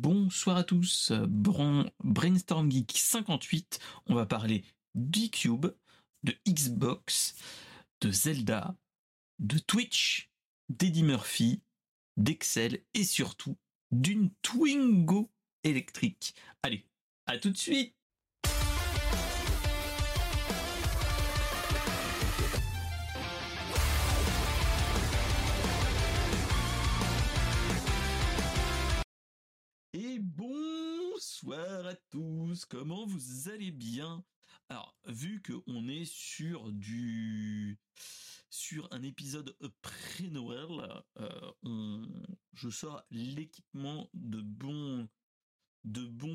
Bonsoir à tous, Brainstorm Geek 58, on va parler d'E-Cube, de Xbox, de Zelda, de Twitch, d'Eddie Murphy, d'Excel et surtout d'une Twingo électrique. Allez, à tout de suite. Et bonsoir à tous, comment vous allez bien ? Alors, vu qu'on est sur un épisode pré-Noël, je sors l'équipement de bon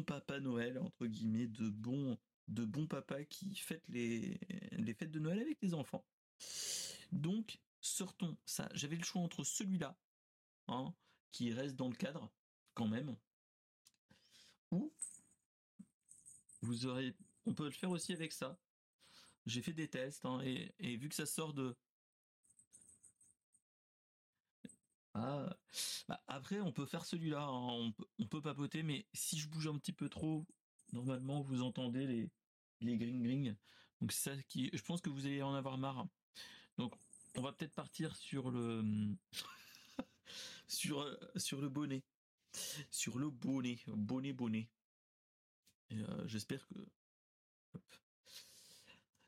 papa Noël, entre guillemets, de bon papa qui fête les fêtes de Noël avec les enfants. Donc, sortons ça. J'avais le choix entre celui-là, hein, qui reste dans le cadre, quand même, ou vous aurez... On peut le faire aussi avec ça. J'ai fait des tests, hein, et vu que ça sort de... Ah, bah après, on peut faire celui-là. Hein. On peut papoter, mais si je bouge un petit peu trop, normalement, vous entendez les gring-gring. Donc, c'est ça qui... Je pense que vous allez en avoir marre. Donc, on va peut-être partir sur le... sur le bonnet. Sur le bonnet. J'espère que...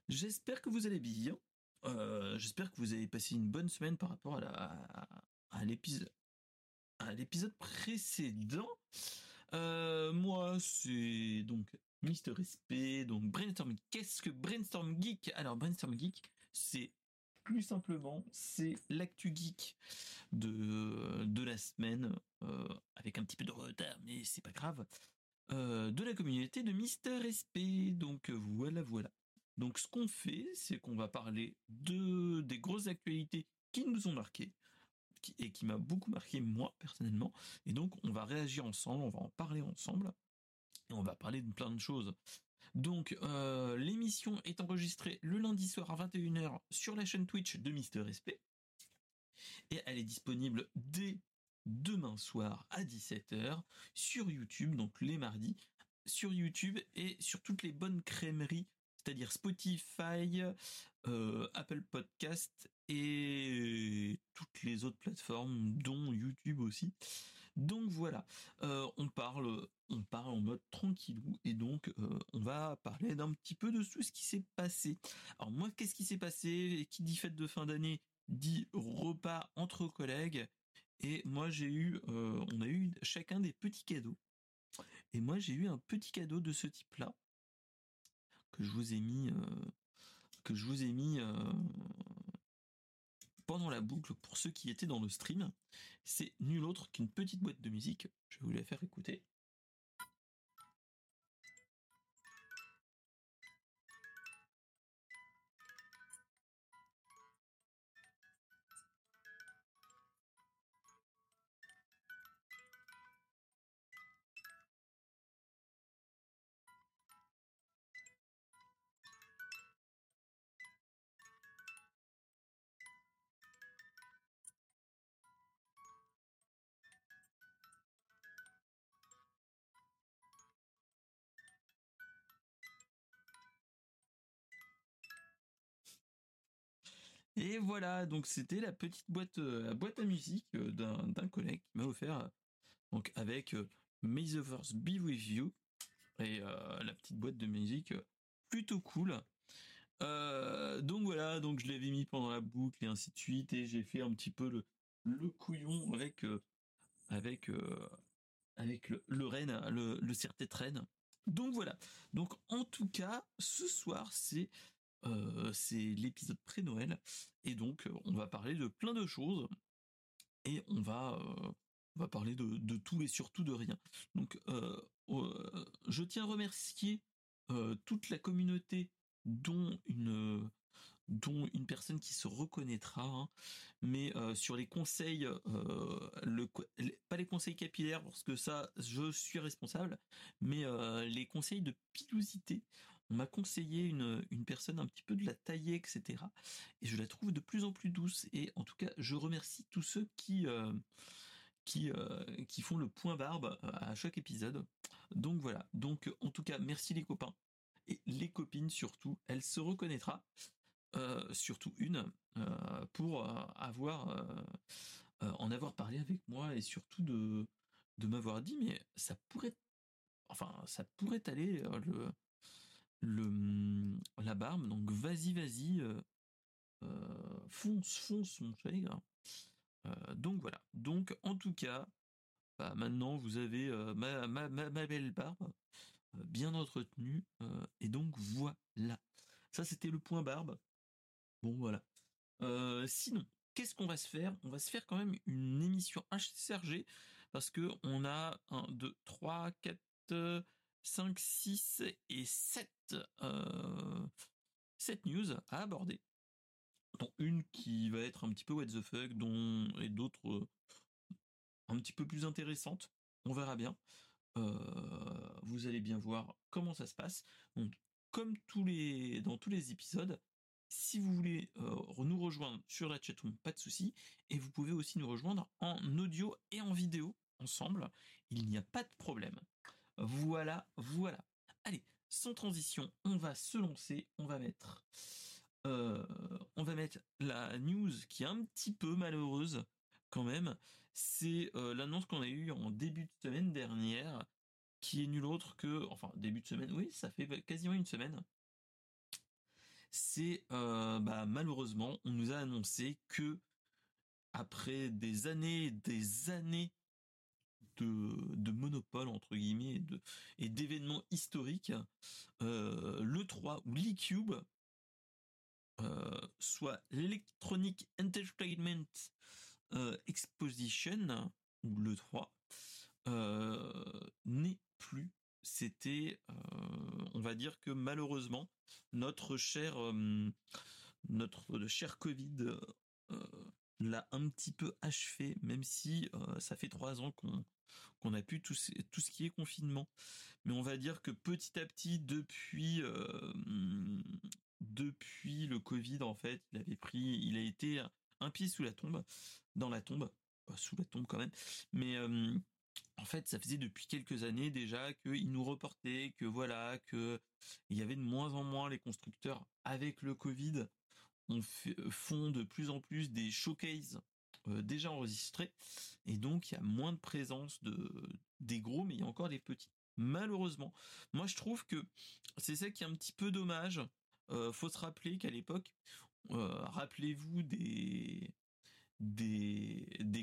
J'espère que vous allez bien. J'espère que vous avez passé une bonne semaine par rapport à l'épisode précédent. Moi, c'est donc Mister SP, donc Brainstorm Geek. Qu'est-ce que Brainstorm Geek ? Alors, Brainstorm Geek, c'est plus simplement, c'est l'actu geek de la semaine, avec un petit peu de retard, mais c'est pas grave. De la communauté de Mister SP. Donc voilà. Donc ce qu'on fait, c'est qu'on va parler des grosses actualités qui nous ont marquées et qui m'a beaucoup marqué moi personnellement. Et donc on va réagir ensemble, on va en parler ensemble et on va parler de plein de choses. Donc l'émission est enregistrée le lundi soir à 21h sur la chaîne Twitch de Mister SP et elle est disponible dès demain soir à 17h sur YouTube, donc les mardis, sur YouTube et sur toutes les bonnes crèmeries, c'est-à-dire Spotify, Apple Podcast et toutes les autres plateformes, dont YouTube aussi. Donc voilà, on parle en mode tranquillou et donc on va parler d'un petit peu de tout ce qui s'est passé. Alors moi, qu'est-ce qui s'est passé ? Qui dit fête de fin d'année, dit repas entre collègues. Et moi on a eu chacun des petits cadeaux. Et moi j'ai eu un petit cadeau de ce type-là que je vous ai mis, pendant la boucle pour ceux qui étaient dans le stream. C'est nul autre qu'une petite boîte de musique. Je vais vous la faire écouter. Et voilà, donc c'était la petite boîte à musique d'un collègue qui m'a offert, donc avec May the Force Be With You, et la petite boîte de musique plutôt cool. Donc voilà, donc je l'avais mis pendant la boucle et ainsi de suite, et j'ai fait un petit peu le couillon avec le renne, le serre-tête renne. Donc voilà, donc en tout cas, ce soir c'est l'épisode pré-Noël et donc on va parler de plein de choses et on va parler de tout et surtout de rien. Donc je tiens à remercier toute la communauté dont une personne qui se reconnaîtra, hein, mais sur les conseils, pas les conseils capillaires parce que ça je suis responsable, mais les conseils de pilosité. On m'a conseillé une personne un petit peu de la tailler, etc. Et je la trouve de plus en plus douce. Et en tout cas, je remercie tous ceux qui, euh, qui font le point barbe à chaque épisode. Donc voilà. Donc en tout cas, merci les copains et les copines surtout. Elle se reconnaîtra, surtout une, pour en avoir parlé avec moi et surtout de m'avoir dit mais ça pourrait t'aller la barbe. Donc vas-y. Fonce mon chagrin. Donc voilà. Donc en tout cas, bah, maintenant vous avez ma belle barbe bien entretenue et donc voilà. Ça c'était le point barbe. Bon voilà. Sinon, qu'est-ce qu'on va se faire ? On va se faire quand même une émission HCRG parce que on a 1, 2, 3, 4, 5, 6 et 7 news à aborder. Dont une qui va être un petit peu what the fuck, et d'autres un petit peu plus intéressantes. On verra bien. Vous allez bien voir comment ça se passe. Donc, comme dans tous les épisodes, si vous voulez nous rejoindre sur la chatroom, pas de souci. Et vous pouvez aussi nous rejoindre en audio et en vidéo ensemble. Il n'y a pas de problème. Voilà. Allez, sans transition, on va se lancer. On va mettre la news qui est un petit peu malheureuse quand même. C'est l'annonce qu'on a eue en début de semaine dernière, qui est nulle autre que... Enfin, début de semaine, oui, ça fait quasiment une semaine. C'est, malheureusement, on nous a annoncé que, après des années de monopole, entre guillemets, et d'événements historiques, l'E3 ou l'E-Cube, soit l'Electronic Entertainment Exposition, ou l'E3, n'est plus. C'était, on va dire que malheureusement, notre cher Covid l'a un petit peu achevé, même si ça fait 3 ans qu'on a pu tout ce qui est confinement. Mais on va dire que petit à petit, depuis le Covid, en fait, il a été un pied sous la tombe quand même. Mais en fait, ça faisait depuis quelques années déjà qu'ils nous reportaient que il y avait de moins en moins les constructeurs avec le Covid. Font de plus en plus des showcases déjà enregistrés. Et donc, il y a moins de présence des gros, mais il y a encore des petits. Malheureusement, moi, je trouve que c'est ça qui est un petit peu dommage. Faut se rappeler qu'à l'époque, rappelez-vous des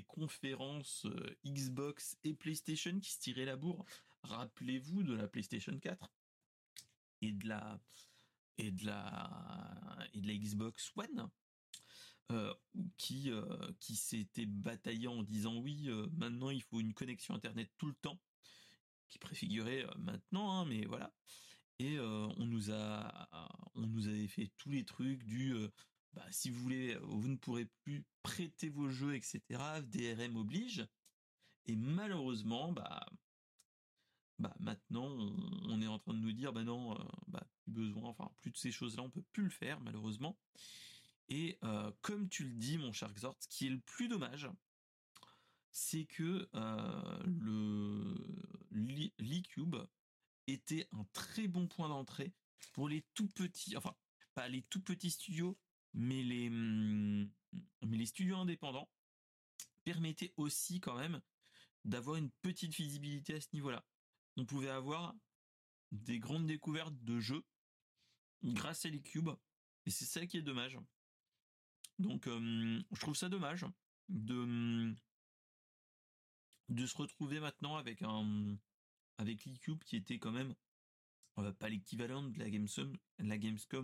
conférences Xbox et PlayStation qui se tiraient la bourre. Rappelez-vous de la PlayStation 4 et de la Xbox One qui s'était bataillée en disant oui, maintenant il faut une connexion internet tout le temps, qui préfigurait maintenant, hein, mais voilà. Et on nous avait fait tous les trucs du si vous voulez, vous ne pourrez plus prêter vos jeux, etc. DRM oblige. Et malheureusement, maintenant on est en train de nous dire plus besoin, enfin plus de ces choses-là, on peut plus le faire malheureusement. Et comme tu le dis, mon cher Xort, ce qui est le plus dommage, c'est que l'E-Cube était un très bon point d'entrée pour les tout petits, enfin pas les tout petits studios, mais les studios indépendants permettaient aussi quand même d'avoir une petite visibilité à ce niveau-là. On pouvait avoir des grandes découvertes de jeux grâce à l'E-Cube, et c'est ça qui est dommage. Donc je trouve ça dommage de se retrouver maintenant avec l'E-Cube qui était quand même pas l'équivalent de la Gamescom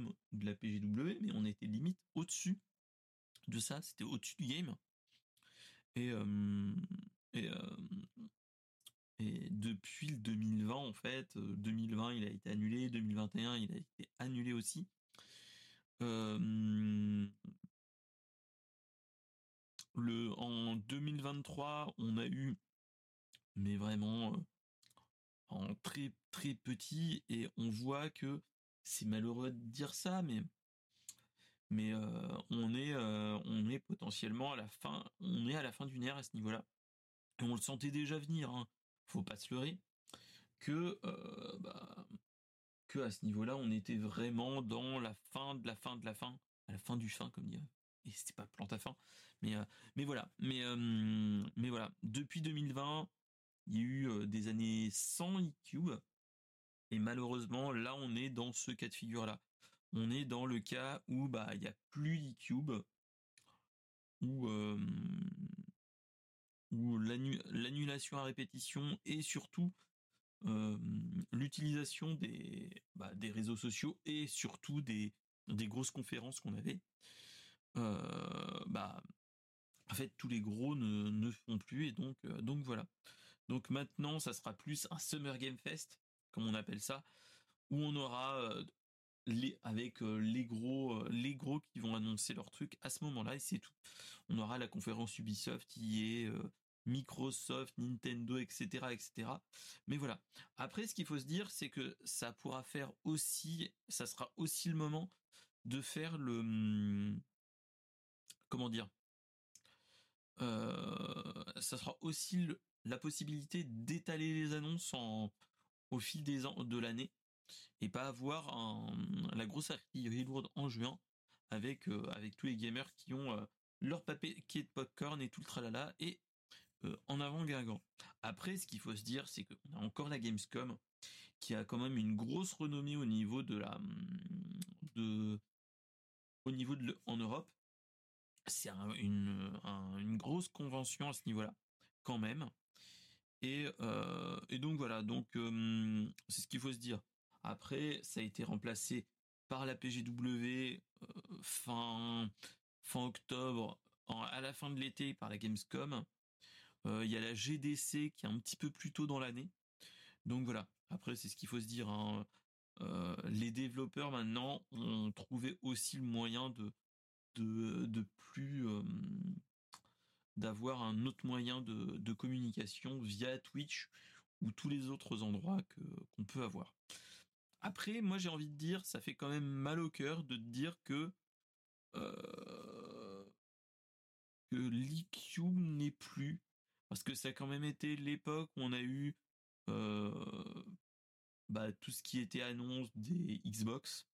ou de la PGW, mais on était limite au-dessus de ça, c'était au-dessus du game. Et depuis le 2020, en fait, 2020 il a été annulé, 2021 il a été annulé aussi. En 2023, on a eu, mais vraiment... en très très petit, et on voit que c'est malheureux de dire ça, mais on est potentiellement à la fin d'une ère à ce niveau-là. et on le sentait déjà venir, hein, faut pas se leurrer, que à ce niveau-là, on était vraiment dans la fin, à la fin du fin, comme dirait. Et c'était pas plante à fin, mais voilà. Depuis 2020, il y a eu des années sans eCube, et malheureusement, là, on est dans ce cas de figure-là. On est dans le cas où il n'y a plus eCube, où l'annulation à répétition et surtout l'utilisation des réseaux sociaux et surtout des grosses conférences qu'on avait. En fait, tous les gros ne font plus, et donc voilà. Donc maintenant, ça sera plus un Summer Game Fest, comme on appelle ça, où on aura les gros qui vont annoncer leurs trucs à ce moment-là, et c'est tout. On aura la conférence Ubisoft, EA, Microsoft, Nintendo, etc. Mais voilà. Après, ce qu'il faut se dire, c'est que ça sera aussi le moment de faire ça sera aussi la possibilité d'étaler les annonces au fil de l'année, et pas avoir la grosse artillerie lourde en juin avec tous les gamers qui ont leur paquet de popcorn et tout le tralala, et en avant Guingamp. Après, ce qu'il faut se dire, c'est qu'on a encore la Gamescom qui a quand même une grosse renommée au niveau de en Europe. C'est une grosse convention à ce niveau-là, quand même. Et donc voilà, c'est ce qu'il faut se dire. Après, ça a été remplacé par la PGW fin octobre, à la fin de l'été, par la Gamescom. Il y a la GDC qui est un petit peu plus tôt dans l'année. Donc voilà, après, c'est ce qu'il faut se dire, hein. Les développeurs maintenant ont trouvé aussi le moyen d'avoir un autre moyen de communication via Twitch ou tous les autres endroits qu'on peut avoir. Après, moi, j'ai envie de dire, ça fait quand même mal au cœur de te dire que l'eCube n'est plus, parce que ça a quand même été l'époque où on a eu tout ce qui était annonce des Xbox,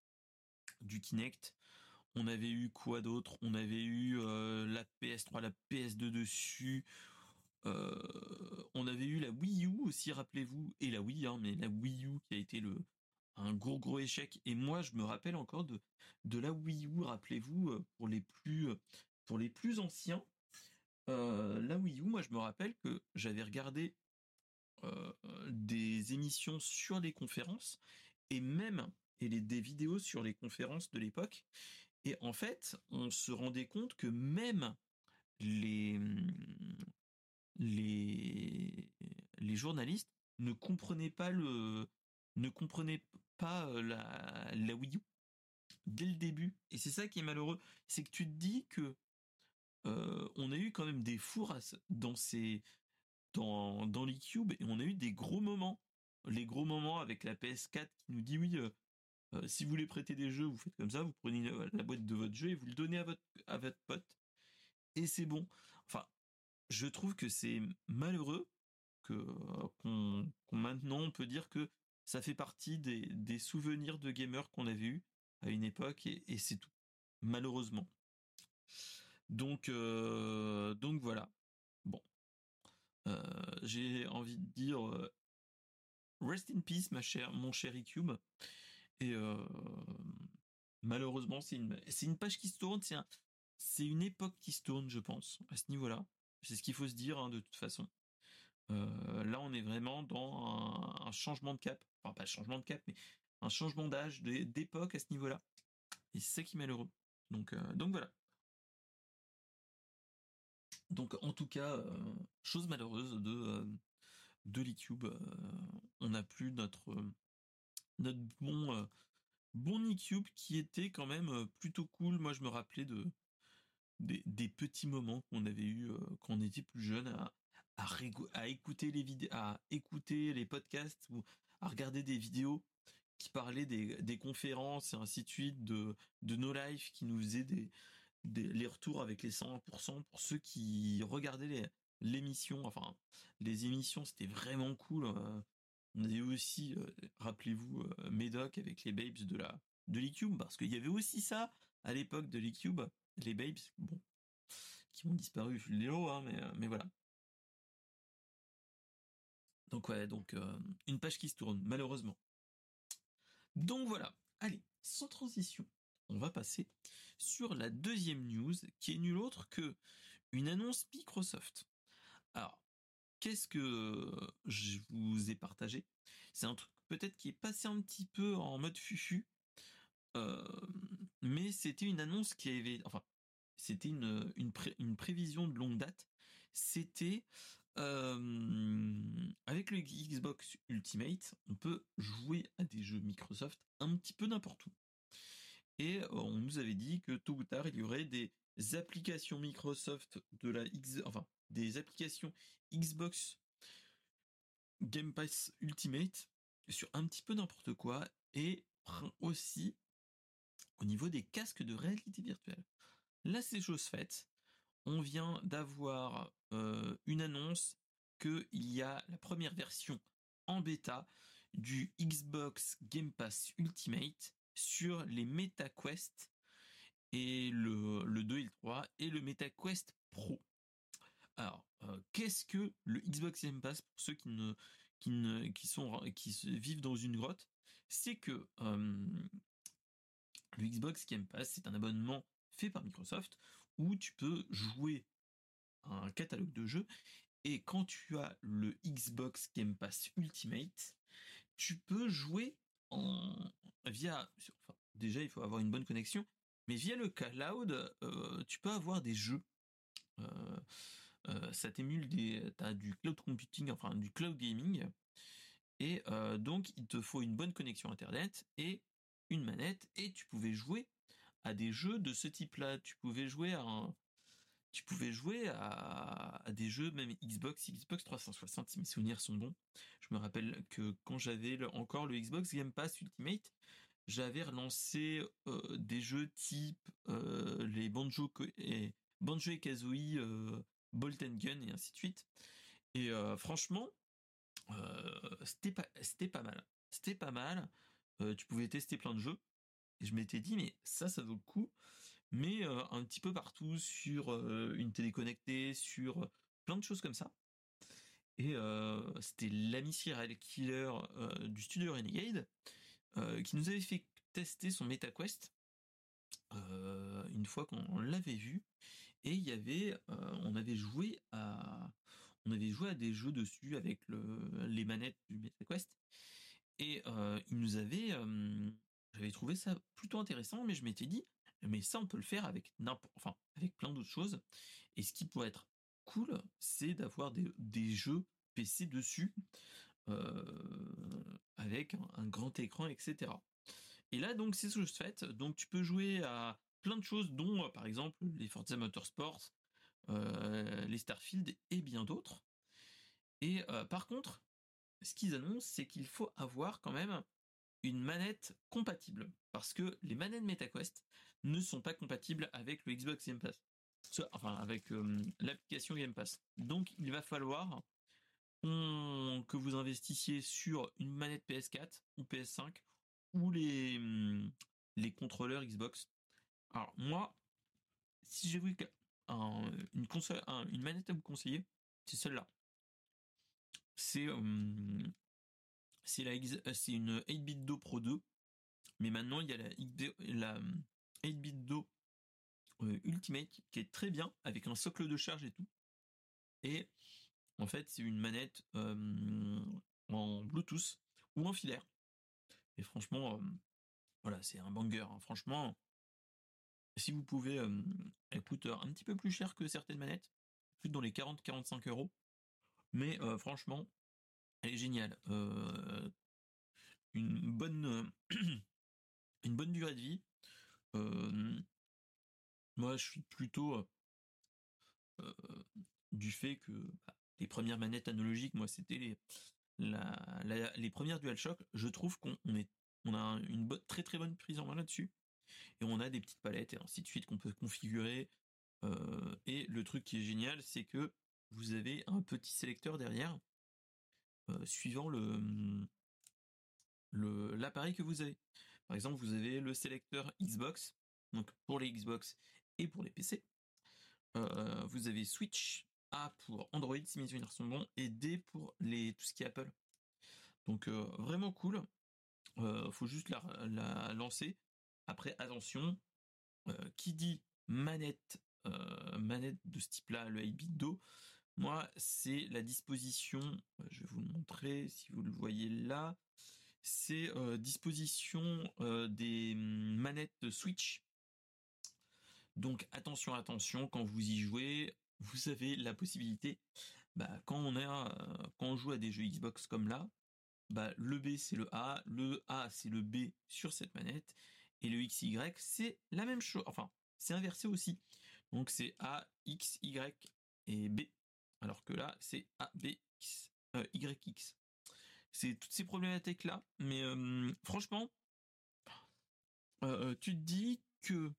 du Kinect. On avait eu quoi d'autre? On avait eu la PS3, la PS2 dessus. On avait eu la Wii U aussi, rappelez-vous. Et la Wii, hein, mais la Wii U qui a été un gros échec. Et moi, je me rappelle encore de la Wii U, rappelez-vous, pour les plus anciens. La Wii U, moi, je me rappelle que j'avais regardé des émissions sur les conférences et des vidéos sur les conférences de l'époque. Et en fait, on se rendait compte que même les journalistes ne comprenaient pas la Wii U dès le début. Et c'est ça qui est malheureux, c'est que tu te dis que on a eu quand même des fours dans l'eCube, et on a eu des gros moments. Les gros moments avec la PS4 qui nous dit oui. Si vous voulez prêter des jeux, vous faites comme ça, vous prenez la boîte de votre jeu et vous le donnez à votre pote. Et c'est bon. Enfin, je trouve que c'est malheureux qu'on maintenant on peut dire que ça fait partie des souvenirs de gamers qu'on avait eu à une époque, et c'est tout. Malheureusement. Donc voilà. Bon. J'ai envie de dire rest in peace, mon cher eCube. Et malheureusement, c'est une page qui se tourne, c'est une époque qui se tourne, je pense, à ce niveau-là. C'est ce qu'il faut se dire, hein, de toute façon. Là, on est vraiment dans un changement de cap. Enfin, pas changement de cap, mais un changement d'âge, d'époque à ce niveau-là. Et c'est ça qui est malheureux. Donc voilà. Donc, en tout cas, chose malheureuse de l'eCube. On n'a plus notre bon eCube qui était quand même plutôt cool. Moi, je me rappelais des petits moments qu'on avait eu quand on était plus jeune, à écouter les vidéos, à écouter les podcasts ou à regarder des vidéos qui parlaient des conférences et ainsi de suite, de No Life, qui nous faisait les retours avec les 100% pour ceux qui regardaient l'émission, enfin les émissions, c'était vraiment cool. On avait aussi, rappelez-vous, Médoc avec les babes de l'E-Cube, parce qu'il y avait aussi ça à l'époque de l'E-Cube, les babes, bon, qui ont disparu, je les loue, hein, mais voilà. Donc ouais, donc une page qui se tourne, malheureusement. Donc voilà, allez, sans transition, on va passer sur la deuxième news, qui est nulle autre que une annonce Microsoft. Alors, qu'est-ce que je vous ai partagé? C'est un truc peut-être qui est passé un petit peu en mode fufu, mais c'était une annonce qui avait... Enfin, c'était une prévision de longue date. C'était... avec le Xbox Ultimate, on peut jouer à des jeux Microsoft un petit peu n'importe où. Et on nous avait dit que tôt ou tard, il y aurait des applications Microsoft de la enfin, des applications Xbox Game Pass Ultimate sur un petit peu n'importe quoi, et aussi au niveau des casques de réalité virtuelle. Là, c'est chose faite. On vient d'avoir une annonce qu'il y a la première version en bêta du Xbox Game Pass Ultimate sur les Meta Quest et le 2 et le 3 et le Meta Quest Pro. Alors, qu'est-ce que le Xbox Game Pass pour ceux qui vivent dans une grotte? C'est que le Xbox Game Pass, c'est un abonnement fait par Microsoft où tu peux jouer un catalogue de jeux, et quand tu as le Xbox Game Pass Ultimate, tu peux jouer via... Enfin, déjà, il faut avoir une bonne connexion, mais via le cloud, tu peux avoir des jeux. Ça t'émule t'as du cloud computing, enfin du cloud gaming, et donc il te faut une bonne connexion Internet et une manette, et tu pouvais jouer à des jeux de ce type-là. Tu pouvais jouer à des jeux, même Xbox 360, si mes souvenirs sont bons. Je me rappelle que quand j'avais encore le Xbox Game Pass Ultimate, j'avais relancé des jeux type les Banjo et Kazooie, Bolt and Gun, et ainsi de suite. Et franchement, c'était pas mal. C'était pas mal. Tu pouvais tester plein de jeux. Et je m'étais dit, mais ça vaut le coup. Mais un petit peu partout, sur une télé connectée, sur plein de choses comme ça. Et c'était l'ami serial killer du studio Renegade qui nous avait fait tester son Meta Quest une fois qu'on l'avait vu. Et il y avait, on avait joué à des jeux dessus avec les manettes du Meta Quest. Et j'avais trouvé ça plutôt intéressant, mais je m'étais dit, mais ça, on peut le faire avec plein d'autres choses. Et ce qui pourrait être cool, c'est d'avoir des jeux PC dessus, avec un grand écran, etc. Et là, donc, c'est ce que je fais. Donc, tu peux jouer à plein de choses, dont, par exemple, les Forza Motorsport, les Starfield et bien d'autres. Et par contre, ce qu'ils annoncent, c'est qu'il faut avoir quand même une manette compatible, parce que les manettes MetaQuest ne sont pas compatibles avec le Xbox Game Pass, enfin avec l'application Game Pass. Donc il va falloir que vous investissiez sur une manette PS4 ou PS5 ou les contrôleurs Xbox. Alors moi, si j'ai vu une manette à vous conseiller, c'est celle-là. C'est une 8-bit Do Pro 2, mais maintenant il y a la 8-bit Do Ultimate qui est très bien, avec un socle de charge et tout. Et en fait, c'est une manette en Bluetooth ou en filaire. Et franchement, voilà, c'est un banger. Hein. Franchement, si vous pouvez, elle coûte un petit peu plus cher que certaines manettes, plus dans les 40-45 €. Mais franchement, elle est géniale. Une bonne durée de vie. Moi, je suis plutôt du fait que les premières manettes analogiques, moi, c'était les premières DualShock. Je trouve qu'on a une très très bonne prise en main là-dessus. Et on a des petites palettes et ainsi de suite qu'on peut configurer. Et le truc qui est génial, c'est que vous avez un petit sélecteur derrière, suivant l'appareil que vous avez. Par exemple, vous avez le sélecteur Xbox, donc pour les Xbox et pour les PC. Vous avez Switch, A pour Android, si mes souvenirs sont bons, et D pour tout ce qui est Apple. Donc vraiment cool. Faut juste la lancer. Après, attention, qui dit manette de ce type-là, le Albedo, moi, c'est la disposition, je vais vous le montrer si vous le voyez là, c'est disposition des manettes Switch. Donc attention, quand vous y jouez, vous avez la possibilité, quand on joue à des jeux Xbox comme là, le B c'est le A c'est le B sur cette manette, et le XY c'est la même chose, enfin c'est inversé aussi. Donc c'est A, X, Y et B, alors que là c'est A, B, X, Y, X. C'est toutes ces problématiques là, mais franchement, tu te dis que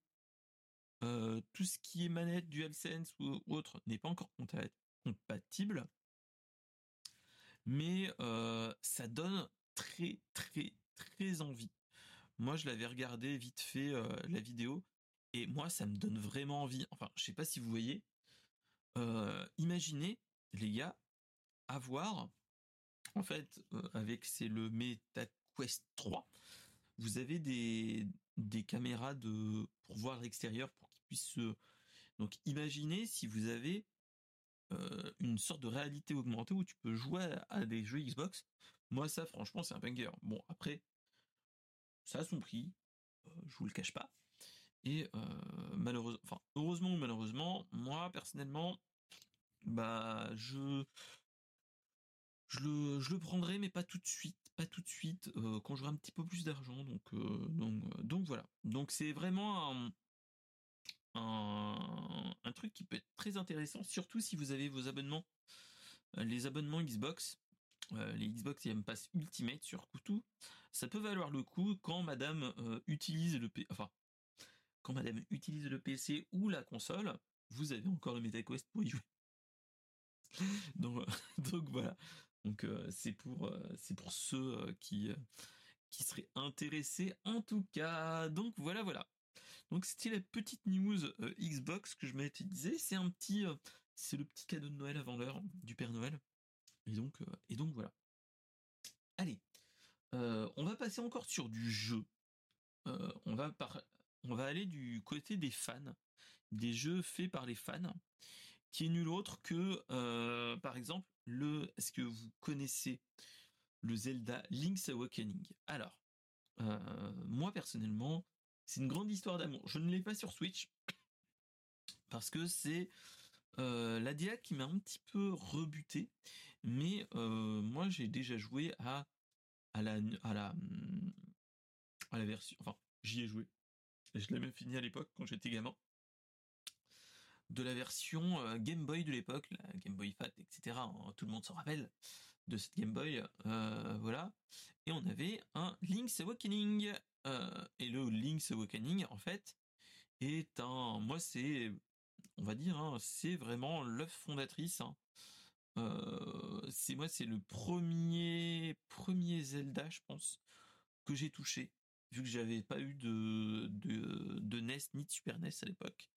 tout ce qui est manette, DualSense ou autre n'est pas encore compatible, mais ça donne très très très envie. Moi je l'avais regardé vite fait la vidéo, et moi ça me donne vraiment envie. Enfin, je sais pas si vous voyez, imaginez les gars avoir, en fait, avec le Meta Quest 3, vous avez des caméras pour voir l'extérieur, pour qu'ils puissent Donc imaginez si vous avez une sorte de réalité augmentée où tu peux jouer à des jeux Xbox. Moi ça franchement c'est un banger. Bon, après ça a son prix, je vous le cache pas, et heureusement ou malheureusement, moi personnellement je le prendrai, mais pas tout de suite, quand j'aurai un petit peu plus d'argent. Donc voilà. Donc c'est vraiment un truc qui peut être très intéressant, surtout si vous avez vos abonnements, les abonnements Xbox, les Xbox Game Pass Ultimate sur Koutou. Ça peut valoir le coup quand madame utilise le PC ou la console, vous avez encore le Meta Quest pour y jouer. Donc voilà. Donc c'est pour ceux qui seraient intéressés en tout cas. Donc voilà. Donc c'était la petite news Xbox que je m'étais disais, c'est le petit cadeau de Noël avant l'heure du Père Noël. Et donc voilà. Allez, on va passer encore sur du jeu. On va aller du côté des fans, des jeux faits par les fans, qui est nul autre que par exemple est-ce que vous connaissez le Zelda Link's Awakening? Alors, moi personnellement, c'est une grande histoire d'amour. Je ne l'ai pas sur Switch parce que c'est la DA qui m'a un petit peu rebuté. Mais moi, j'ai déjà joué à la version. Enfin, j'y ai joué. Je l'ai même fini à l'époque quand j'étais gamin. De la version Game Boy de l'époque, la Game Boy Fat, etc. Tout le monde se rappelle de cette Game Boy, voilà. Et on avait un Link's Awakening. Et le Link's Awakening, en fait, c'est vraiment l'œuvre fondatrice. C'est le premier Zelda, je pense, que j'ai touché, vu que j'avais pas eu de NES ni de Super NES à l'époque.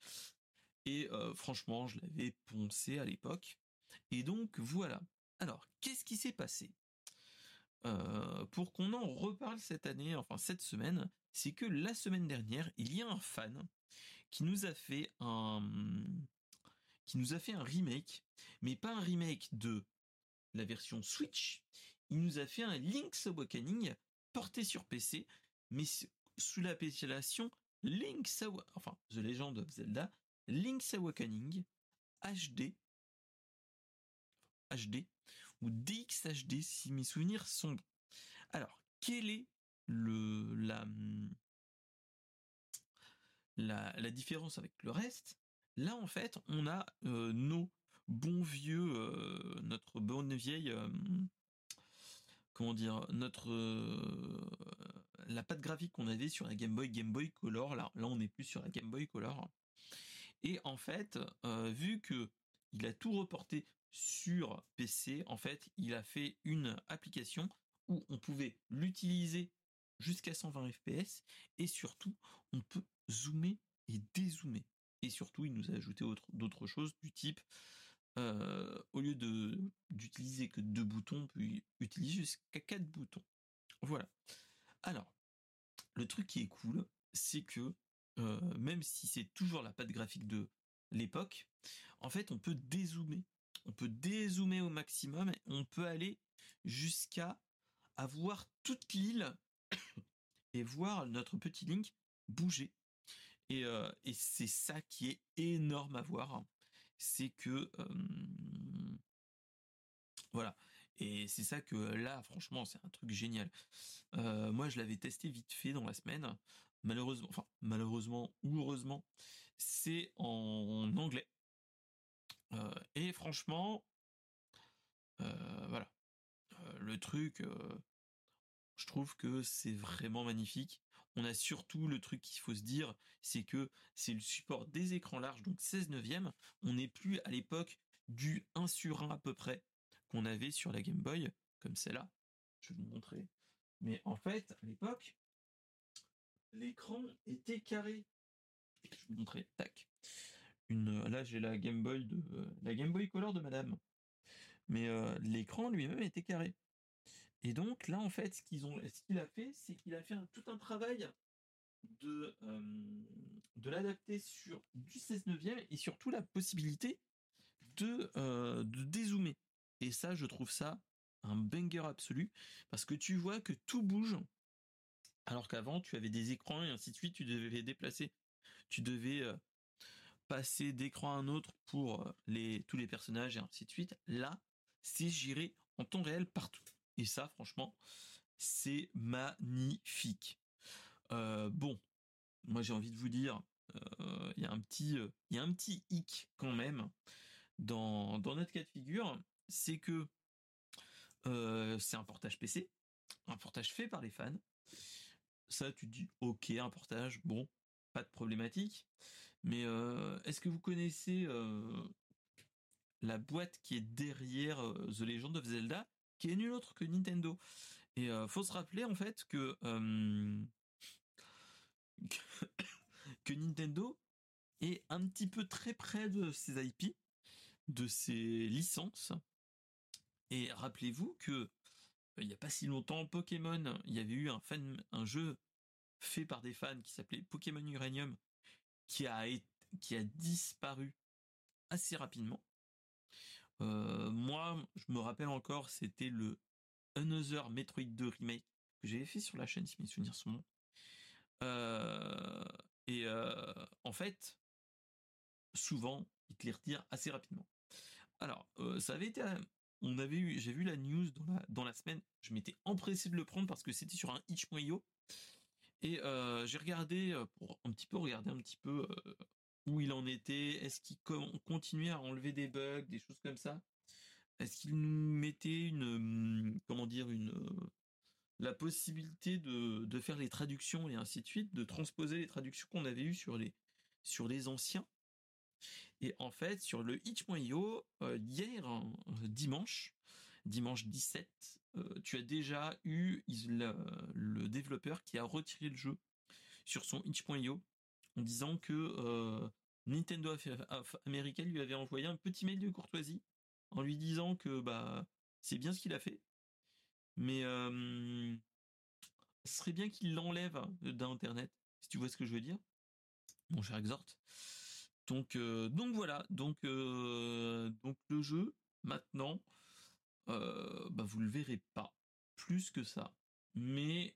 Et franchement, je l'avais poncé à l'époque. Et donc, voilà. Alors, qu'est-ce qui s'est passé pour qu'on en reparle cette semaine? C'est que la semaine dernière, il y a un fan qui nous a fait un remake, mais pas un remake de la version Switch. Il nous a fait un Link's Awakening porté sur PC, mais sous l'appellation The Legend of Zelda. Link's Awakening HD ou DXHD si mes souvenirs sont bons. Alors, quelle est la différence avec le reste? Là, en fait, on a nos bons vieux, notre bonne vieille, la patte graphique qu'on avait sur la Game Boy Color. Là, on n'est plus sur la Game Boy Color. Et en fait, vu que il a tout reporté, sur PC, en fait, il a fait une application où on pouvait l'utiliser jusqu'à 120 FPS et surtout, on peut zoomer et dézoomer. Et surtout, il nous a ajouté d'autres choses du type au lieu d'utiliser que 2 boutons, on peut utiliser jusqu'à 4 boutons. Voilà. Alors, le truc qui est cool, c'est que même si c'est toujours la patte graphique de l'époque, en fait, on peut dézoomer. On peut dézoomer au maximum. Et on peut aller jusqu'à avoir toute l'île et voir notre petit Link bouger. Et c'est ça qui est énorme à voir. C'est que... voilà. Et c'est ça que là, franchement, c'est un truc génial. Moi, je l'avais testé vite fait dans la semaine. Malheureusement ou heureusement, c'est en anglais. Et franchement, voilà. Le truc, je trouve que c'est vraiment magnifique. On a surtout le truc qu'il faut se dire, c'est que c'est le support des écrans larges, donc 16/9. On n'est plus à l'époque du 1/1 à peu près qu'on avait sur la Game Boy, comme celle-là. Je vais vous montrer. Mais en fait, à l'époque, l'écran était carré. Je vais vous montrer. Tac. Là, j'ai la Game Boy Color de madame. Mais l'écran lui-même était carré. Et donc là, en fait, ce qu'il a fait, c'est qu'il a fait tout un travail de l'adapter sur du 16/9 et surtout la possibilité de dézoomer. Et ça, je trouve ça un banger absolu, parce que tu vois que tout bouge, alors qu'avant, tu avais des écrans et ainsi de suite, tu devais les déplacer. Tu devais passer d'écran à un autre pour tous les personnages et ainsi de suite. Là, c'est géré en temps réel partout. Et ça, franchement, c'est magnifique. Bon, moi, j'ai envie de vous dire, il y a un petit hic quand même dans notre cas de figure. C'est que c'est un portage PC, un portage fait par les fans. Ça, tu te dis, ok, un portage, bon, pas de problématique. Mais est-ce que vous connaissez la boîte qui est derrière The Legend of Zelda, qui est nulle autre que Nintendo? Et faut se rappeler, en fait, que Nintendo est un petit peu très près de ses IP, de ses licences. Et rappelez-vous que il n'y a pas si longtemps, Pokémon, il y avait eu un jeu fait par des fans qui s'appelait Pokémon Uranium, qui a disparu assez rapidement. Moi, je me rappelle encore, c'était le Another Metroid 2 Remake que j'avais fait sur la chaîne, si mes souvenirs sont bons. En fait, souvent, ils te les retirent assez rapidement. Alors, ça avait été... j'ai vu la news dans la semaine, je m'étais empressé de le prendre parce que c'était sur un itch.io. Et j'ai regardé, pour regarder un petit peu où il en était, est-ce qu'il continuait à enlever des bugs, des choses comme ça. Est-ce qu'il nous mettait la possibilité de faire les traductions et ainsi de suite, de transposer les traductions qu'on avait eues sur les anciens. Et en fait, sur le itch.io, hier, dimanche 17, tu as déjà eu le développeur qui a retiré le jeu sur son itch.io en disant que Nintendo américaine lui avait envoyé un petit mail de courtoisie en lui disant que c'est bien ce qu'il a fait, mais ce serait bien qu'il l'enlève d'internet, si tu vois ce que je veux dire, mon cher Exhort. Donc voilà, donc le jeu, maintenant, vous le verrez pas plus que ça. Mais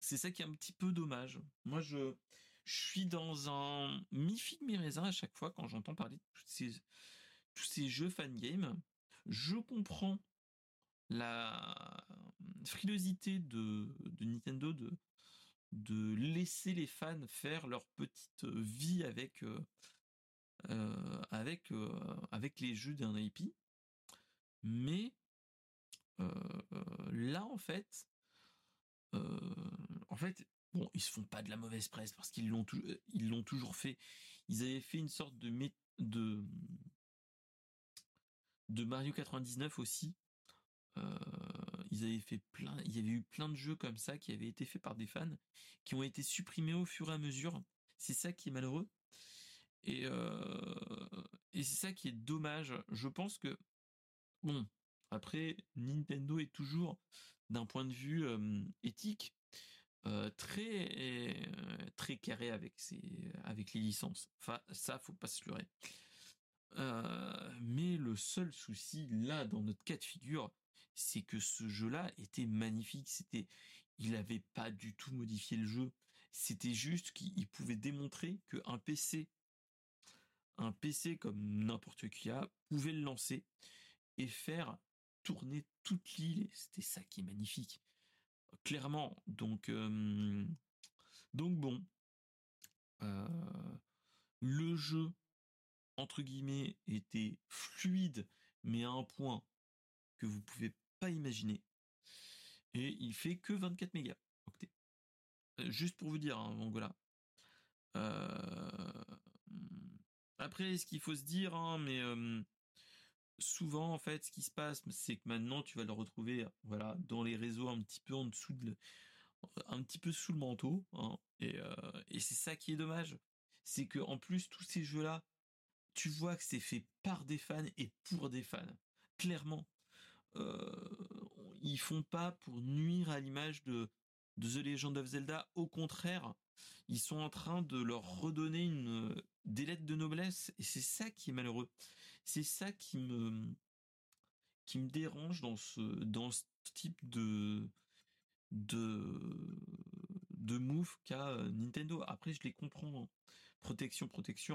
c'est ça qui est un petit peu dommage. Moi, je suis dans un mi-figue, mi-raisin à chaque fois quand j'entends parler de tous ces jeux fan-game. Je comprends la frilosité de Nintendo de laisser les fans faire leur petite vie avec les jeux d'un IP, mais là en fait bon, ils se font pas de la mauvaise presse parce qu'ils l'ont toujours fait. Ils avaient fait une sorte de de Mario 99 aussi. Ils avaient fait plein, il y avait eu plein de jeux comme ça qui avaient été faits par des fans, qui ont été supprimés au fur et à mesure. C'est ça qui est malheureux. Et c'est ça qui est dommage. Je pense que, bon, après, Nintendo est toujours, d'un point de vue éthique, très, très carré avec les licences. Enfin, ça, faut pas se leurrer. Mais le seul souci, là, dans notre cas de figure, c'est que ce jeu-là était magnifique. Il n'avait pas du tout modifié le jeu. C'était juste qu'il pouvait démontrer qu'un PC, comme n'importe qui a, pouvait le lancer et faire tourner toute l'île. C'était ça qui est magnifique. Clairement. Donc bon. Le jeu, entre guillemets, était fluide, mais à un point que vous pouvez pas imaginer. Et il fait que 24 mégas octets. Juste pour vous dire, hein, bon, voilà. Après, ce qu'il faut se dire, hein, mais souvent, en fait, ce qui se passe, c'est que maintenant, tu vas le retrouver, voilà, dans les réseaux un petit peu en dessous un petit peu sous le manteau, hein, et c'est ça qui est dommage. C'est que, en plus, tous ces jeux-là, tu vois que c'est fait par des fans et pour des fans. Clairement. Ils font pas pour nuire à l'image de The Legend of Zelda. Au contraire, ils sont en train de leur redonner des lettres de noblesse, et c'est ça qui est malheureux. C'est ça qui me dérange dans ce type de move qu'a Nintendo. Après, je les comprends, hein. Protection.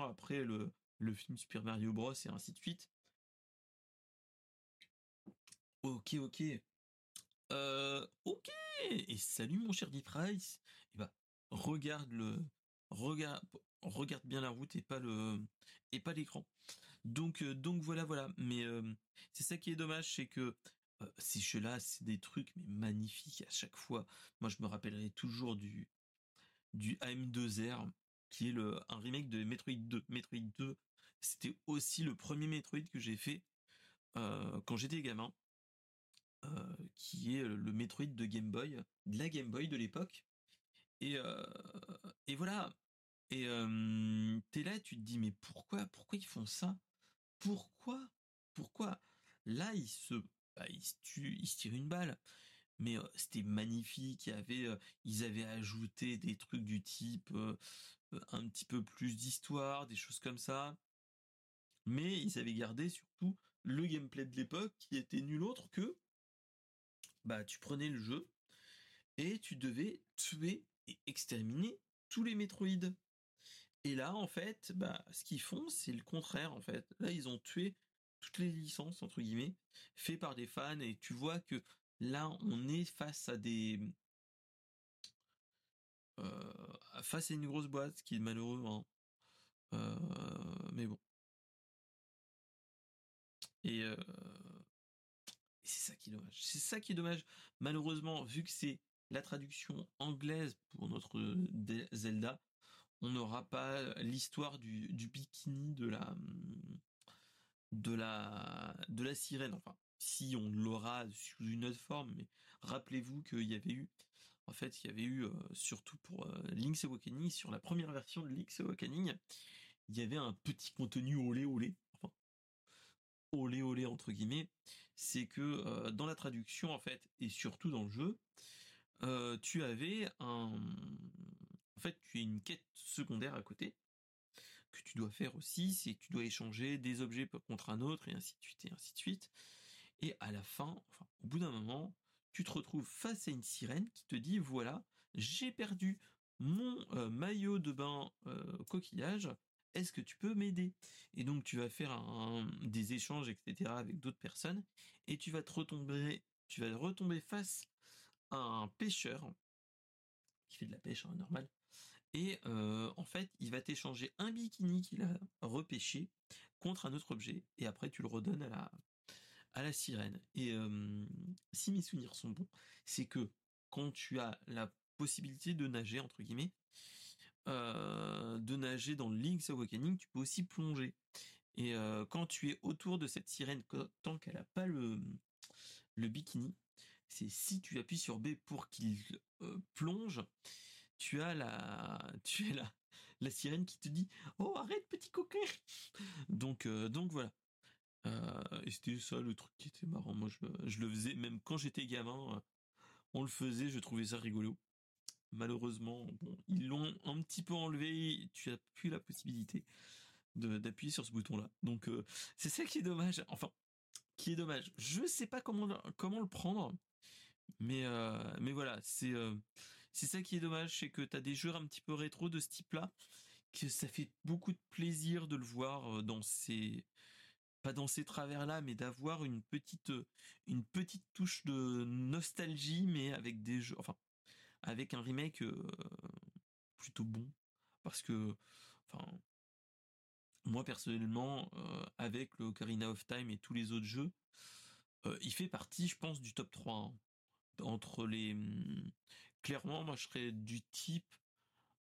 Après le film Super Mario Bros et ainsi de suite. Ok. Et salut mon cher D Price. Et bah regarde bien la route et pas l'écran. Donc voilà. Mais c'est ça qui est dommage, c'est que ces jeux-là, c'est des trucs mais magnifiques à chaque fois. Moi, je me rappellerai toujours du AM2R, qui est un remake de Metroid 2. Metroid 2, c'était aussi le premier Metroid que j'ai fait quand j'étais gamin. Qui est le Metroid de Game Boy, de la Game Boy de l'époque, et voilà. Et t'es là, tu te dis mais pourquoi ils font ça, pourquoi là ils se tirent une balle. Mais c'était magnifique. Ils avaient ajouté des trucs du type un petit peu plus d'histoire, des choses comme ça, mais ils avaient gardé surtout le gameplay de l'époque, qui était nul autre que tu prenais le jeu et tu devais tuer et exterminer tous les Metroid. Et là, en fait, ce qu'ils font, c'est le contraire, en fait. Là, ils ont tué toutes les licences, entre guillemets, faites par des fans, et tu vois que là, on est face à une grosse boîte, ce qui est malheureux, hein. Mais bon. Et c'est ça qui est dommage. Malheureusement, vu que c'est la traduction anglaise pour notre Zelda, on n'aura pas l'histoire du bikini de la sirène. Enfin, si, on l'aura sous une autre forme, mais rappelez-vous qu'il y avait eu, surtout pour Link's Awakening, sur la première version de Link's Awakening, il y avait un petit contenu olé olé entre guillemets. C'est que dans la traduction, en fait, et surtout dans le jeu, tu avais une quête secondaire à côté que tu dois faire aussi. C'est que tu dois échanger des objets contre un autre, et ainsi de suite et ainsi de suite. Et à la fin, au bout d'un moment, tu te retrouves face à une sirène qui te dit voilà, j'ai perdu mon maillot de bain coquillage. Est-ce que tu peux m'aider? Et donc tu vas faire des échanges, etc., avec d'autres personnes, et tu vas retomber face à un pêcheur qui fait de la pêche, hein, normale. Et en fait, il va t'échanger un bikini qu'il a repêché contre un autre objet, et après tu le redonnes à la sirène. Et si mes souvenirs sont bons, c'est que quand tu as la possibilité de nager, entre guillemets, dans Link's Awakening, tu peux aussi plonger. Et quand tu es autour de cette sirène, tant qu'elle n'a pas le bikini, c'est si tu appuies sur B pour qu'il plonge, tu as la sirène qui te dit « Oh, arrête, petit coquin !» donc voilà. Et c'était ça le truc qui était marrant. Moi, je le faisais, même quand j'étais gamin, on le faisait, je trouvais ça rigolo. Malheureusement, bon, ils l'ont un petit peu enlevé, tu n'as plus la possibilité d'appuyer sur ce bouton-là. Donc, c'est ça qui est dommage. Enfin, qui est dommage. Je sais pas comment le prendre, mais voilà, c'est ça qui est dommage, c'est que t'as des jeux un petit peu rétro de ce type-là, que ça fait beaucoup de plaisir de le voir dans ces... pas dans ces travers-là, mais d'avoir une petite touche de nostalgie, mais avec des jeux... Enfin, avec un remake plutôt bon, parce que... Enfin... Moi, personnellement, avec le Ocarina of Time et tous les autres jeux, il fait partie, je pense, du top 3. Hein. Entre les... Clairement, moi, je serais du type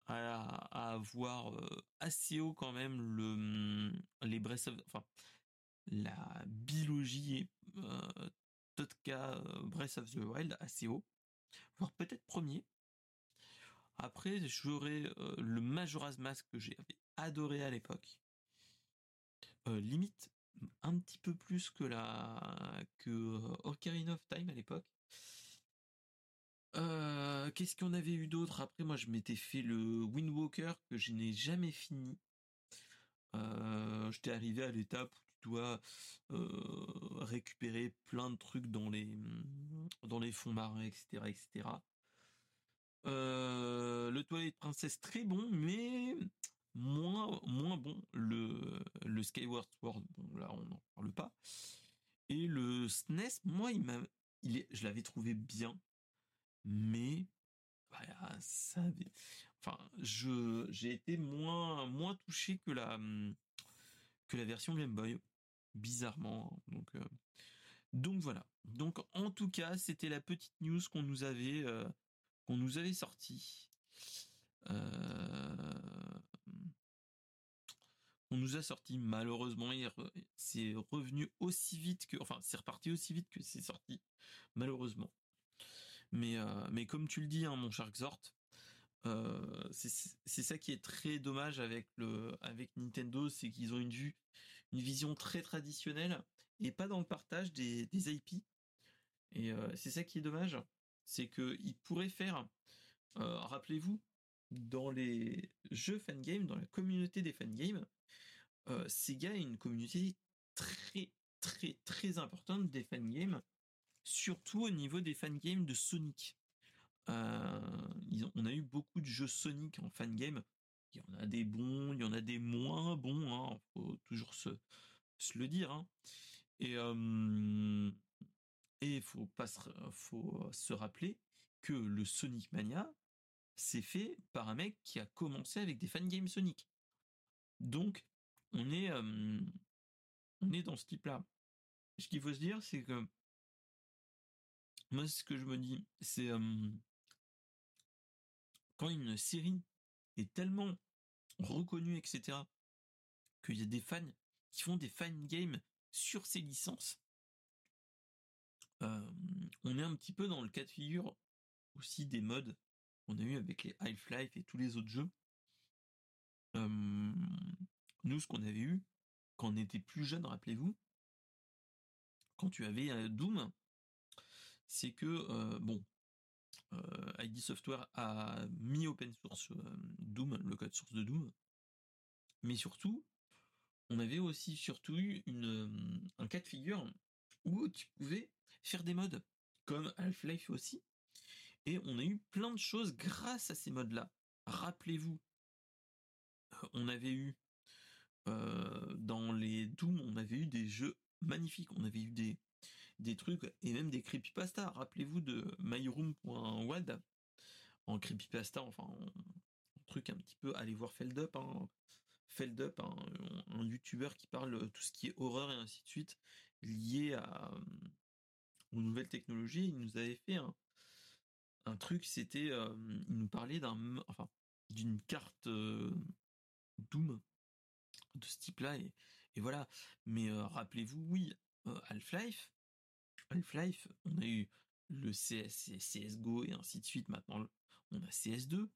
à avoir assez haut quand même les Breath of... Enfin, la biologie Totka Breath of the Wild assez haut. Voire peut-être premier. Après, j'aurais le Majora's Mask que j'avais adoré à l'époque. Limite un petit peu plus que Ocarina of Time à l'époque. Qu'est-ce qu'on avait eu d'autre? Après, moi je m'étais fait le Wind Walker que je n'ai jamais fini. J'étais arrivé à l'étape où tu dois récupérer plein de trucs dans les fonds marins, etc. etc. Le Twilight Princess très bon, mais moins bon, le Skyward Sword, bon là on n'en parle pas, et le SNES, moi je l'avais trouvé bien, mais voilà, ça avait, enfin j'ai été moins touché que la version Game Boy, bizarrement, donc voilà. Donc en tout cas, c'était la petite news qu'on nous avait sortie. On nous a sorti, malheureusement, c'est revenu aussi vite que... Enfin, c'est reparti aussi vite que c'est sorti, malheureusement. Mais comme tu le dis, hein, mon Sharkzord, c'est ça qui est très dommage avec Nintendo, c'est qu'ils ont une vision très traditionnelle et pas dans le partage des IP. Et c'est ça qui est dommage, c'est qu'ils pourraient faire... rappelez-vous, dans les jeux fangames, dans la communauté des fangames, Sega a une communauté très très très importante des fangames, surtout au niveau des fangames de Sonic. On a eu beaucoup de jeux Sonic en fangame, il y en a des bons, il y en a des moins bons, hein, faut toujours se le dire, hein. Et faut se rappeler que le Sonic Mania, c'est fait par un mec qui a commencé avec des fangames Sonic. Donc, on est dans ce type-là. Ce qu'il faut se dire, c'est que... Moi, ce que je me dis, c'est... quand une série est tellement reconnue, etc., qu'il y a des fans qui font des fangames sur ses licences, on est un petit peu dans le cas de figure aussi des mods qu'on a eu avec les Half-Life et tous les autres jeux. Nous, ce qu'on avait eu quand on était plus jeune, rappelez-vous, quand tu avais Doom, c'est que ID Software a mis open source Doom, le code source de Doom, mais surtout, on avait aussi eu un cas de figure où tu pouvais faire des mods, comme Half-Life aussi. Et on a eu plein de choses grâce à ces mods-là. Rappelez-vous, on avait eu, dans les Doom, on avait eu des jeux magnifiques. On avait eu des trucs et même des creepypasta. Rappelez-vous de myroom.wad en creepypasta, enfin, un truc un petit peu... Allez voir Feldup, hein. Feldup, hein, un youtubeur qui parle tout ce qui est horreur et ainsi de suite, lié aux nouvelles technologies. Il nous avait fait un truc, c'était... il nous parlait d'une carte Doom de ce type-là, et et voilà. Mais rappelez-vous, oui, Half-Life, on a eu le CS, CSGO et ainsi de suite. Maintenant, on a CS2.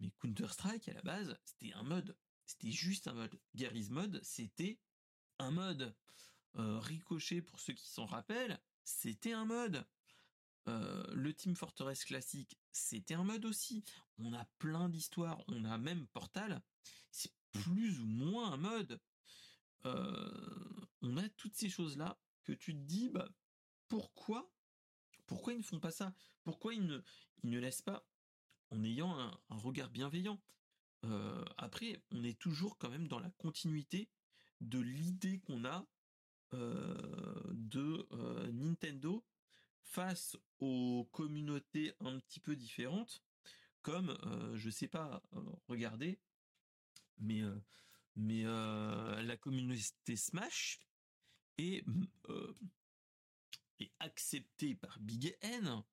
Mais Counter-Strike, à la base, c'était un mode. C'était juste un mode. Garry's Mod, c'était un mode. Ricochet, pour ceux qui s'en rappellent, c'était un mode. Le Team Fortress classique, c'était un mode aussi. On a plein d'histoires. On a même Portal. C'est plus ou moins un mode. On a toutes ces choses-là que tu te dis, bah, pourquoi ils ne font pas ça? Pourquoi ils ne laissent pas en ayant un regard bienveillant? Après, on est toujours quand même dans la continuité de l'idée qu'on a de Nintendo face aux communautés un petit peu différentes, comme, je sais pas, regardez, mais la communauté Smash est acceptée par Big N,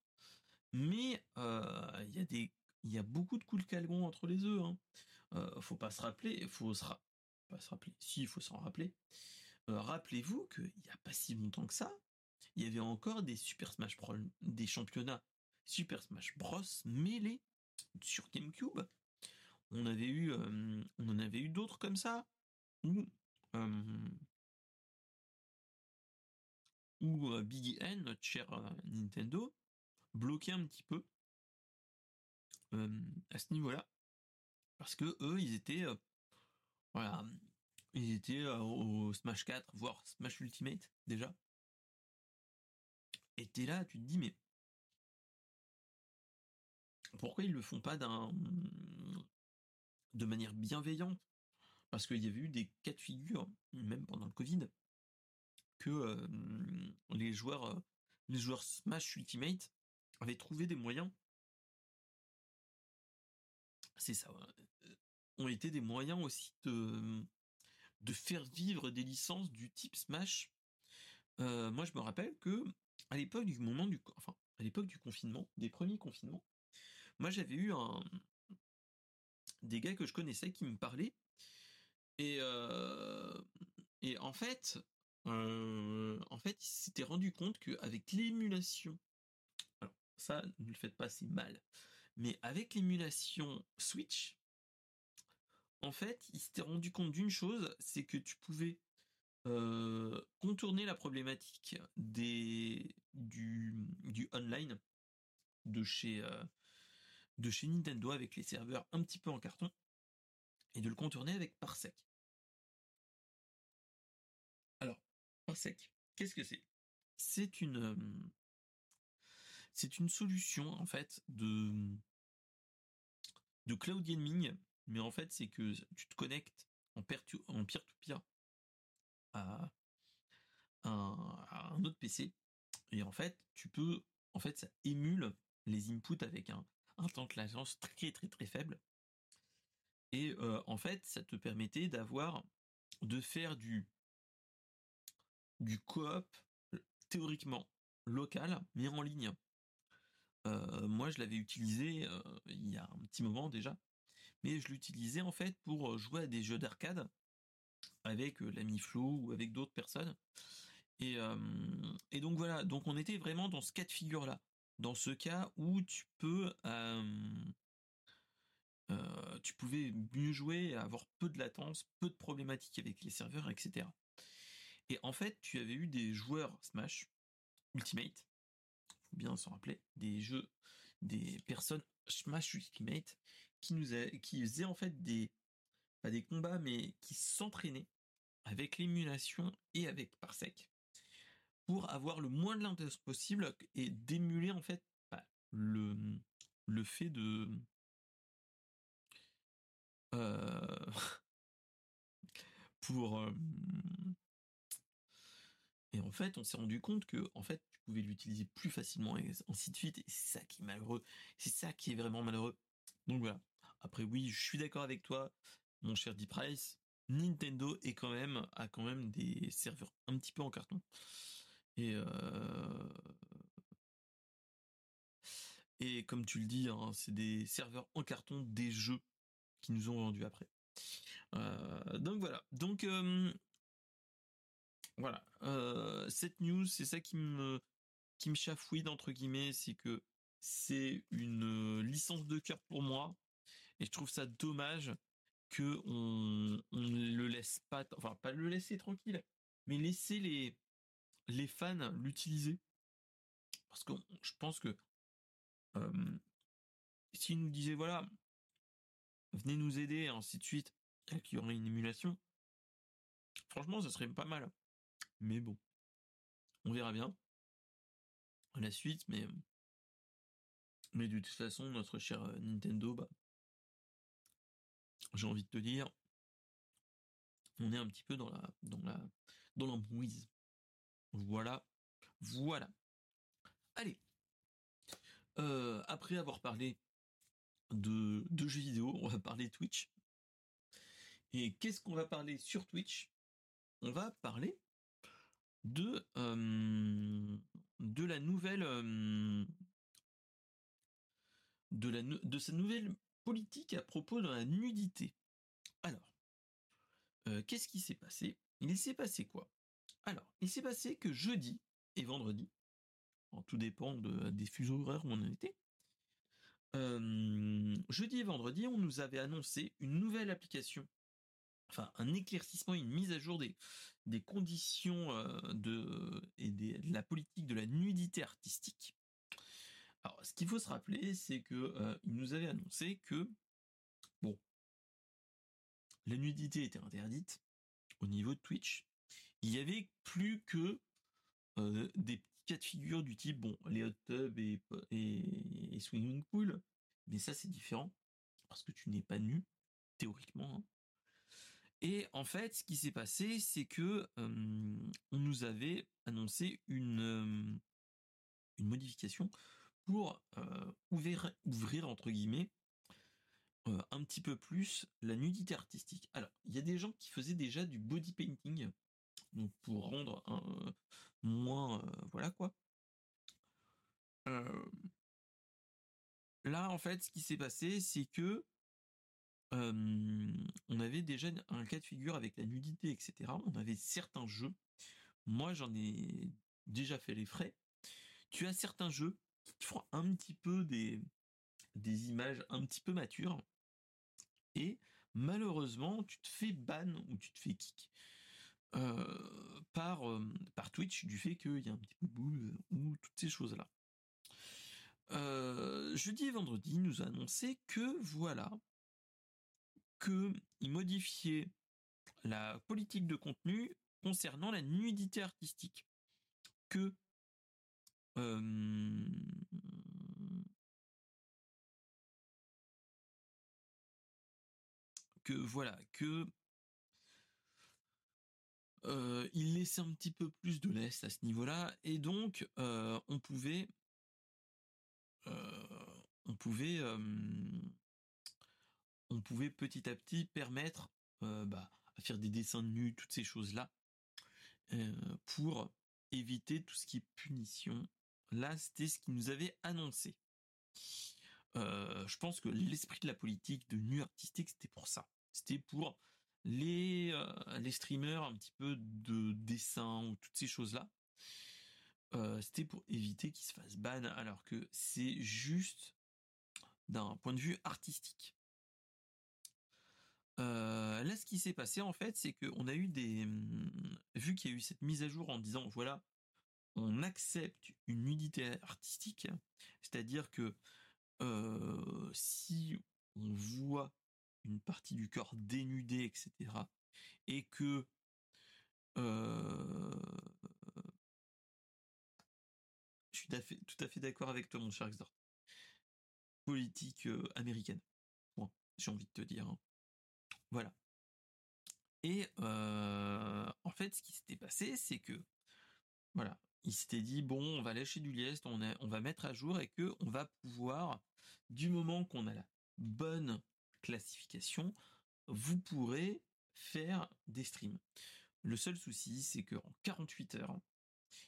mais il y a beaucoup de coups de calgon entre les œufs. Hein. Faut s'en rappeler. Rappelez-vous qu'il n'y a pas si longtemps que ça, il y avait encore des Super Smash Bros, des championnats Super Smash Bros mêlés sur GameCube. On en avait eu d'autres comme ça, où Big N, notre cher Nintendo, bloquait un petit peu à ce niveau-là, parce que eux, ils étaient au Smash 4, voire Smash Ultimate déjà. Et t'es là, tu te dis, mais pourquoi ils le font pas de manière bienveillante? Parce qu'il y avait eu des cas de figure, même pendant le Covid, que les joueurs Smash Ultimate avaient trouvé des moyens. C'est ça. Ont été des moyens aussi de faire vivre des licences du type Smash. Moi, je me rappelle que à l'époque du confinement, des premiers confinements, moi j'avais eu des gars que je connaissais qui me parlaient, et en fait ils s'étaient rendu compte qu'avec l'émulation, alors ça ne le faites pas, c'est mal, mais avec l'émulation Switch, en fait ils s'étaient rendu compte d'une chose, c'est que tu pouvais contourner la problématique du online de chez Nintendo avec les serveurs un petit peu en carton, et de le contourner avec Parsec. Alors, Parsec, qu'est-ce que c'est ? C'est une solution en fait de cloud gaming, mais en fait c'est que tu te connectes en peer-to-peer à un autre PC, et en fait ça émule les inputs avec un temps de latence très très très faible, et en fait ça te permettait de faire du coop théoriquement local mais en ligne. Moi je l'avais utilisé il y a un petit moment déjà, mais je l'utilisais en fait pour jouer à des jeux d'arcade avec l'ami Flo ou avec d'autres personnes, et donc voilà, donc on était vraiment dans ce cas de figure là, dans ce cas où tu pouvais mieux jouer, avoir peu de latence, peu de problématiques avec les serveurs, etc. Et en fait tu avais eu des joueurs Smash Ultimate, faut bien s'en rappeler, des personnes Smash Ultimate qui faisaient en fait pas des combats, mais qui s'entraînaient avec l'émulation et avec Parsec pour avoir le moins de latence possible et d'émuler en fait le fait de et en fait on s'est rendu compte que en fait tu pouvais l'utiliser plus facilement et ainsi de suite, et c'est ça qui est malheureux, c'est ça qui est vraiment malheureux. Donc voilà, après oui, je suis d'accord avec toi, mon cher D-Price, Nintendo a quand même des serveurs un petit peu en carton. Et comme tu le dis, hein, c'est des serveurs en carton des jeux qui nous ont vendus après. Donc voilà. Donc Voilà. Cette news, c'est ça qui me chafouine, entre guillemets, c'est que c'est une licence de cœur pour moi, et je trouve ça dommage que on le laisse pas, enfin pas le laisser tranquille, mais laisser les fans l'utiliser, parce que je pense que s'ils nous disaient voilà, venez nous aider et ainsi de suite, et qu'il y aurait une émulation, franchement ça serait pas mal, mais bon, on verra bien à la suite, mais de toute façon notre cher Nintendo, bah, j'ai envie de te dire, on est un petit peu dans l'embrouise. Voilà. Allez. Après avoir parlé de jeux vidéo, on va parler Twitch. Et qu'est-ce qu'on va parler sur Twitch ? On va parler de cette nouvelle politique à propos de la nudité. Alors, qu'est-ce qui s'est passé ? Il s'est passé quoi ? Alors, il s'est passé que jeudi et vendredi, tout dépend des fuseaux horaires où on était, jeudi et vendredi, on nous avait annoncé une nouvelle application, enfin un éclaircissement, une mise à jour des conditions de la politique de la nudité artistique. Alors, ce qu'il faut se rappeler, c'est que il nous avait annoncé que, bon, la nudité était interdite au niveau de Twitch. Il y avait plus que des petits cas de figure du type, bon, les hot tubs et swimming pool, mais ça c'est différent parce que tu n'es pas nu théoriquement. Hein. Et en fait, ce qui s'est passé, c'est que on nous avait annoncé une modification pour ouvrir entre guillemets un petit peu plus la nudité artistique. Alors, il y a des gens qui faisaient déjà du body painting, donc pour rendre moins voilà quoi. Là en fait, ce qui s'est passé, c'est que on avait déjà un cas de figure avec la nudité, etc. On avait certains jeux. Moi, j'en ai déjà fait les frais. Tu as certains jeux qui te font un petit peu des images un petit peu matures, et malheureusement tu te fais ban ou tu te fais kick par Twitch du fait qu'il y a un petit peu de boule ou toutes ces choses là. Jeudi et vendredi nous a annoncé que voilà, que ils modifiaient la politique de contenu concernant la nudité artistique, que il laissait un petit peu plus de l'est à ce niveau-là, et donc on pouvait petit à petit permettre à faire des dessins nus, toutes ces choses-là, pour éviter tout ce qui est punition. Là, c'était ce qu'ils nous avaient annoncé. Je pense que l'esprit de la politique de nu artistique, c'était pour ça. C'était pour les streamers un petit peu de dessin ou toutes ces choses-là. C'était pour éviter qu'ils se fassent ban, alors que c'est juste d'un point de vue artistique. Là, ce qui s'est passé, en fait, c'est qu'on a eu vu qu'il y a eu cette mise à jour en disant, voilà, on accepte une nudité artistique, c'est-à-dire que si on voit une partie du corps dénudée, etc., et que je suis tout à fait d'accord avec toi, mon cher Exor, politique américaine, bon, j'ai envie de te dire, hein. Voilà. Et en fait, ce qui s'était passé, c'est que voilà, il s'était dit, bon, on va lâcher du liest, on va mettre à jour, et que on va pouvoir, du moment qu'on a la bonne classification, vous pourrez faire des streams. Le seul souci, c'est qu'en 48 heures,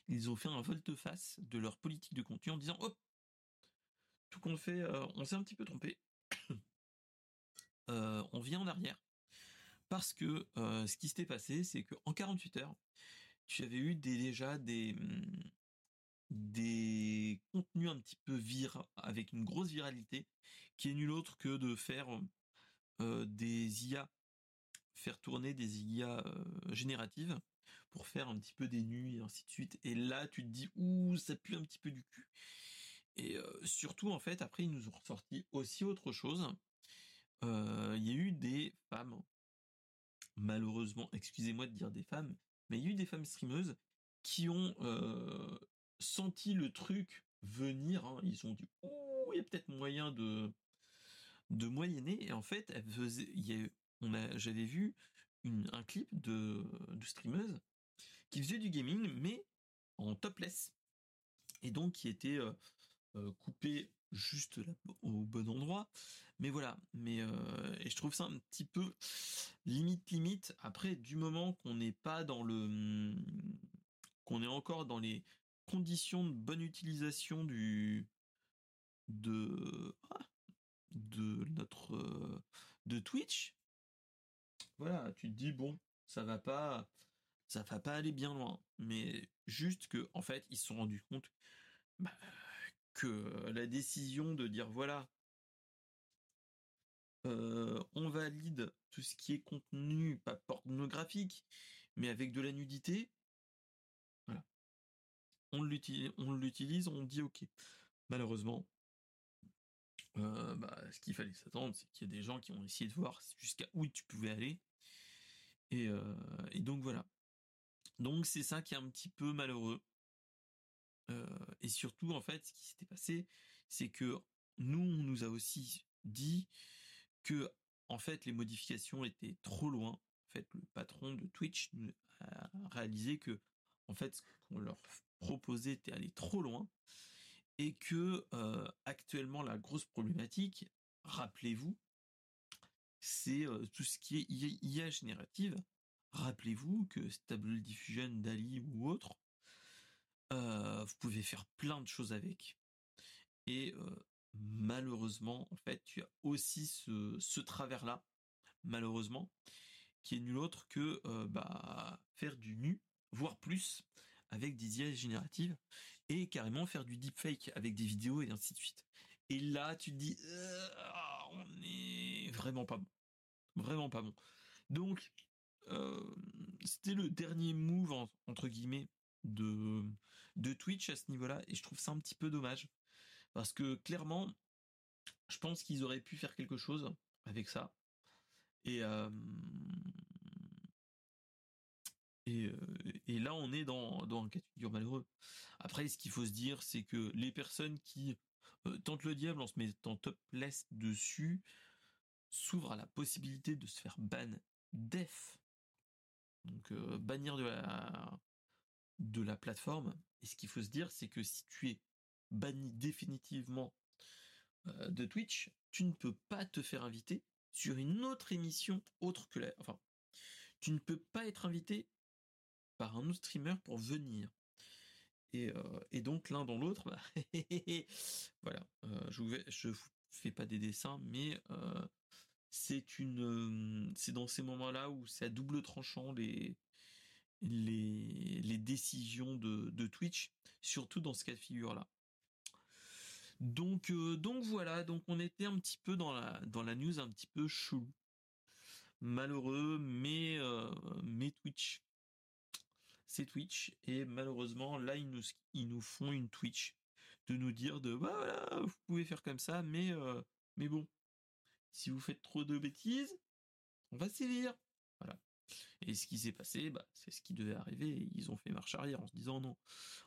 ils ont fait un volte-face de leur politique de contenu en disant, hop, tout qu'on fait, on s'est un petit peu trompé. On vient en arrière. Parce que ce qui s'était passé, c'est qu'en 48 heures, j'avais eu déjà des contenus un petit peu avec une grosse viralité, qui est nul autre que de faire faire tourner des IA génératives pour faire un petit peu des nuits et ainsi de suite. Et là, tu te dis, ouh, ça pue un petit peu du cul. Et surtout, en fait, après, ils nous ont ressorti aussi autre chose. Il y a eu des femmes, malheureusement, excusez-moi de dire des femmes, mais il y a eu des femmes streameuses qui ont senti le truc venir. Hein. Ils ont dit, ouh, il y a peut-être moyen de moyenner. Et en fait, j'avais vu un clip de streameuse qui faisait du gaming, mais en topless. Et donc, qui était coupé juste là, au bon endroit. Mais voilà. Et je trouve ça un petit peu limite. Après, du moment qu'on n'est pas qu'on est encore dans les conditions de bonne utilisation de Twitch, voilà, tu te dis, bon, ça va pas aller bien loin. Mais juste que, en fait, ils se sont rendus compte que la décision de dire, voilà, on valide tout ce qui est contenu, pas pornographique, mais avec de la nudité, voilà. On l'utilise, on dit ok. Malheureusement, ce qu'il fallait s'attendre, c'est qu'il y a des gens qui ont essayé de voir jusqu'à où tu pouvais aller. Et donc voilà. Donc c'est ça qui est un petit peu malheureux. Et surtout, en fait, ce qui s'était passé, c'est que nous, on nous a aussi dit que, en fait, les modifications étaient trop loin. En fait, le patron de Twitch a réalisé que, en fait, ce qu'on leur proposait était allé trop loin, et que actuellement, la grosse problématique, rappelez-vous, c'est tout ce qui est IA générative. Rappelez-vous que Stable Diffusion, DALL-E ou autre, vous pouvez faire plein de choses avec. Et malheureusement, en fait, tu as aussi ce travers-là, malheureusement, qui est nul autre que faire du nu, voire plus, avec des IA génératives, et carrément faire du deepfake avec des vidéos et ainsi de suite. Et là, tu te dis, on est vraiment pas bon. Vraiment pas bon. Donc, c'était le dernier move, entre guillemets, de Twitch à ce niveau-là, et je trouve ça un petit peu dommage, parce que clairement je pense qu'ils auraient pu faire quelque chose avec ça, et là on est dans un cas de figure malheureux. Après, ce qu'il faut se dire, c'est que les personnes qui tentent le diable en se mettant topless dessus s'ouvrent à la possibilité de se faire ban def, donc bannir de la plateforme. Et ce qu'il faut se dire, c'est que si tu es banni définitivement de Twitch, tu ne peux pas te faire inviter sur une autre émission autre que tu ne peux pas être invité par un autre streamer pour venir. Et donc l'un dans l'autre, voilà. Je fais pas des dessins, mais c'est dans ces moments-là où c'est à double tranchant les décisions de Twitch, surtout dans ce cas de figure-là. Donc voilà, donc on était un petit peu dans la news un petit peu chelou, malheureux, mais Twitch, c'est Twitch, et malheureusement là ils nous font une Twitch de nous dire voilà, vous pouvez faire comme ça, mais bon, si vous faites trop de bêtises, on va sévir, voilà. Et ce qui s'est passé, c'est ce qui devait arriver. Ils ont fait marche arrière en se disant non.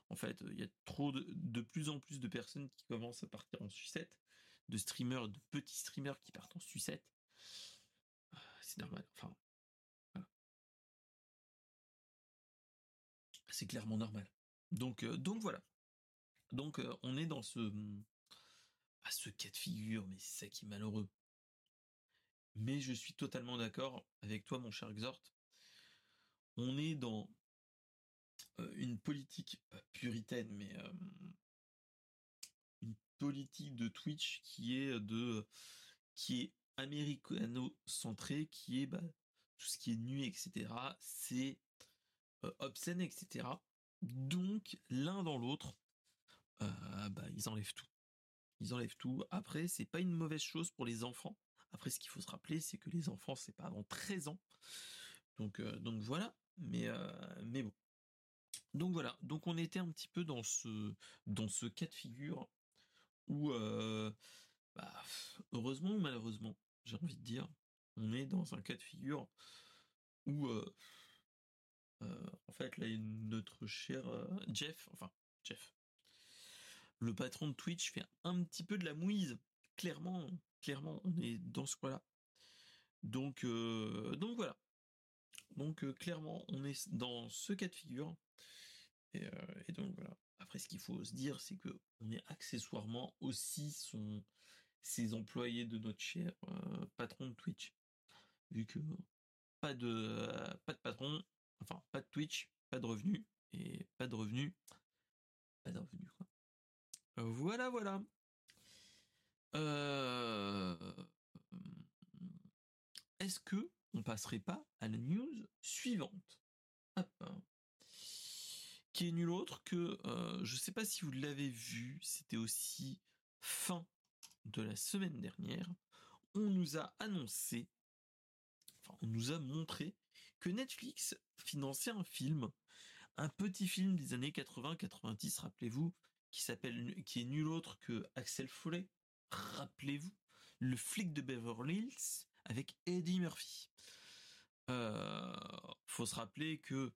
En fait, il y a trop de plus en plus de personnes qui commencent à partir en sucette, de petits streamers qui partent en sucette. C'est normal. Enfin, voilà. C'est clairement normal. Donc voilà. Donc on est dans ce cas de figure, mais c'est ça qui est malheureux. Mais je suis totalement d'accord avec toi, mon cher Exhort. On est dans une politique, pas puritaine, mais une politique de Twitch qui est américano-centrée, qui est tout ce qui est nu, etc. C'est obscènes, etc. Donc, l'un dans l'autre, ils enlèvent tout. Ils enlèvent tout. Après, c'est pas une mauvaise chose pour les enfants. Après, ce qu'il faut se rappeler, c'est que les enfants, c'est pas avant 13 ans. Donc voilà. Mais bon. Donc voilà. Donc on était un petit peu dans ce cas de figure où, heureusement ou malheureusement, j'ai envie de dire, on est dans un cas de figure où, en fait, là, notre cher Jeff, le patron de Twitch fait un petit peu de la mouise. Clairement, on est dans ce cas-là. Donc voilà. Donc clairement, on est dans ce cas de figure. Et donc voilà. Après, ce qu'il faut se dire, c'est que on est accessoirement aussi ses employés de notre cher patron de Twitch. Vu que pas de patron, enfin pas de Twitch, pas de revenus quoi. Voilà. Est-ce que on passerait pas à la news suivante, qui est nul autre que, je sais pas si vous l'avez vu, c'était aussi fin de la semaine dernière, on nous a montré que Netflix finançait un petit film des années 80-90, rappelez-vous, qui est nul autre que Axel Foley, rappelez-vous, le flic de Beverly Hills avec Eddie Murphy. Faut se rappeler que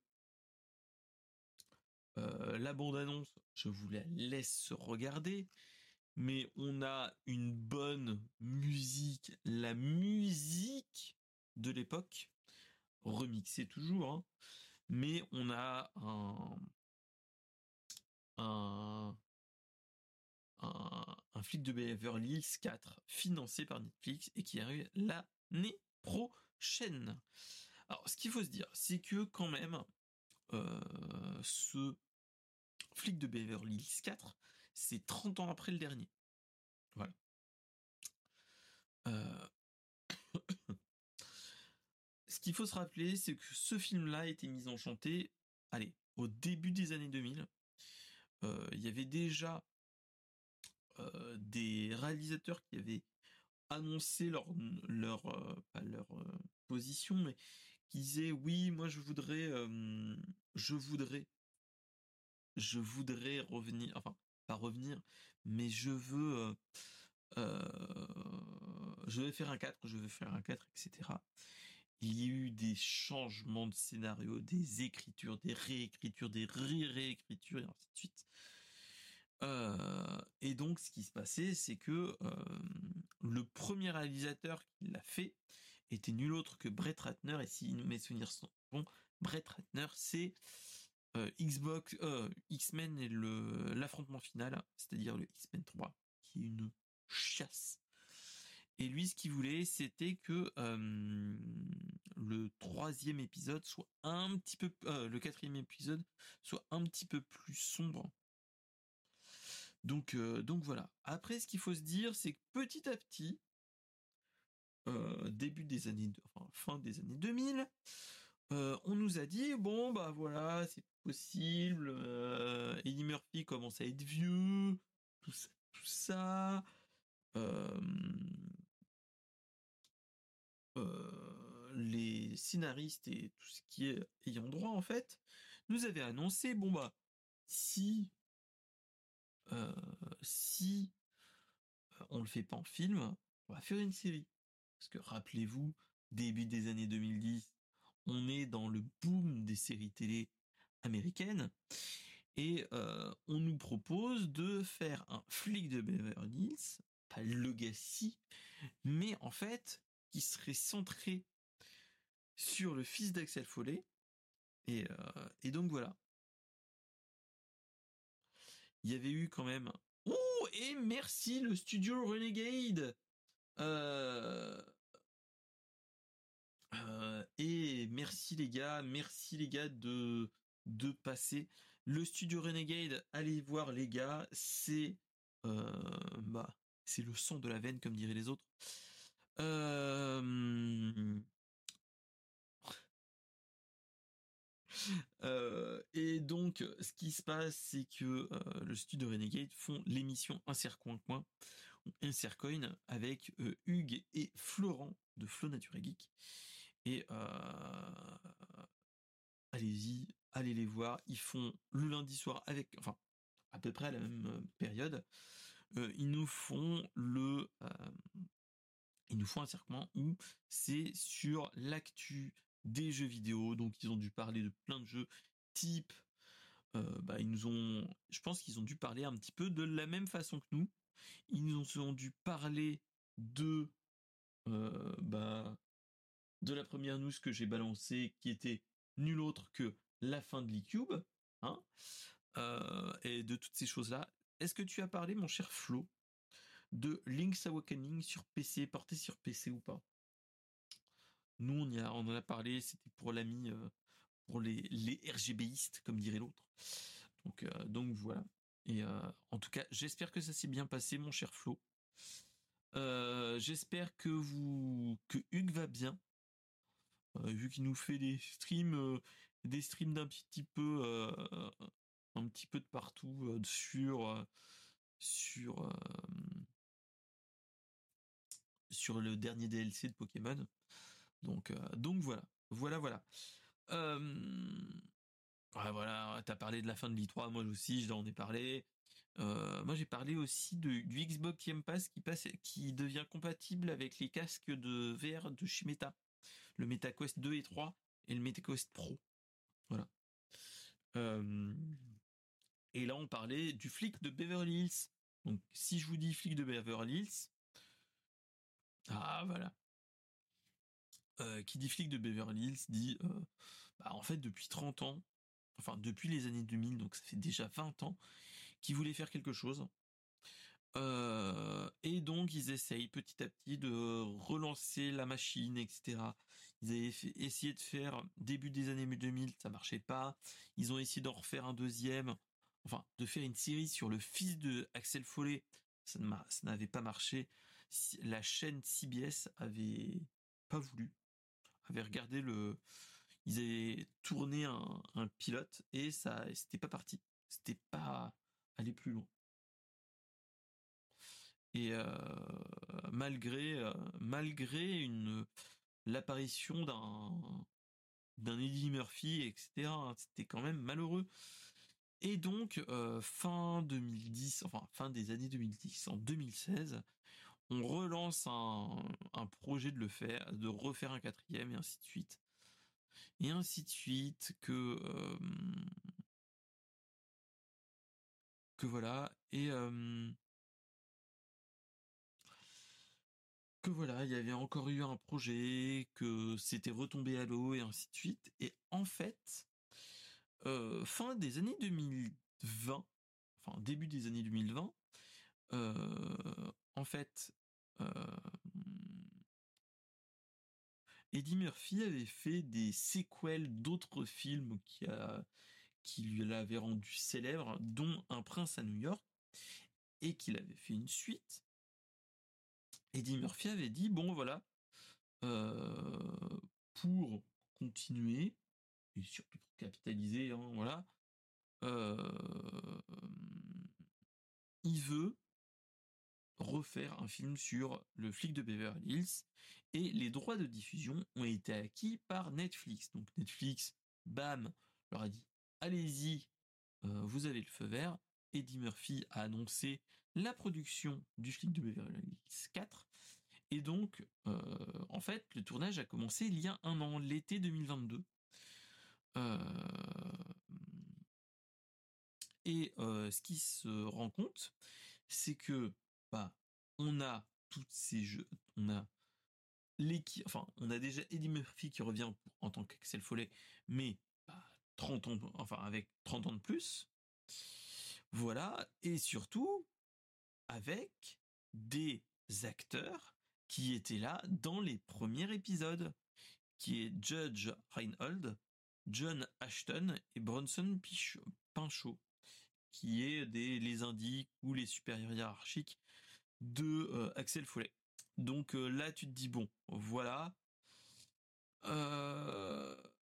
la bande-annonce, je vous la laisse regarder, mais on a une bonne musique, la musique de l'époque, remixée toujours, hein, mais on a un flic de Beverly Hills 4 financé par Netflix et qui arrive l'année prochaine. Alors, ce qu'il faut se dire, c'est que quand même, ce flic de Beverly Hills 4, c'est 30 ans après le dernier. Voilà. Ce qu'il faut se rappeler, c'est que ce film-là a été mis en chantier, au début des années 2000. Il y avait déjà des réalisateurs qui avaient annoncé leur position, mais qui disaient oui, moi je voudrais revenir, enfin pas revenir, mais je vais faire un 4, etc. Il y a eu des changements de scénario, des écritures, des réécritures, des réécritures, et ainsi de suite. Et donc, ce qui se passait, c'est que le premier réalisateur qui l'a fait était nul autre que Brett Ratner. Et si mes souvenirs sont bons, Brett Ratner, c'est X-Men et l'affrontement final, c'est-à-dire le X-Men 3, qui est une chasse. Et lui, ce qu'il voulait, c'était que le troisième épisode soit un petit peu... le quatrième épisode soit un petit peu plus sombre. Donc voilà. Après, ce qu'il faut se dire, c'est que petit à petit, fin des années 2000, on nous a dit, bon, bah voilà, c'est possible, Eddie Murphy commence à être vieux, tout ça. Les scénaristes et tout ce qui est ayant droit, en fait, nous avaient annoncé, bon, bah, si on le fait pas en film, on va faire une série. Parce que rappelez-vous, début des années 2010, on est dans le boom des séries télé américaines et on nous propose de faire un flic de Beverly Hills, pas Legacy, mais en fait, qui serait centré sur le fils d'Axel Foley. Et donc voilà. Il y avait eu quand même... Ouh, et merci le studio Renegade, et merci les gars de passer. Le studio Renegade, allez voir les gars, c'est le sang de la veine, comme diraient les autres. Et donc, ce qui se passe, c'est que le studio Renegade font l'émission Insert Coin avec Hugues et Florent de Flow Nature et Geek. Et allez-y, allez les voir. Ils font le lundi soir avec, enfin, à peu près à la même période, ils nous font le, ils nous font un segment où c'est sur l'actu des jeux vidéo. Donc ils ont dû parler de plein de jeux type, ils nous ont, je pense qu'ils ont dû parler un petit peu de la même façon que nous. Ils nous ont dû parler de la première news que j'ai balancée, qui était nul autre que la fin de l'E-Cube, hein, et de toutes ces choses-là. Est-ce que tu as parlé, mon cher Flo, de Link's Awakening sur PC, porté sur PC ou pas? Nous, on en a parlé, c'était pour l'ami, pour les RGBistes, comme dirait l'autre. Donc voilà. Et en tout cas, j'espère que ça s'est bien passé, mon cher Flo. J'espère que Hugues va bien, vu qu'il nous fait des streams d'un petit peu de partout, sur le dernier DLC de Pokémon. Donc voilà. Voilà, t'as parlé de la fin de l'I3, moi aussi j'en ai parlé. Moi j'ai parlé aussi du Xbox Game Pass qui devient compatible avec les casques de VR de chez Meta, le Meta Quest 2 et 3 et le Meta Quest Pro. Voilà. Et là on parlait du flic de Beverly Hills. Donc si je vous dis flic de Beverly Hills, ah voilà. Qui dit flic de Beverly Hills dit en fait depuis 30 ans, enfin depuis les années 2000, donc ça fait déjà 20 ans, qu'ils voulaient faire quelque chose. Et donc ils essayent petit à petit de relancer la machine, etc. Ils avaient essayé de faire début des années 2000, ça marchait pas. Ils ont essayé d'en refaire un deuxième, enfin de faire une série sur le fils de Axel Foley, ça n'avait pas marché. La chaîne CBS avait pas voulu, avait regardé ils avaient tourné un pilote et ça, c'était pas parti. C'était pas aller plus loin. Et malgré l'apparition d'un Eddie Murphy, etc., c'était quand même malheureux. Et donc, fin des années 2010, en 2016, on relance un projet de refaire un quatrième, et ainsi de suite. Et ainsi de suite, que voilà, et que voilà, il y avait encore eu un projet, que c'était retombé à l'eau, et ainsi de suite. Et en fait, fin des années 2020, enfin début des années 2020, en fait, Eddie Murphy avait fait des séquelles d'autres films qui lui l'avaient rendu célèbre, dont Un prince à New York, et qu'il avait fait une suite. Eddie Murphy avait dit, bon voilà, pour continuer, et surtout pour capitaliser, hein, voilà, il veut refaire un film sur le flic de Beverly Hills, et les droits de diffusion ont été acquis par Netflix. Donc Netflix, bam, leur a dit allez-y, vous avez le feu vert. Eddie Murphy a annoncé la production du flic de Beverly Hills 4, et donc en fait le tournage a commencé il y a un an, l'été 2022. Ce qui se rend compte, c'est que on a tous ces jeux, on a déjà Eddie Murphy qui revient en tant qu'Axel Foley, mais 30 ans, enfin avec 30 ans de plus, voilà, et surtout avec des acteurs qui étaient là dans les premiers épisodes, qui est Judge Reinhold, John Ashton et Bronson Pinchot, qui est les indices ou les supérieurs hiérarchiques de Axel Foley. Donc là tu te dis bon voilà,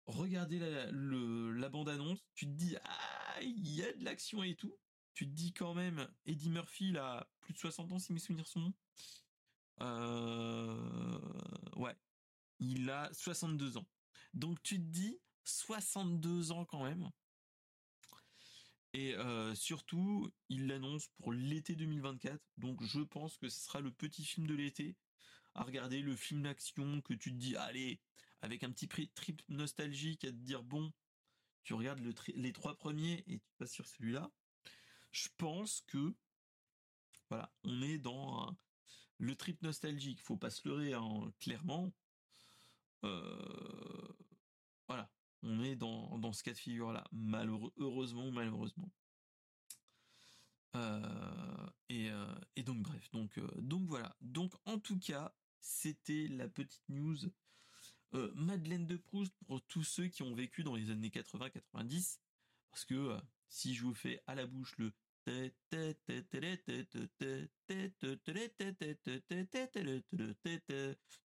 regarder la bande-annonce, tu te dis « Ah, il y a de l'action et tout ». Tu te dis quand même, Eddie Murphy, il a plus de 60 ans, si mes souvenirs sont bons. Ouais. Il a 62 ans. Donc, tu te dis 62 ans quand même. Et surtout, il l'annonce pour l'été 2024. Donc, je pense que ce sera le petit film de l'été à regarder, le film d'action que tu te dis, allez, avec un petit trip nostalgique à te dire, bon, tu regardes les trois premiers et tu passes sur celui-là. Je pense que, voilà, on est dans le trip nostalgique. Faut pas se leurrer, hein, clairement. Voilà, on est dans ce cas de figure-là, heureusement ou malheureusement. Et donc, bref, donc voilà. Donc, en tout cas, c'était la petite news Madeleine de Proust pour tous ceux qui ont vécu dans les années 80-90. Parce que si je vous fais à la bouche le...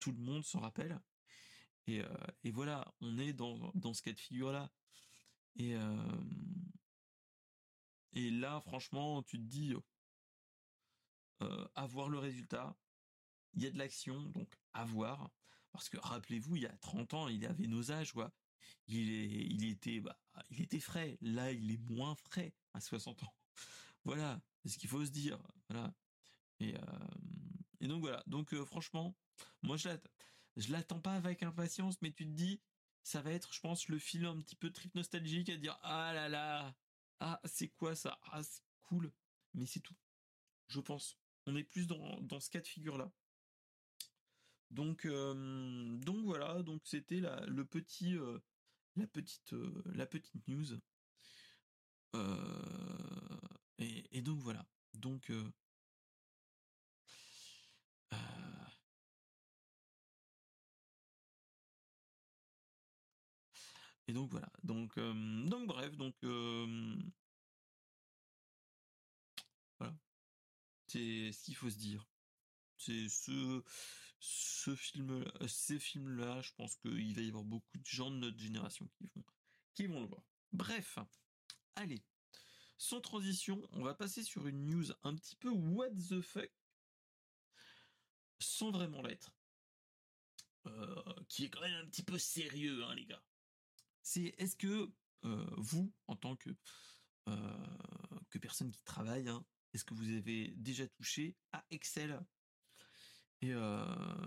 Tout le monde s'en rappelle. Et voilà, on est dans ce cas de figure-là. Et là, franchement, tu te dis... à voir le résultat. Il y a de l'action, donc à voir. Parce que, rappelez-vous, il y a 30 ans, il avait nos âges, quoi. Il était frais. Là, il est moins frais à 60 ans. Voilà, c'est ce qu'il faut se dire. Voilà. Et donc voilà. Donc franchement, moi je l'attends pas avec impatience, mais tu te dis, ça va être, je pense, le film un petit peu trip nostalgique à dire, ah là là, ah c'est quoi ça, ah c'est cool, mais c'est tout. Je pense. On est plus dans ce cas de figure là. Donc voilà. Donc c'était la petite news. Et donc voilà. Donc et donc voilà. Donc bref. Donc voilà. C'est ce qu'il faut se dire. C'est ces films-là, je pense qu'il va y avoir beaucoup de gens de notre génération qui vont le voir. Bref, allez, sans transition, on va passer sur une news un petit peu what the fuck, sans vraiment l'être, qui est quand même un petit peu sérieux, hein, les gars. C'est est-ce que vous, en tant que personne qui travaille, hein, est-ce que vous avez déjà touché à Excel ? Et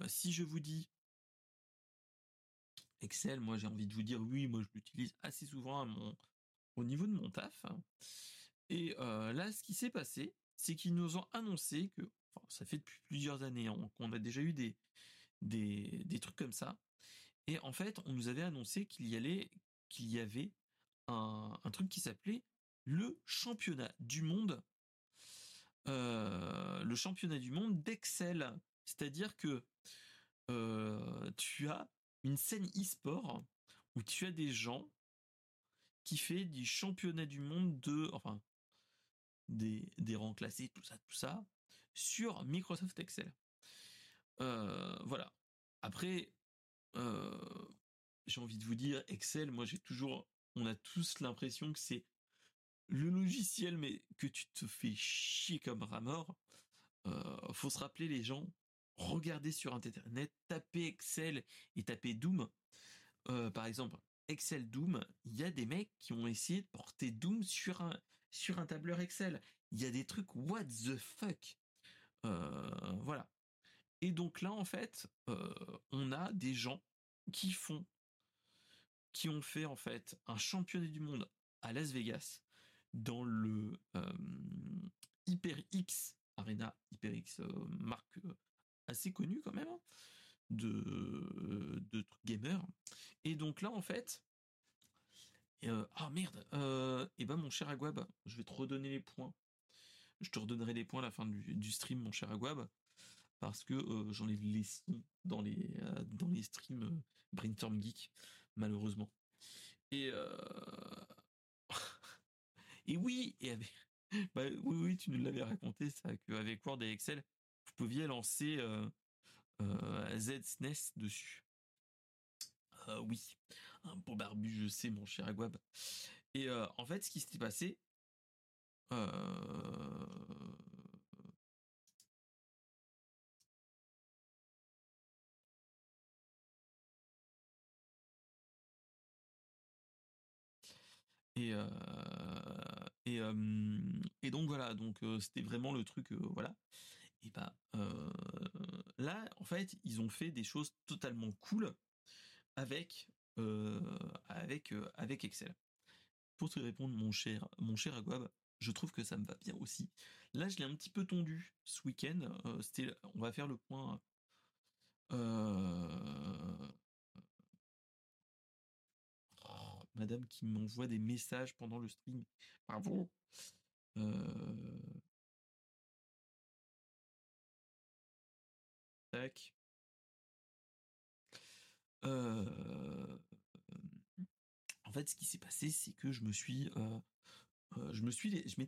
si je vous dis Excel, moi j'ai envie de vous dire oui, moi je l'utilise assez souvent au niveau de mon taf. Et là, ce qui s'est passé, c'est qu'ils nous ont annoncé que, enfin, ça fait depuis plusieurs années qu'on a déjà eu des trucs comme ça. Et en fait, on nous avait annoncé qu'il y avait un truc qui s'appelait le championnat du monde. Le championnat du monde d'Excel. C'est-à-dire que tu as une scène e-sport où tu as des gens qui font du championnat du monde des rangs classés, tout ça, sur Microsoft Excel. Voilà. Après, j'ai envie de vous dire, Excel, moi on a tous l'impression que c'est le logiciel, mais que tu te fais chier comme rat mort. Faut se rappeler, les gens, regardez sur internet, tapez Excel et tapez Doom. Par exemple, Excel Doom, il y a des mecs qui ont essayé de porter Doom sur un tableur Excel. Il y a des trucs what the fuck. Voilà. Et donc là, en fait, on a des gens qui ont fait en fait un championnat du monde à Las Vegas dans le HyperX Arena. HyperX, marque assez connue quand même, hein, de trucs gamers. Et donc là, en fait, mon cher Aguab, je vais te redonner les points. Je te redonnerai les points à la fin du stream, mon cher Aguab, parce que j'enlève les sons dans les streams Brainstorm Geek, malheureusement. Et oui, et avec... Bah, oui, tu nous l'avais raconté, ça, qu'avec Word et Excel, vous pouviez lancer ZSNES dessus. Oui, un beau barbu, je sais, mon cher Aguab. Et en fait, ce qui s'était passé... Et donc voilà, donc c'était vraiment le truc, voilà. Et bah là, en fait, ils ont fait des choses totalement cool avec avec Excel. Pour te répondre, mon cher Aguab, je trouve que ça me va bien aussi. Là, je l'ai un petit peu tondu ce week-end. On va faire le point. Madame qui m'envoie des messages pendant le stream. Bravo. Tac. En fait, ce qui s'est passé, c'est que je m'étais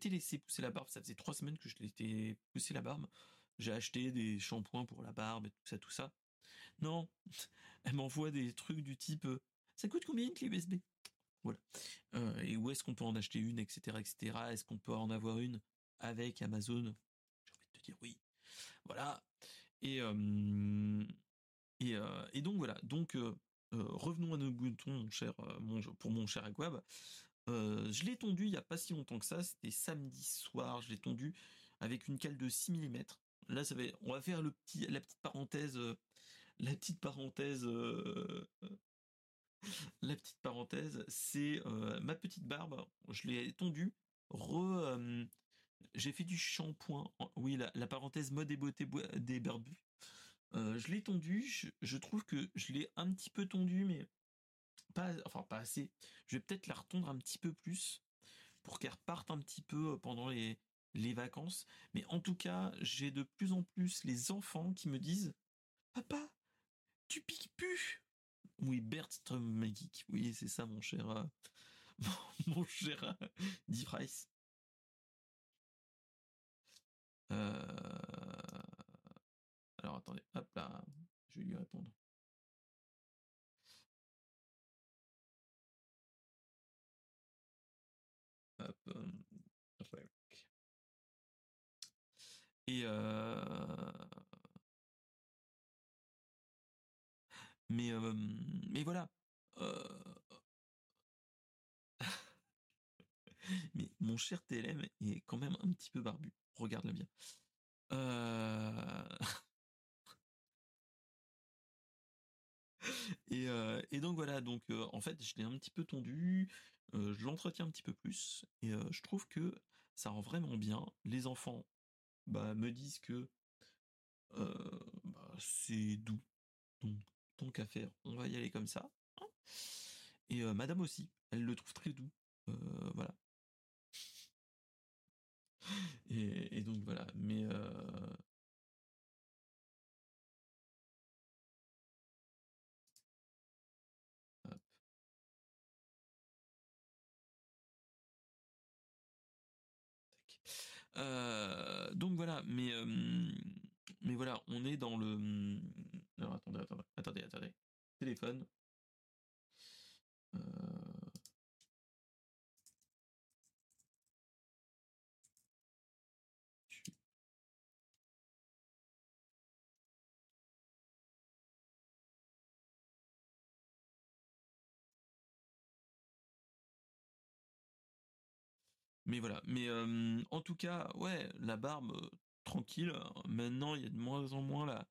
laissé pousser la barbe. Ça faisait 3 semaines que je l'étais poussé la barbe. J'ai acheté des shampoings pour la barbe et tout ça, tout ça. Non, elle m'envoie des trucs du type ça coûte combien une clé USB? Voilà. Et où est-ce qu'on peut en acheter une, etc., etc. Est-ce qu'on peut en avoir une avec Amazon? J'ai envie de te dire oui. Voilà. Et donc voilà. Donc revenons à nos boutons, pour mon cher Aguab. Je l'ai tondu il n'y a pas si longtemps que ça. C'était samedi soir. Je l'ai tondu avec une cale de 6 mm. Là, on va faire la petite parenthèse, c'est ma petite barbe. Je l'ai tondue. J'ai fait du shampoing. Oui, la parenthèse mode et beauté des barbus. Je l'ai tondue. Je trouve que je l'ai un petit peu tondue, mais pas assez. Je vais peut-être la retondre un petit peu plus pour qu'elle reparte un petit peu pendant les vacances. Mais en tout cas, j'ai de plus en plus les enfants qui me disent « Papa, tu piques plus !» Oui, Brainstorm Geek. Oui, c'est ça, mon cher. Mon cher Deep Rice. Alors, attendez. Hop là. Je vais lui répondre. Hop. Mais voilà. Mais mon cher TLM est quand même un petit peu barbu. Regarde-la bien. Et donc voilà. Donc en fait, je l'ai un petit peu tondu. Je l'entretiens un petit peu plus. Et je trouve que ça rend vraiment bien. Les enfants me disent que c'est doux. Donc, tant qu'à faire, on va y aller comme ça. Et madame aussi, elle le trouve très doux. Voilà. Et donc voilà. Mais hop. Donc voilà, mais voilà, on est dans le... Non, attendez. Téléphone. Mais voilà. Mais en tout cas, ouais, la barbe, tranquille. Maintenant, il y a de moins en moins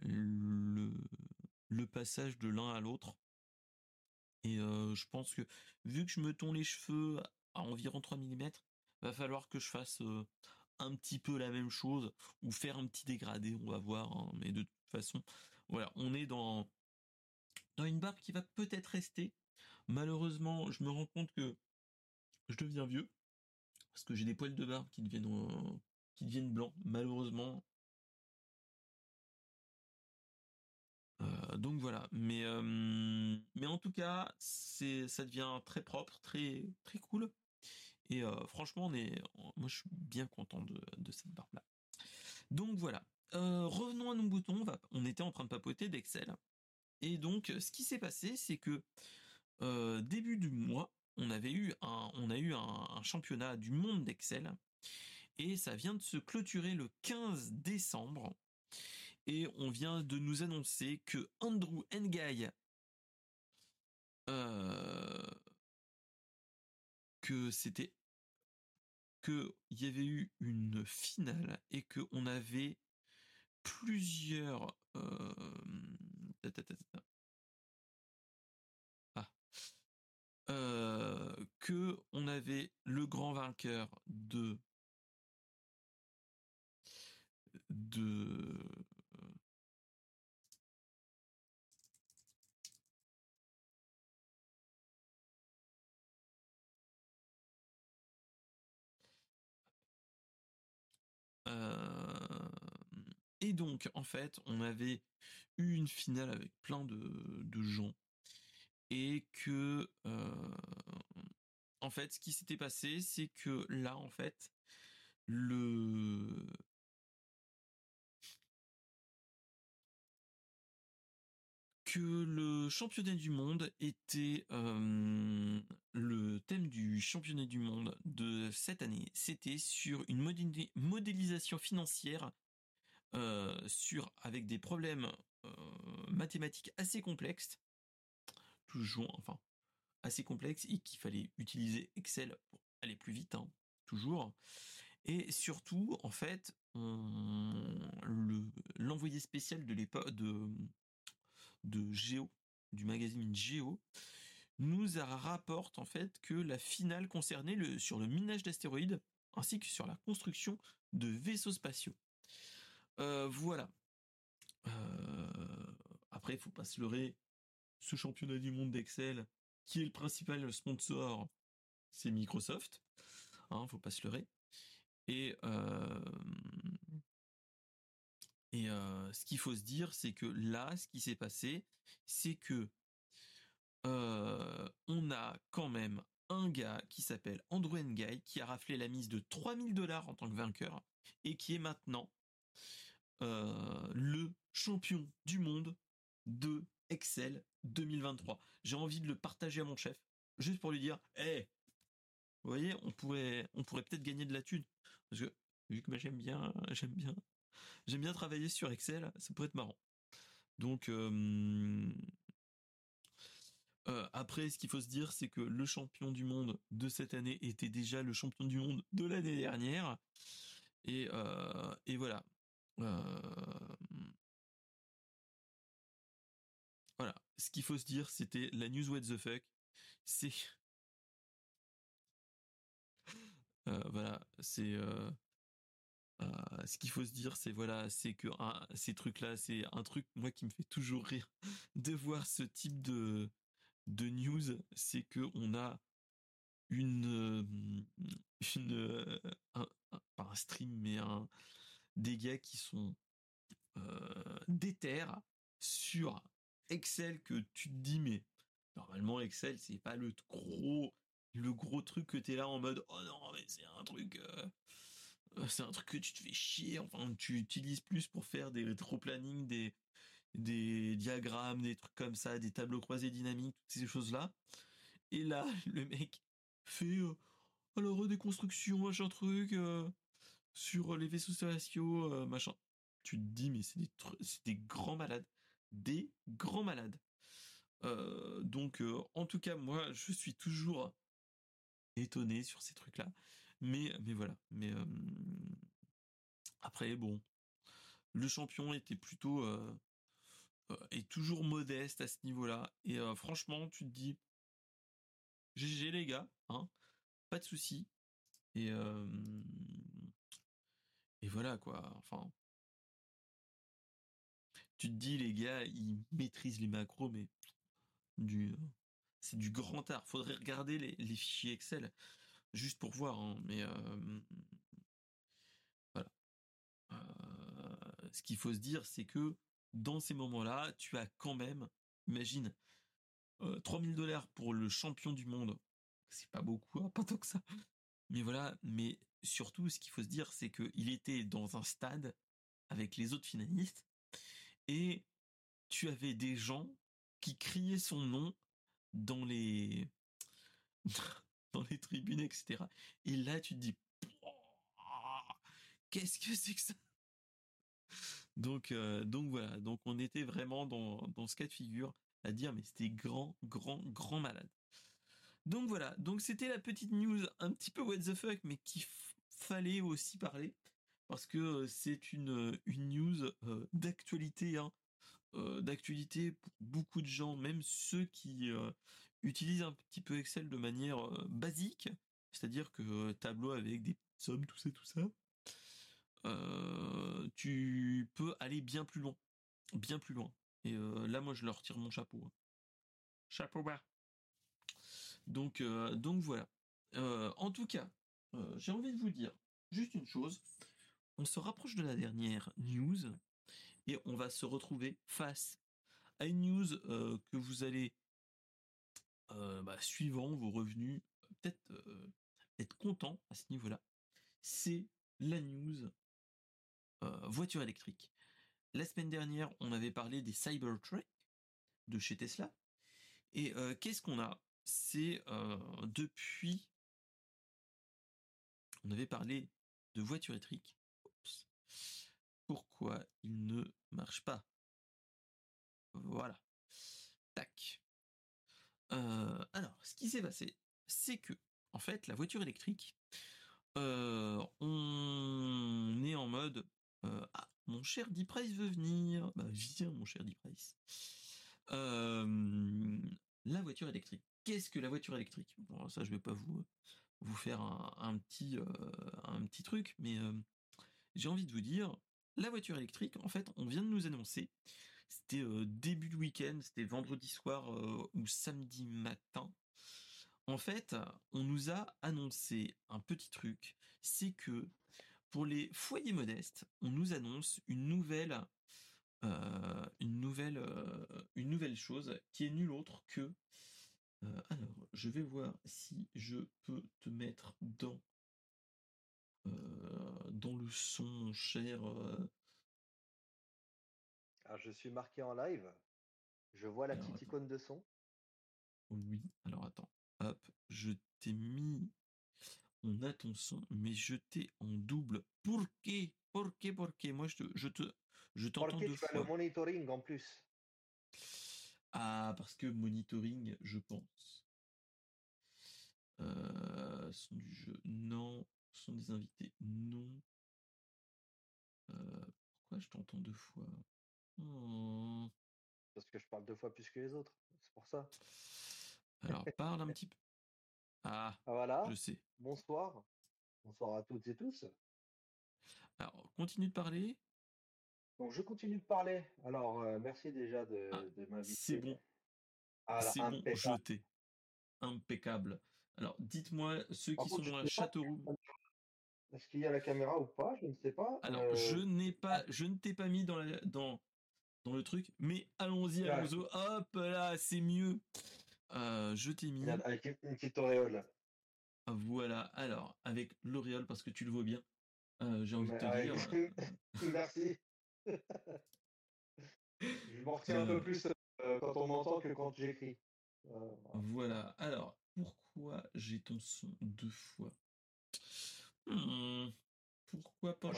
le passage de l'un à l'autre, et je pense que vu que je me tonds les cheveux à environ 3 mm, va falloir que je fasse un petit peu la même chose ou faire un petit dégradé, on va voir, hein. Mais de toute façon, voilà, on est dans une barbe qui va peut-être rester. Malheureusement, je me rends compte que je deviens vieux parce que j'ai des poils de barbe qui deviennent blancs, malheureusement. Donc voilà, mais en tout cas, ça devient très propre, très très cool. Et franchement, moi je suis bien content de cette barbe là. Donc voilà, revenons à nos boutons. On était en train de papoter d'Excel. Et donc, ce qui s'est passé, c'est que début du mois, on a eu un championnat du monde d'Excel, et ça vient de se clôturer le 15 décembre, et on vient de nous annoncer que Andrew Ngai, qu'il y avait eu une finale et qu'on avait plusieurs... que on avait le grand vainqueur et donc, en fait, on avait eu une finale avec plein de gens. Et que, en fait, ce qui s'était passé, c'est que là, en fait, le championnat du monde était le thème du championnat du monde de cette année. C'était sur une modélisation financière avec des problèmes mathématiques assez complexes. Toujours, enfin, assez complexe et qu'il fallait utiliser Excel pour aller plus vite, hein, toujours. Et surtout, en fait, l'envoyé spécial de l'époque de Géo, du magazine Géo, nous rapporte en fait que la finale concernait sur le minage d'astéroïdes ainsi que sur la construction de vaisseaux spatiaux. Voilà. Après, il ne faut pas se leurrer. Ce championnat du monde d'Excel, qui est le principal sponsor, c'est Microsoft. Hein, faut pas se leurrer. Et ce qu'il faut se dire, c'est que là, ce qui s'est passé, c'est que on a quand même un gars qui s'appelle Andrew Ngai, qui a raflé la mise de $3 000 en tant que vainqueur, et qui est maintenant le champion du monde de Excel 2023. J'ai envie de le partager à mon chef, juste pour lui dire, hey, vous voyez, on pourrait peut-être gagner de la thune, parce que vu que bah, j'aime bien travailler sur Excel, ça pourrait être marrant. Donc après, ce qu'il faut se dire, c'est que le champion du monde de cette année était déjà le champion du monde de l'année dernière, et voilà. Voilà, ce qu'il faut se dire, c'était la news what the fuck, c'est... voilà, c'est... ce qu'il faut se dire, c'est voilà, c'est que ces trucs-là, c'est un truc, moi, qui me fait toujours rire de voir ce type de news, c'est qu'on a pas un stream, mais des gars qui sont déter sur... Excel, que tu te dis, mais normalement Excel c'est pas le gros truc que t'es là en mode oh non mais c'est un truc que tu te fais chier, enfin tu utilises plus pour faire des rétro-planning, des diagrammes, des trucs comme ça, des tableaux croisés dynamiques, toutes ces choses là. Et là le mec fait alors reconstruction machin truc sur les vaisseaux spatiaux machin. Tu te dis mais c'est des grands malades. Des grands malades. Donc, en tout cas, moi, je suis toujours étonné sur ces trucs-là. Mais voilà. Mais après, bon, le champion était plutôt est toujours modeste à ce niveau-là. Et franchement, tu te dis, GG les gars, hein, pas de souci. Et voilà quoi. Enfin. Tu te dis, les gars, ils maîtrisent les macros, mais c'est du grand art. Faudrait regarder les fichiers Excel, juste pour voir. Hein, mais voilà. Ce qu'il faut se dire, c'est que dans ces moments-là, tu as quand même, imagine, $3 000 pour le champion du monde. C'est pas beaucoup, hein, pas tant que ça. Mais voilà, mais surtout, ce qu'il faut se dire, c'est qu'il était dans un stade avec les autres finalistes. Et tu avais des gens qui criait son nom dans les dans les tribunes, etc. Et là, tu te dis, qu'est-ce que c'est que ça? Donc voilà. Donc on était vraiment dans ce cas de figure à dire, mais c'était grand malade. Donc voilà. Donc c'était la petite news un petit peu what the fuck, mais qu'il fallait aussi parler parce que c'est une news d'actualité, hein. D'actualité pour beaucoup de gens, même ceux qui utilisent un petit peu Excel de manière basique, c'est-à-dire que tableau avec des petites sommes, tout ça, tu peux aller bien plus loin. Et là, moi, je leur tire mon chapeau. Hein. Chapeau bas. Donc voilà. En tout cas, j'ai envie de vous dire juste une chose. On se rapproche de la dernière news et on va se retrouver face à une news que vous allez, suivant vos revenus, peut-être être content à ce niveau-là. C'est la news voiture électrique. La semaine dernière, on avait parlé des Cybertruck de chez Tesla. Et qu'est-ce qu'on a ? C'est depuis... On avait parlé de voiture électrique. Oups. Pourquoi il ne marche pas ? Voilà. Tac. Alors, ce qui s'est passé, c'est que, en fait, la voiture électrique, on est en mode... mon cher D-Price veut venir. Bah, viens, mon cher D-Price. La voiture électrique. Qu'est-ce que la voiture électrique ? Bon, ça, je vais pas vous faire un petit truc, mais j'ai envie de vous dire, la voiture électrique, en fait, on vient de nous annoncer. C'était début de week-end, c'était vendredi soir ou samedi matin. En fait, on nous a annoncé un petit truc, c'est que pour les foyers modestes, on nous annonce une nouvelle chose qui est nulle autre que... alors, je vais voir si je peux te mettre dans le son, cher... Alors, je suis marqué en live. Je vois la petite icône de son. Oui, alors attends. Hop, je t'ai mis... On a ton son, mais je t'ai en double. Pourquoi? Moi, je t'entends deux fois. Pourquoi tu as le monitoring en plus? Ah, parce que monitoring, je pense. Son du jeu, non. Sont des invités, non. Pourquoi je t'entends deux fois? Oh. Parce que je parle deux fois plus que les autres. C'est pour ça. Alors, parle un petit peu. Ah, voilà. Je sais. Bonsoir. Bonsoir à toutes et tous. Alors, continue de parler. Donc, je continue de parler. Alors, merci déjà de m'inviter. C'est bon. Voilà, c'est impeccable. Bon, jeté. Impeccable. Alors, dites-moi, ceux par qui contre, sont dans la château. Est-ce qu'il y a la caméra ou pas ? Je ne sais pas. Alors, je ne t'ai pas mis dans le truc, mais allons-y, Alonso. Hop là, c'est mieux. Je t'ai mis avec une petite auréole. Voilà, alors avec l'auréole parce que tu le vois bien. J'ai envie de te dire. Merci. Je m'en retiens un peu plus quand on m'entend que quand j'écris. Voilà. Alors pourquoi j'ai ton son deux fois? Pourquoi pas?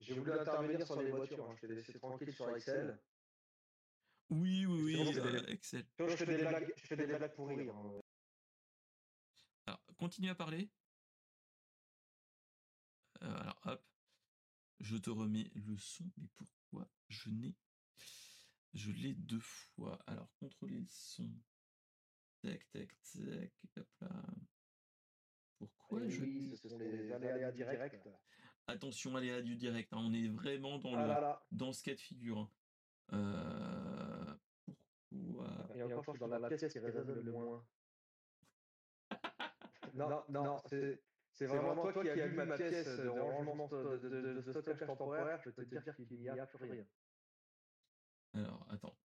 J'ai voulu intervenir sur les voitures. Hein. Je t'ai laissé tranquille sur Excel. Oui, Excel. Je fais des blagues pour rire. Alors, continue à parler. Alors, hop. Je te remets le son, mais pourquoi je l'ai deux fois. Alors, contrôler le son. Tac, tac, tac. Hop là. Pourquoi et je... Oui, ce sont les aléas directs. Attention, aléas du direct. Hein. On est vraiment dans ce cas de figure. Hein. Pourquoi... Et encore, je suis dans la pièce qui résonne le moins. non, c'est vraiment toi qui as vu ma pièce de rangement de stockage temporaire. Je peux te dire qu'il n'y a plus rien. Alors, attends,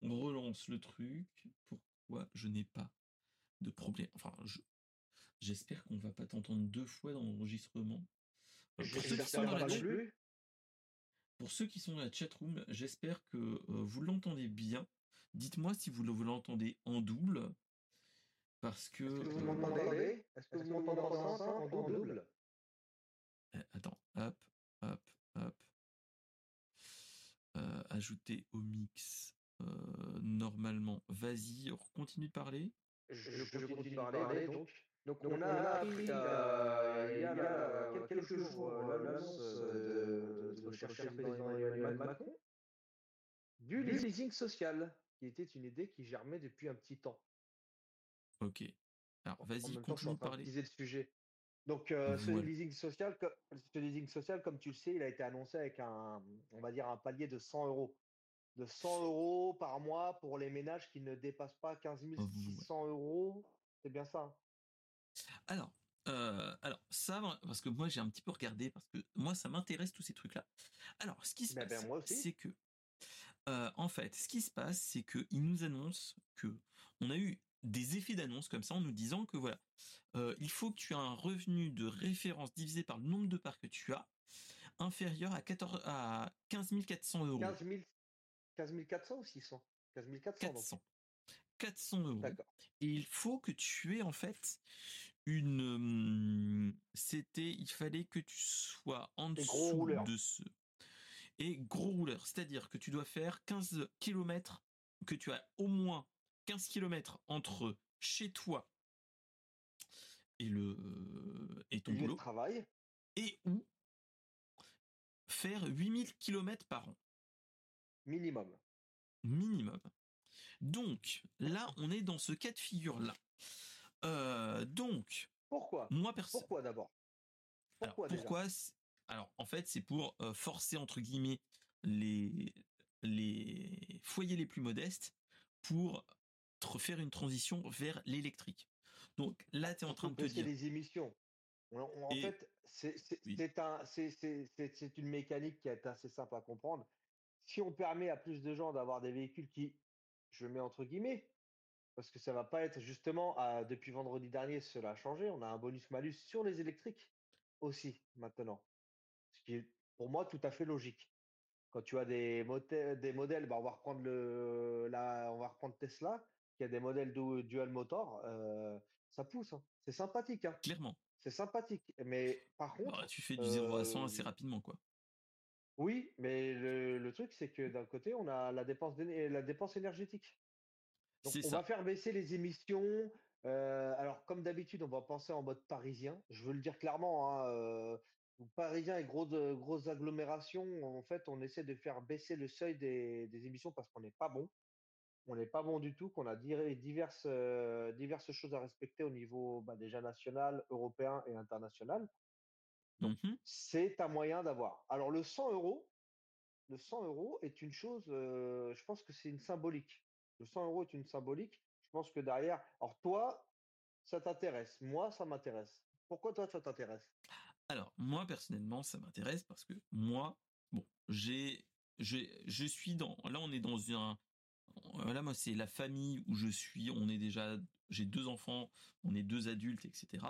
on relance le truc. Pourquoi je n'ai pas de problème? Enfin, j'espère qu'on ne va pas t'entendre deux fois dans l'enregistrement. Pour ceux qui sont dans la chatroom, j'espère que vous l'entendez bien. Dites-moi si vous l'entendez en double, parce que... Est-ce que vous m'entendez? Est-ce que vous m'entendez en double? Attends, hop, hop, hop. Ajouter au mix normalement. Vas-y, continue de parler. Je continue de parler, donc on a appris il y a quelques jours l'annonce de notre chercheur président Emmanuel Macron du leasing social, qui était une idée qui germait depuis un petit temps. Ok. Alors vas-y, continue de parler. Le sujet. Donc ce leasing social, comme tu le sais, il a été annoncé avec un, on va dire, un palier de 100 €. De 100 € par mois pour les ménages qui ne dépassent pas 15 600 euros. C'est bien ça? Alors, ça, parce que moi j'ai un petit peu regardé, parce que moi ça m'intéresse tous ces trucs-là. Alors, ce qui se passe, c'est que, en fait, ce qui se passe, c'est qu'ils nous annoncent que on a eu des effets d'annonce comme ça en nous disant que voilà, il faut que tu aies un revenu de référence divisé par le nombre de parts que tu as inférieur à 15 400 €. 15 400 ou 600? 15 400. 400 €. D'accord. Et il faut que tu aies en fait une... il fallait que tu sois en dessous de ce... Et gros rouleur, c'est-à-dire que tu dois faire 15 km, que tu as au moins 15 km entre chez toi et ton boulot. Travail. Et ou faire 8000 km par an. Minimum. Minimum. Donc, là, on est dans ce cas de figure-là. Donc... Pourquoi? Moi, personne. Pourquoi d'abord? Alors, en fait, c'est pour forcer, entre guillemets, les foyers les plus modestes pour faire une transition vers l'électrique. Donc, là, tu es en train de te dire... C'est les émissions. C'est une mécanique qui est assez simple à comprendre. Si on permet à plus de gens d'avoir des véhicules qui, je mets entre guillemets, parce que ça va pas être justement, depuis vendredi dernier, cela a changé. On a un bonus-malus sur les électriques aussi, maintenant. Ce qui est, pour moi, tout à fait logique. Quand tu as des modèles, bah, on va reprendre on va reprendre Tesla, qui a des modèles dual motor, ça pousse, hein. C'est sympathique, hein. Clairement. C'est sympathique. Mais par contre... Alors, tu fais du 0 à 100 assez rapidement, quoi. Oui, mais le truc, c'est que d'un côté, on a la dépense énergétique. Donc, on va faire baisser les émissions. Alors, comme d'habitude, on va penser en mode parisien. Je veux le dire clairement, hein, parisien et grosses agglomérations, en fait, on essaie de faire baisser le seuil des émissions parce qu'on n'est pas bon. On n'est pas bon du tout, qu'on a diverses choses à respecter au niveau déjà national, européen et international. C'est un moyen d'avoir. Alors, le 100 € est une chose, je pense que c'est une symbolique. Le 100 € est une symbolique. Je pense que derrière, alors toi, ça t'intéresse. Moi, ça m'intéresse. Pourquoi toi, ça t'intéresse? Alors, moi, personnellement, ça m'intéresse parce que moi, bon, je suis dans, là, on est dans un, là, moi, c'est la famille où je suis, on est déjà, j'ai 2 enfants, on est 2 adultes, etc.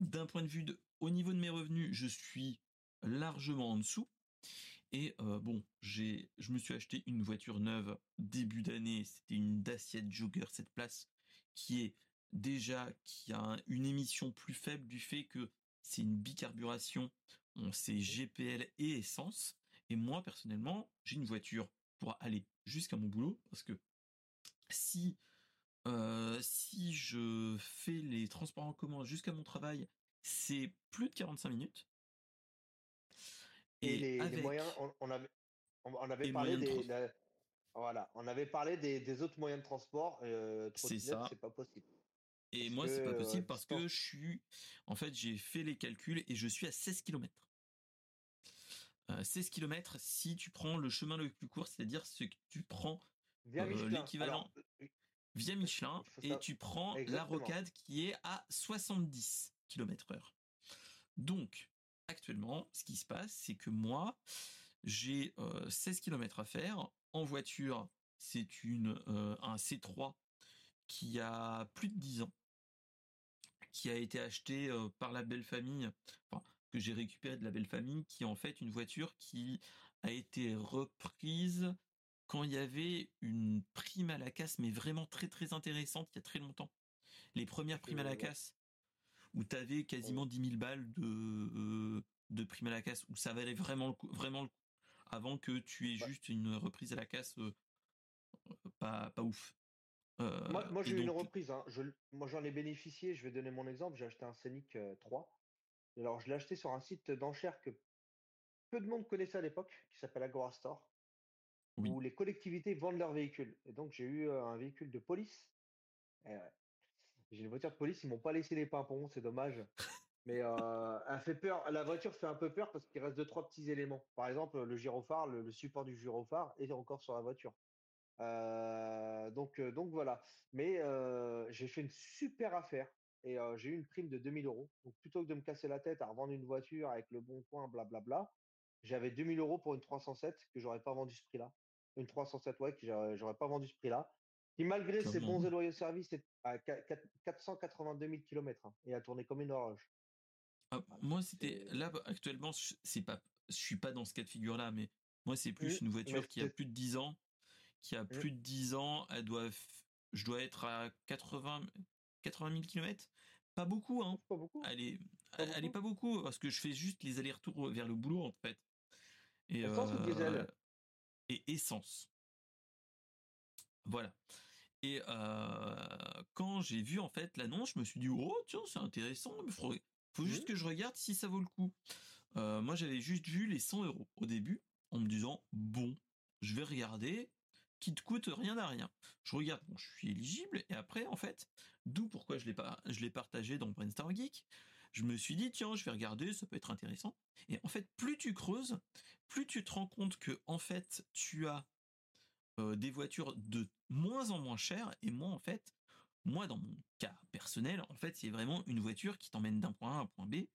D'un point de vue au niveau de mes revenus, je suis largement en dessous. Et je me suis acheté une voiture neuve début d'année. C'était une Dacia Jogger 7 places qui a une émission plus faible du fait que c'est une bicarburation. On sait GPL et essence. Et moi, personnellement, j'ai une voiture pour aller jusqu'à mon boulot parce que si je fais les transports en commun jusqu'à mon travail, c'est plus de 45 minutes. Et les moyens, on avait parlé des autres moyens de transport. C'est pas possible. Et moi, c'est pas possible parce que j'ai fait les calculs et je suis à 16 km. 16 km si tu prends le chemin le plus court, c'est-à-dire ce que tu prends l'équivalent via Michelin, et tu prends la rocade qui est à 70 km/h. Donc, actuellement, ce qui se passe, c'est que moi, j'ai 16 km à faire. En voiture, c'est un C3 qui a plus de 10 ans, qui a été acheté par la belle famille, enfin, que j'ai récupéré de la belle famille, qui est en fait une voiture qui a été reprise quand il y avait une prime à la casse, mais vraiment très très intéressante, il y a très longtemps. Les premières primes à la casse, où t'avais quasiment 10 000 balles de primes à la casse, où ça valait vraiment le coup, avant que tu aies juste une reprise à la casse pas ouf. Moi j'ai eu une reprise, hein. Moi j'en ai bénéficié, je vais donner mon exemple, j'ai acheté un Scenic 3. Alors je l'ai acheté sur un site d'enchères que peu de monde connaissait à l'époque, qui s'appelle Agora Store, où les collectivités vendent leurs véhicules. Et donc j'ai eu un véhicule de police. J'ai une voiture de police, ils m'ont pas laissé les pimpons, c'est dommage. Mais elle fait peur, la voiture fait un peu peur parce qu'il reste 2-3 petits éléments. Par exemple, le gyrophare, le support du gyrophare est encore sur la voiture. Donc voilà. Mais j'ai fait une super affaire et j'ai eu une prime de 2 000 €. Donc plutôt que de me casser la tête à revendre une voiture avec le bon coin, blablabla, j'avais 2 000 € pour une 307 que j'aurais pas vendu ce prix-là. Une 307, ouais, que j'aurais pas vendu ce prix-là. Qui malgré ses bons et loyaux services est à 482 000 km hein, et a tourné comme une horloge. Ah, moi, c'était là actuellement, je suis pas dans ce cas de figure-là, mais moi, c'est plus une voiture qui a plus de 10 ans, elle doit, je dois être à 80 000 km. Pas beaucoup, hein. Pas beaucoup. Elle est pas beaucoup parce que je fais juste les allers-retours vers le boulot en fait. Et essence ou diesel ? Et essence. Voilà. Et quand j'ai vu en fait l'annonce, je me suis dit oh tiens, c'est intéressant. Mais faut juste que je regarde si ça vaut le coup. Moi, j'avais juste vu les 100 € au début, en me disant, bon, je vais regarder, qui te coûte rien à rien. Je regarde, bon, je suis éligible, et après, en fait, d'où pourquoi je l'ai partagé dans Brainstorm Geek, je me suis dit, tiens, je vais regarder, ça peut être intéressant. Et en fait, plus tu creuses, plus tu te rends compte que, en fait, tu as des voitures de moins en moins chères, et moi, en fait, dans mon cas personnel, en fait, c'est vraiment une voiture qui t'emmène d'un point A à un point B.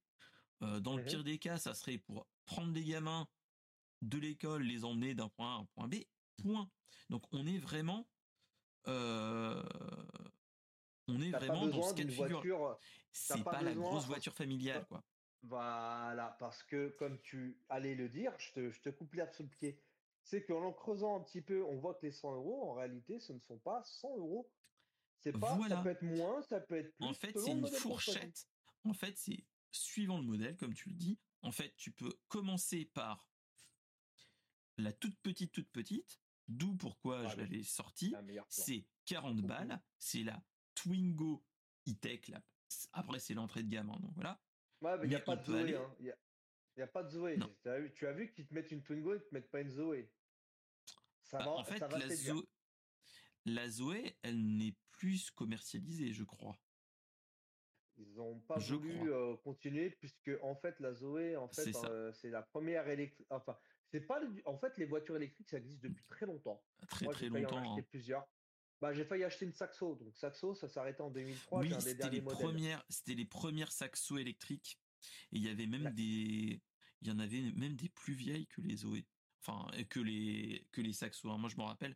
Dans le pire des cas, ça serait pour prendre des gamins de l'école, les emmener d'un point A à un point B, point. Donc, on est vraiment... t'as vraiment dans ce cas de figure. C'est pas la grosse voiture familiale, quoi. Voilà, parce que, comme tu allais le dire, je te coupe l'herbe sous le pied. C'est qu'en creusant un petit peu, on voit que les 100 €, en réalité, ce ne sont pas 100 €. C'est pas, voilà. Ça peut être moins, ça peut être plus. En fait, c'est une fourchette. En fait, c'est suivant le modèle, comme tu le dis. En fait, tu peux commencer par la toute petite, d'où pourquoi je l'avais sortie. C'est 40 balles. C'est la Twingo E-Tech. Après, c'est l'entrée de gamme. Hein, donc voilà. Ouais, mais il n'y a pas de Zoé. Il n'y a pas de Zoé. Tu as vu qu'ils te mettent une Twingo et qu'ils ne te mettent pas une Zoé. Ça va, en fait, ça va la Zoé, elle n'est plus commercialisée, je crois. Ils n'ont pas voulu continuer puisque en fait la Zoé, en fait, c'est la première électrique. Enfin, c'est pas. En fait, les voitures électriques, ça existe depuis très longtemps. Moi, j'ai failli en acheter plusieurs. Bah, j'ai failli acheter une Saxo. Donc Saxo, ça s'arrêtait en 2003. Oui, c'était les premières Saxo électriques. Et il y avait même il y en avait même des plus vieilles que les Zoé. Enfin, que les Saxo. Hein. Moi, je m'en rappelle.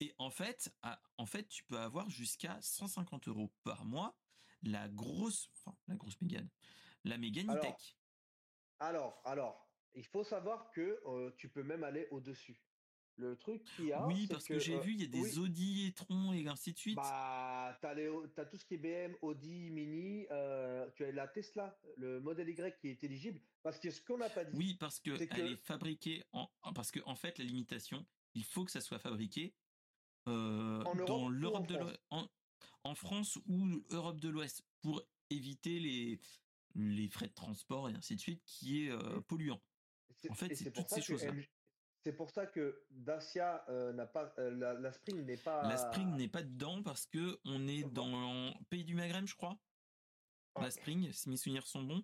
Et en fait, tu peux avoir jusqu'à 150 € par mois la grosse Mégane, la Mégane E-Tech. Alors, il faut savoir que tu peux même aller au-dessus. Le truc qu'il y a, parce que j'ai vu, il y a des Audi e-tron et ainsi de suite. Bah, t'as tout ce qui est BM, Audi, Mini. Tu as la Tesla, le modèle Y qui est éligible, parce que ce qu'on n'a pas dit. Oui, parce que elle est fabriquée parce que en fait, la limitation. Il faut que ça soit fabriqué en Europe, dans l'Europe de l'Ouest, en France ou Europe de l'Ouest, pour éviter les frais de transport et ainsi de suite, qui est polluant. En fait, c'est toutes ces choses-là. C'est pour ça que Dacia n'a pas la Spring n'est pas. La Spring n'est pas dedans parce que on est dans le pays du Maghreb, je crois. Okay. La Spring, si mes souvenirs sont bons.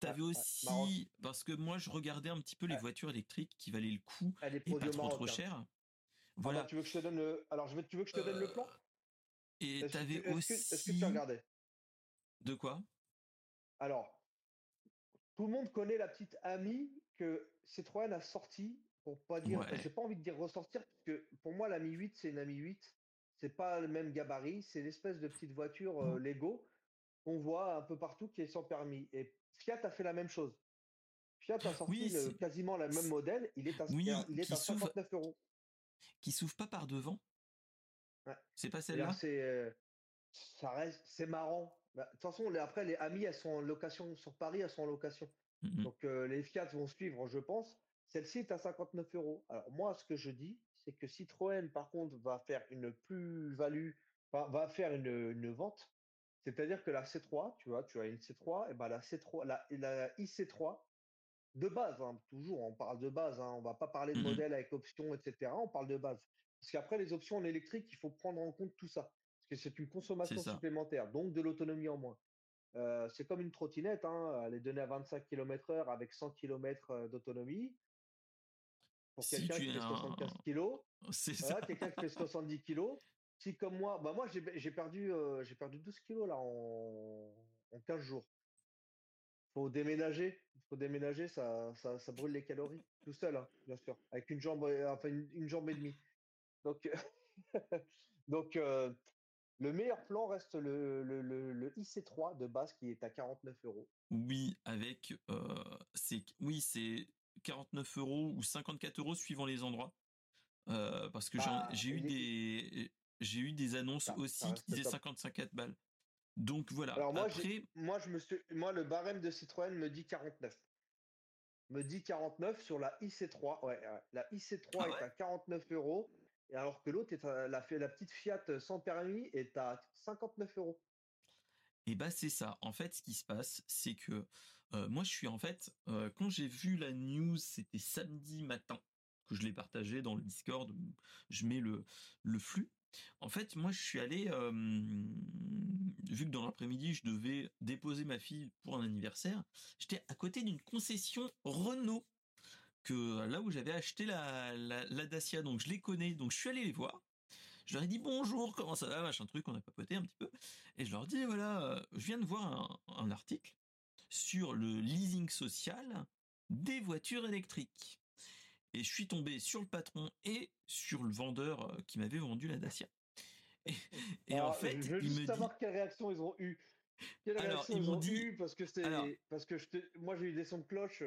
T'avais aussi, parce que moi je regardais un petit peu les voitures électriques qui valaient le coup et pas trop cher. Voilà. Alors, tu veux que je te donne le plan ? Et t'avais aussi. Est-ce que tu regardais ? De quoi ? Alors, tout le monde connaît la petite Ami que Citroën a sortie, pour pas dire. J'ai pas envie de dire ressortir, parce que pour moi l'Ami 8 c'est une Ami 8, c'est pas le même gabarit, c'est l'espèce de petite voiture Lego. On voit un peu partout qui est sans permis. Et Fiat a fait la même chose. Fiat a sorti quasiment le même modèle. Il est à 59 euros. Qui s'ouvre pas par devant. Ouais. C'est pas celle-là. C'est marrant. Bah, de toute façon, après, les Amis, elles sont en location. Sur Paris, elles sont en location. Mm-hmm. Donc, les Fiat vont suivre, je pense. Celle-ci est à 59 euros. Alors, moi, ce que je dis, c'est que Citroën, par contre, va faire une plus-value, va faire une vente. C'est-à-dire que la C3, tu as une C3, et ben la C3, la IC3, de base, hein, toujours, on parle de base, hein, on va pas parler de modèle avec options, etc. On parle de base. Parce qu'après, les options en électrique, il faut prendre en compte tout ça. Parce que c'est une consommation supplémentaire, donc de l'autonomie en moins. C'est comme une trottinette, hein, elle est donnée à 25 km/h avec 100 km d'autonomie. Pour quelqu'un qui fait 75 kg, quelqu'un qui fait 70 kg. Si comme moi, bah moi j'ai perdu 12 kilos là en 15 jours. Faut déménager, ça brûle les calories tout seul, hein, bien sûr, avec une jambe et demie. Donc le meilleur plan reste le IC3 de base qui est à 49 euros. Oui, avec c'est 49 euros ou 54 euros suivant les endroits, parce que j'ai eu des annonces aussi qui disaient 55 balles. Donc voilà. Alors moi, le barème de Citroën me dit 49. Sur la IC3. Ouais. La IC3 à 49 euros. Alors que l'autre est à la petite Fiat sans permis est à 59 euros. Et bah c'est ça. En fait, ce qui se passe, c'est que moi je suis quand j'ai vu la news, c'était samedi matin que je l'ai partagé dans le Discord. Je mets le flux. En fait, moi, je suis allé, vu que dans l'après-midi, je devais déposer ma fille pour un anniversaire, j'étais à côté d'une concession Renault, là où j'avais acheté la Dacia, donc je les connais, donc je suis allé les voir, je leur ai dit bonjour, comment ça va, machin truc, on a papoté un petit peu, et je leur dis, voilà, je viens de voir un article sur le leasing social des voitures électriques. Et je suis tombé sur le patron et sur le vendeur qui m'avait vendu la Dacia. Alors, en fait, je veux juste savoir quelle réaction ils ont eue. Moi, j'ai eu des sons de cloche.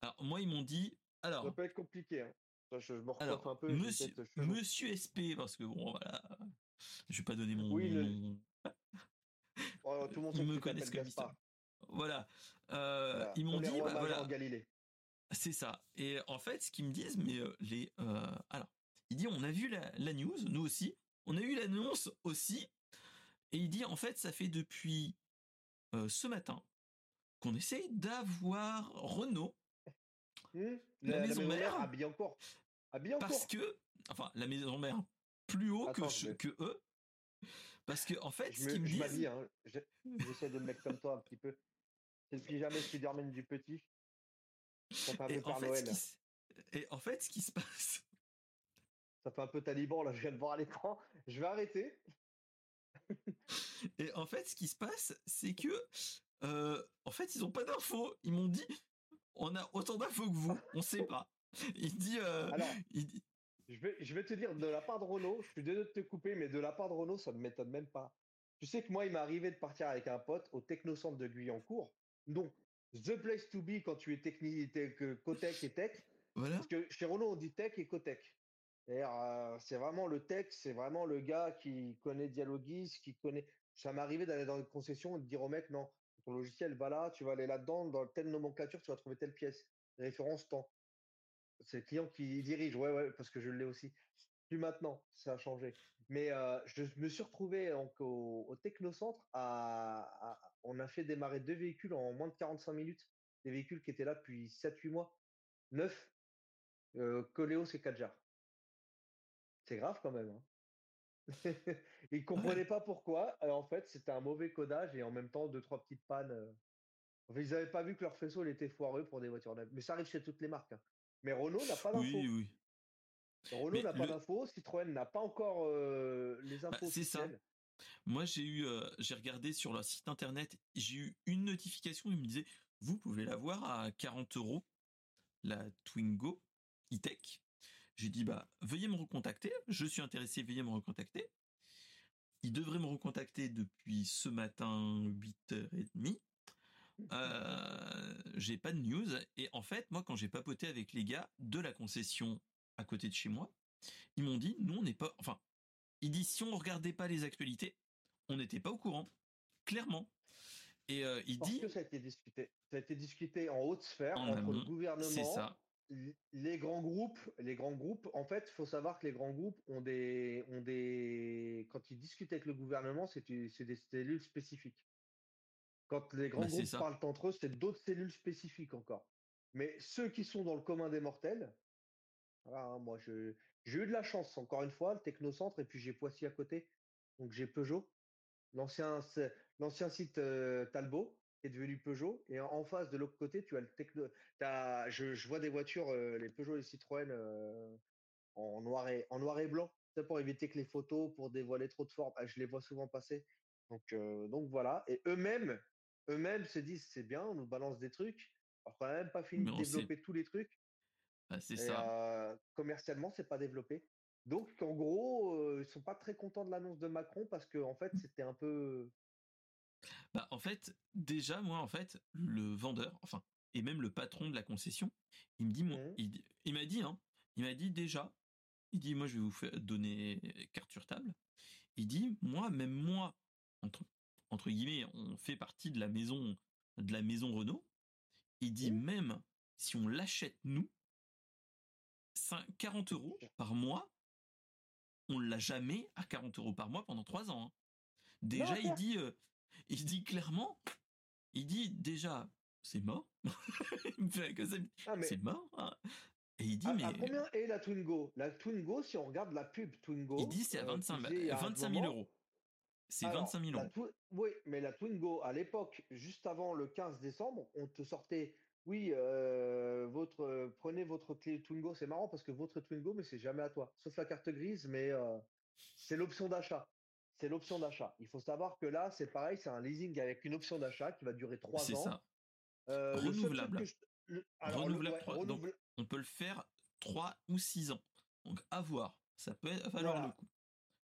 Alors, moi, ils m'ont dit... Alors, ça peut être compliqué. Hein. Je me reprends un peu. Monsieur SP, parce que bon, voilà... Je vais pas donner mon... Oui, tout le monde me connaît comme ça. Voilà. Ils m'ont dit... voilà. C'est ça. Et en fait, ce qu'ils me disent, il dit, on a vu la news, nous aussi, on a eu l'annonce aussi, et il dit, en fait, ça fait depuis ce matin qu'on essaye d'avoir Renault, la maison mère, à Billancourt. Parce que, la maison mère plus haut que eux, parce que en fait, ce qu'ils me disent, hein, j'essaie de me mettre comme toi un petit peu, c'est le pyjama Spider-Man du petit. Et en fait, ce qui se passe... Ça fait un peu Taliban, là, je viens de voir à l'écran. Je vais arrêter. Et en fait, ce qui se passe, c'est que... ils n'ont pas d'infos. Ils m'ont dit, on a autant d'infos que vous. On ne sait pas. Je vais te dire, de la part de Renault, je suis désolé de te couper, mais de la part de Renault, ça ne m'étonne même pas. Tu sais que moi, il m'est arrivé de partir avec un pote au Technocentre de Guyancourt. Donc, the place to be quand tu es cotech et tech. Voilà. Parce que chez Renault, on dit tech et cotech. C'est vraiment le tech, c'est vraiment le gars qui connaît Dialogis, qui connaît... Ça m'est arrivé d'aller dans une concession et de dire au mec, non, ton logiciel va là, tu vas aller là-dedans, dans telle nomenclature, tu vas trouver telle pièce. Référence temps. C'est le client qui dirige, ouais, parce que je l'ai aussi. Plus maintenant, ça a changé. Mais je me suis retrouvé donc, au Technocentre. On a fait démarrer 2 véhicules en moins de 45 minutes. Des véhicules qui étaient là depuis 7-8 mois. 9. Coléos et Kadjar. C'est grave quand même. Hein. Ils ne comprenaient pas pourquoi. Alors, en fait, c'était un mauvais codage et en même temps 2-3 petites pannes. En fait, ils n'avaient pas vu que leur faisceau était foireux pour des voitures neuves. Mais ça arrive chez toutes les marques. Hein. Mais Renault n'a pas d'infos. Oui. Renault n'a pas d'infos. Citroën n'a pas encore les infos. C'est ça. Moi, j'ai regardé sur leur site internet, j'ai eu une notification, il me disait, vous pouvez l'avoir à 40 euros, la Twingo e-tech. J'ai dit, veuillez me recontacter, je suis intéressé, veuillez me recontacter. Il devrait me recontacter depuis ce matin, 8h30. j'ai pas de news. Et en fait, moi, quand j'ai papoté avec les gars de la concession à côté de chez moi, ils m'ont dit, nous, on n'est pas... Enfin, ils disent, si on regardait pas les actualités, on n'était pas au courant, clairement. Et ils disent... que ça a été discuté. Ça a été discuté en haute sphère, entre le gouvernement, les grands groupes. Les grands groupes, en fait, il faut savoir que les grands groupes ont des... Quand ils discutent avec le gouvernement, c'est des cellules spécifiques. Quand les grands groupes parlent entre eux, c'est d'autres cellules spécifiques encore. Mais ceux qui sont dans le commun des mortels, voilà, hein, moi, j'ai eu de la chance, encore une fois, le Technocentre, et puis j'ai Poissy à côté, donc j'ai Peugeot, l'ancien site Talbot, qui est devenu Peugeot, et en face, de l'autre côté, tu as le Techno... Je vois des voitures, les Peugeot et les Citroën, en noir et blanc, ça pour éviter que les photos, pour dévoiler trop de formes, je les vois souvent passer. Donc voilà, et eux-mêmes se disent c'est bien, on nous balance des trucs, alors qu'on n'a même pas fini de développer tous les trucs. Bah, c'est ça. Commercialement, c'est pas développé. Donc en gros, ils sont pas très contents de l'annonce de Macron parce que en fait, c'était un peu. Bah en fait, déjà moi en fait, le vendeur, enfin et même le patron de la concession, il me dit moi, il m'a dit moi je vais vous faire donner carte sur table. Il dit moi. Entre guillemets, on fait partie de la maison Renault. Il dit même si on l'achète nous, 40 € par mois, on l'a jamais à 40 € par mois pendant 3 ans. Hein. Déjà, il dit clairement, déjà c'est mort. Il me fait que c'est mort. Hein. Et il dit à combien est la Twingo? La Twingo, si on regarde la pub Twingo, il dit c'est à 25 000 €. C'est 25 000 euros. Oui, mais la Twingo, à l'époque, juste avant le 15 décembre, on te sortait, prenez votre clé Twingo, c'est marrant parce que votre Twingo, mais c'est jamais à toi. Sauf la carte grise, mais c'est l'option d'achat. C'est l'option d'achat. Il faut savoir que là, c'est pareil, c'est un leasing avec une option d'achat qui va durer 3 ans. C'est ça. Renouvelable. Donc, on peut le faire 3 ou 6 ans. Donc, à voir. Ça peut valoir le coup.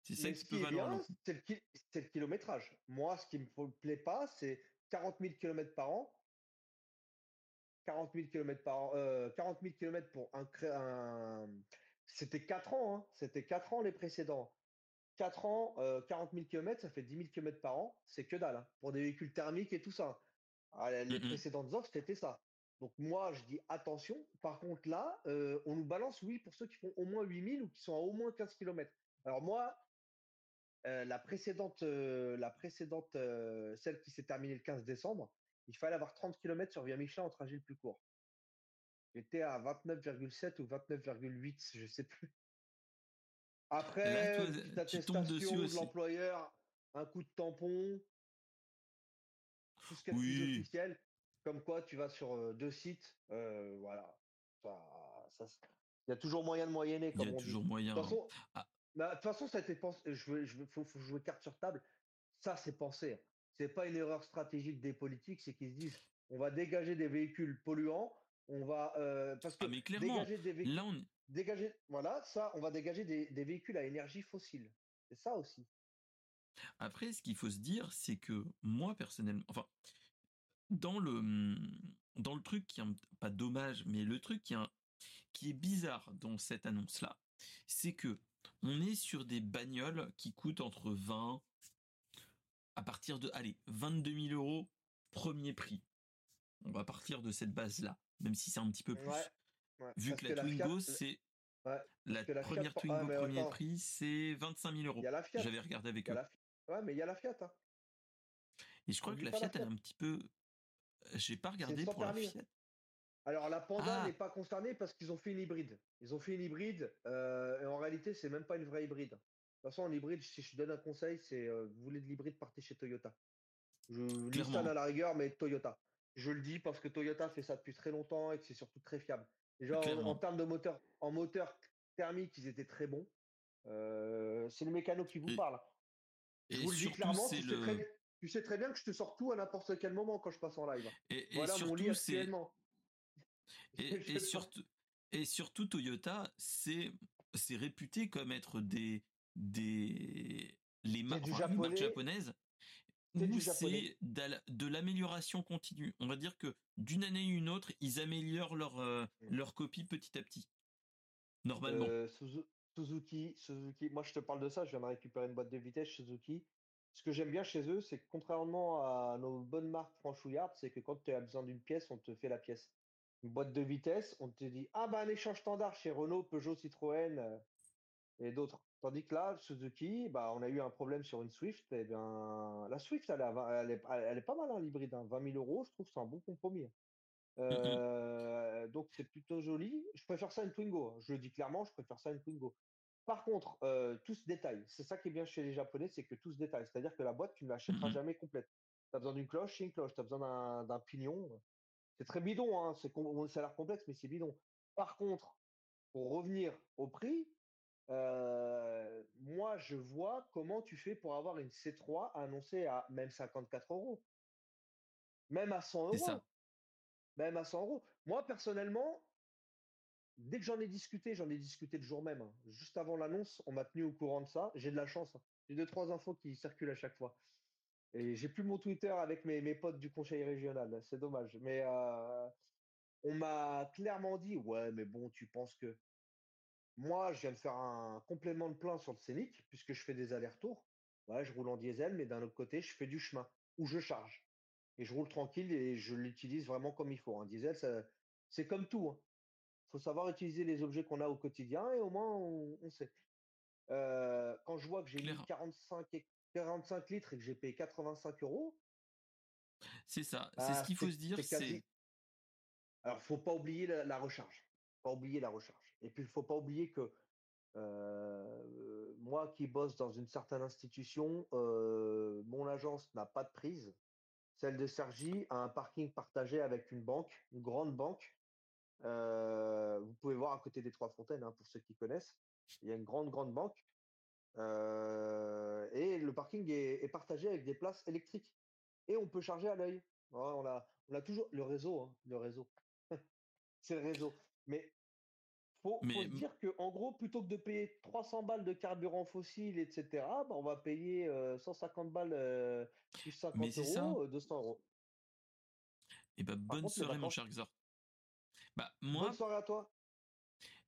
C'est ça qui peut valoir le coup. C'est le kilométrage. Moi, ce qui me plaît pas, c'est 40 000 km par an. 40 000 km pour un... C'était 4 ans. Hein. C'était 4 ans les précédents. 4 ans, 40 000 km, ça fait 10 000 km par an. C'est que dalle. Hein, pour des véhicules thermiques et tout ça. Les précédentes offres, c'était ça. Donc moi, je dis attention. Par contre, là, on nous balance, pour ceux qui font au moins 8 000 ou qui sont à au moins 15 km. Alors moi... la précédente, celle qui s'est terminée le 15 décembre, il fallait avoir 30 km sur Via Michelin en trajet le plus court. J'étais à 29,7 ou 29,8, je sais plus. Après, là, petite attestation de l'employeur, un coup de tampon, tout ce qu'il y a de plus officiel, comme quoi tu vas sur 2 sites, voilà. Il y a toujours moyen de moyenner, comme on dit. Il y a toujours moyen. De toute façon, ça a été pensé. Faut jouer carte sur table. Ça, c'est pensé. C'est pas une erreur stratégique des politiques, c'est qu'ils se disent on va dégager des véhicules polluants, on va parce que mais clairement, dégager des véhicules. Là, on va dégager des véhicules à énergie fossile. C'est ça aussi. Après, ce qu'il faut se dire, c'est que moi personnellement, enfin, dans le truc qui est pas dommage, mais le truc qui est bizarre dans cette annonce-là, c'est que on est sur des bagnoles qui coûtent entre 20 à partir de 22 000 € premier prix. On va partir de cette base-là, même si c'est un petit peu plus. Ouais, vu que la Twingo, Fiat, c'est la première Fiat, Twingo premier prix, c'est 25 000 €. J'avais regardé avec eux. Ouais, mais il y a la Fiat. Hein. Et je crois que la Fiat, elle est un petit peu. J'ai pas regardé pour la Fiat. Alors la Panda n'est pas concernée parce qu'ils ont fait une hybride. Et en réalité, c'est même pas une vraie hybride. De toute façon, en hybride, si je donne un conseil, c'est vous voulez de l'hybride, partez chez Toyota. Je l'installe à la rigueur, mais Toyota. Je le dis parce que Toyota fait ça depuis très longtemps et que c'est surtout très fiable. Déjà, en termes de moteur, en moteur thermique, ils étaient très bons. C'est le mécano qui vous parle. Et je vous le dis clairement, tu sais très bien que je te sors tout à n'importe quel moment quand je passe en live. Et voilà surtout, mon lit actuellement. Et surtout, Toyota, c'est réputé comme être les marques japonaises ou c'est de l'amélioration continue. On va dire que d'une année à une autre, ils améliorent leur copie petit à petit. Normalement. Suzuki, moi je te parle de ça, je viens de récupérer une boîte de vitesse Suzuki. Ce que j'aime bien chez eux, c'est que contrairement à nos bonnes marques franchouillardes, c'est que quand tu as besoin d'une pièce, on te fait la pièce. Une boîte de vitesse, on te dit « Ah bah un échange standard chez Renault, Peugeot, Citroën et d'autres ». Tandis que là, Suzuki, bah, on a eu un problème sur une Swift. Eh bien, la Swift, elle est pas mal, hein, l'hybride. Hein. 20 000 €, je trouve que c'est un bon compromis. Donc, c'est plutôt joli. Je préfère ça à une Twingo. Je le dis clairement, je préfère ça à une Twingo. Par contre, tout se détaille. C'est ça qui est bien chez les Japonais, c'est que tout se détaille. C'est-à-dire que la boîte, tu ne l'achèteras jamais complète. Tu as besoin d'une cloche, c'est une cloche. Tu as besoin d'un pignon. C'est très bidon. Hein. Ça a l'air complexe, mais c'est bidon. Par contre, pour revenir au prix, moi, je vois comment tu fais pour avoir une C3 annoncée à même 54 €, même à 100 €, même à 100 €. Moi, personnellement, dès que j'en ai discuté le jour même, hein. Juste avant l'annonce, on m'a tenu au courant de ça. J'ai de la chance, hein. J'ai 2-3 infos qui circulent à chaque fois. Et j'ai plus mon Twitter avec mes potes du conseil régional. C'est dommage. Mais on m'a clairement dit, ouais, mais bon, tu penses que... Moi, je viens de faire un complément de plein sur le Scénic, puisque je fais des allers-retours. Voilà, je roule en diesel, mais d'un autre côté, je fais du chemin, où je charge. Et je roule tranquille et je l'utilise vraiment comme il faut. Un diesel, c'est comme tout. Hein. Faut savoir utiliser les objets qu'on a au quotidien et au moins, on sait. Quand je vois que j'ai mis 45 litres et que j'ai payé 85 €. C'est ça, c'est ce qu'il faut se dire. Alors, il ne faut pas oublier la recharge. Et puis, il ne faut pas oublier que moi qui bosse dans une certaine institution, mon agence n'a pas de prise. Celle de Sergi a un parking partagé avec une banque, une grande banque. Vous pouvez voir à côté des Trois Fontaines, hein, pour ceux qui connaissent. Il y a une grande banque. Et le parking est partagé avec des places électriques. Et on peut charger à l'œil. Voilà, on a toujours le réseau. Hein, le réseau. C'est le réseau. Mais faut se dire qu'en gros, plutôt que de payer 300 balles de carburant fossile, etc., bah on va payer 150 balles plus 50 €, 200 €. Et bah, bonne soirée, mon cher Xor. Bah, bonne soirée à toi.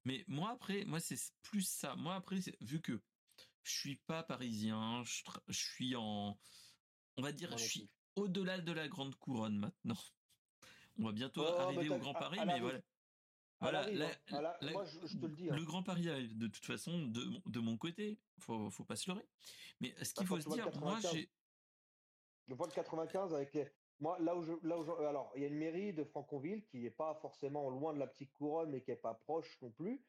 Mais moi, après, c'est plus ça. Moi, après, vu que je suis pas parisien, je suis en... On va dire, je suis au-delà de la Grande Couronne maintenant. On va bientôt arriver au Grand Paris, mais voilà. Voilà, moi, je te le dis, hein. Le Grand Paris arrive de toute façon de mon côté, faut pas se leurrer. Mais ce qu'il faut se dire, moi j'ai... Je vois le 95 avec les... Moi, alors, il y a une mairie de Franconville qui n'est pas forcément loin de la petite couronne, mais qui n'est pas proche non plus.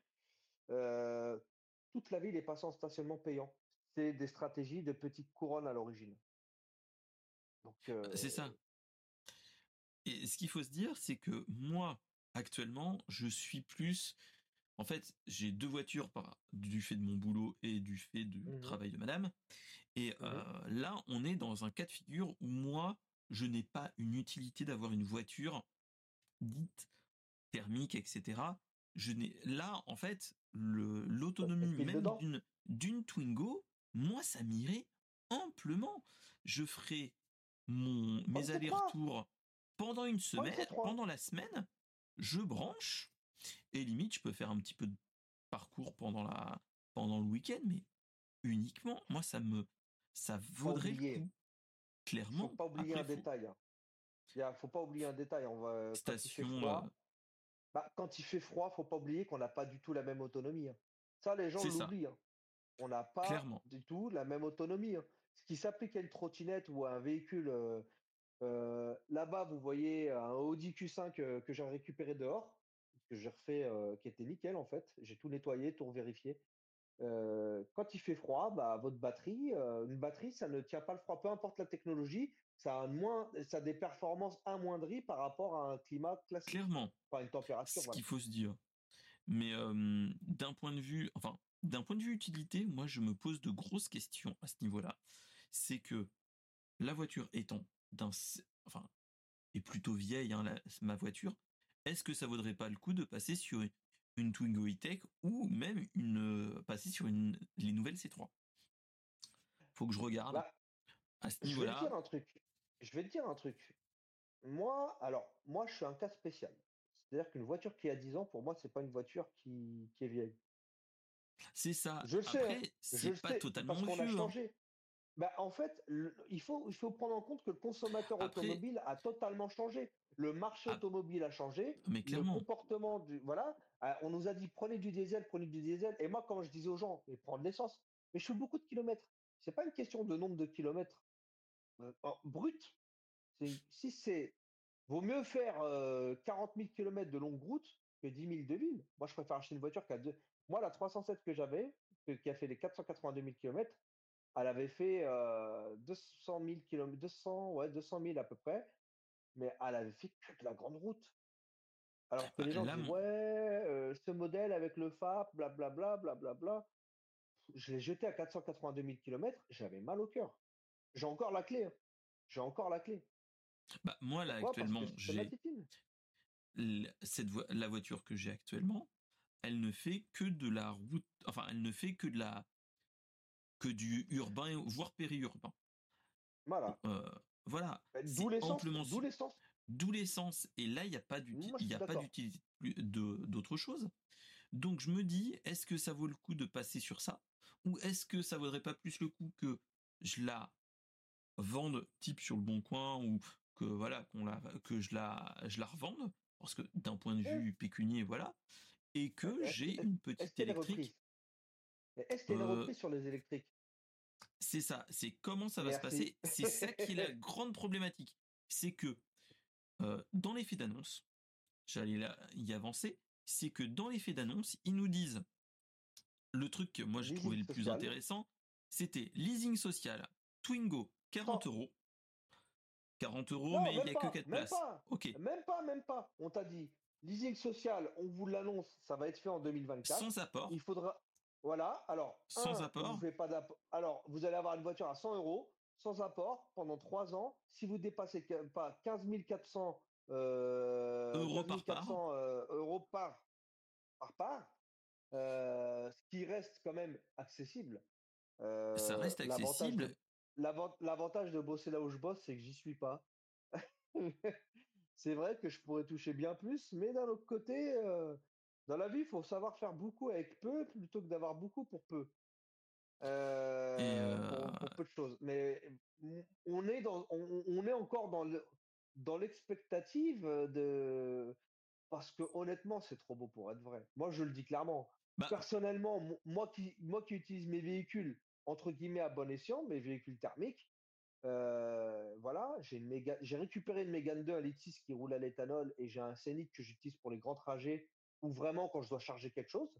Toute la ville est passée en stationnement payant. C'est des stratégies de petite couronne à l'origine. Donc, c'est ça. Et ce qu'il faut se dire, c'est que moi... Actuellement, je suis plus... En fait, j'ai 2 voitures du fait de mon boulot et du fait du travail de madame. Et là, on est dans un cas de figure où moi, je n'ai pas une utilité d'avoir une voiture dite thermique, etc. Là, en fait, l'autonomie même d'une Twingo, moi, ça m'irait amplement. Je ferai mes allers-retours pendant une semaine, pendant la semaine... Je branche et limite je peux faire un petit peu de parcours pendant le week-end, mais uniquement moi ça vaudrait le coup, clairement. Faut pas oublier un détail. Faut pas oublier un détail. On va station. Quand il fait froid, faut pas oublier qu'on n'a pas du tout la même autonomie. Hein. Ça les gens l'oublient. Hein. On n'a pas du tout la même autonomie. Hein. Ce qui s'applique à une trottinette ou à un véhicule. Là-bas, vous voyez un Audi Q5 que j'ai récupéré dehors, que j'ai refait, qui était nickel en fait. J'ai tout nettoyé, tout vérifié. Quand il fait froid, bah, votre batterie, une batterie, ça ne tient pas le froid, peu importe la technologie. Ça a des performances amoindries par rapport à un climat classique. Clairement. Enfin, une température. Ce qu'il faut se dire. Mais d'un point de vue utilité, moi, je me pose de grosses questions à ce niveau-là. C'est que la voiture étant est plutôt vieille, hein, ma voiture, est-ce que ça vaudrait pas le coup de passer sur une Twingo E-Tech ou même passer sur les nouvelles C3 ? Faut que je regarde. Là, à ce niveau-là. Je vais te dire un truc. Moi, je suis un cas spécial. C'est-à-dire qu'une voiture qui a 10 ans, pour moi, c'est pas une voiture qui est vieille. C'est ça. Je le sais, c'est pas totalement vieux, parce qu'on a changé. Bah, en fait, il faut prendre en compte que le consommateur automobile a totalement changé. Le marché automobile a changé. Mais clairement. Le comportement on nous a dit prenez du diesel. Et moi, quand je disais aux gens, mais prends de l'essence. Mais je fais beaucoup de kilomètres. C'est pas une question de nombre de kilomètres brut. Vaut mieux faire 40 000 km de longue route que 10 000 de ville. Moi, je préfère acheter une voiture qui a deux. Moi, la 307 que j'avais, qui a fait les 482 000 km, elle avait fait 200 000 à peu près, mais elle avait fait que de la grande route. Alors que les gens disent, ce modèle avec le FAP, blablabla, blablabla. Je l'ai jeté à 482 000 km, j'avais mal au cœur. J'ai encore la clé. Bah, moi, là, actuellement, la voiture que j'ai actuellement, elle ne fait que de la route, enfin, elle ne fait que de la. Que du urbain, voire périurbain. Voilà. D'où l'essence. Et là, il n'y a pas d'utilité d'autre chose. Donc, je me dis, est-ce que ça vaut le coup de passer sur ça? Ou est-ce que ça vaudrait pas plus le coup que je la vende type sur le Bon Coin ou que je la revende? Parce que d'un point de vue pécunier, et que j'ai une petite électrique. Mais est-ce qu'il y a une reprise sur les électriques? C'est ça, c'est comment ça va se passer. C'est ça qui est la grande problématique. C'est que dans les faits d'annonce, j'allais y avancer, c'est que dans les faits d'annonce, ils nous disent le truc que moi j'ai trouvé le plus intéressant, c'était leasing social, Twingo, 40 €. 40 €, mais il n'y a que 4 places. Même pas. On t'a dit leasing social, on vous l'annonce, ça va être fait en 2024. Sans apport. Il faudra. Alors, vous allez avoir une voiture à 100 € sans apport pendant 3 ans. Si vous dépassez pas 15 400 € par part, ce qui reste quand même accessible. Ça reste accessible. L'avantage de bosser là où je bosse, c'est que j'y suis pas. C'est vrai que je pourrais toucher bien plus, mais d'un autre côté. Dans la vie, il faut savoir faire beaucoup avec peu plutôt que d'avoir beaucoup pour peu. Pour peu de choses. Mais on est encore dans l'expectative de... Parce que honnêtement, c'est trop beau pour être vrai. Moi, je le dis clairement. Personnellement, moi qui utilise mes véhicules, entre guillemets, à bon escient, mes véhicules thermiques, j'ai récupéré une Mégane 2 à litis qui roule à l'éthanol et j'ai un Scénic que j'utilise pour les grands trajets ou vraiment quand je dois charger quelque chose.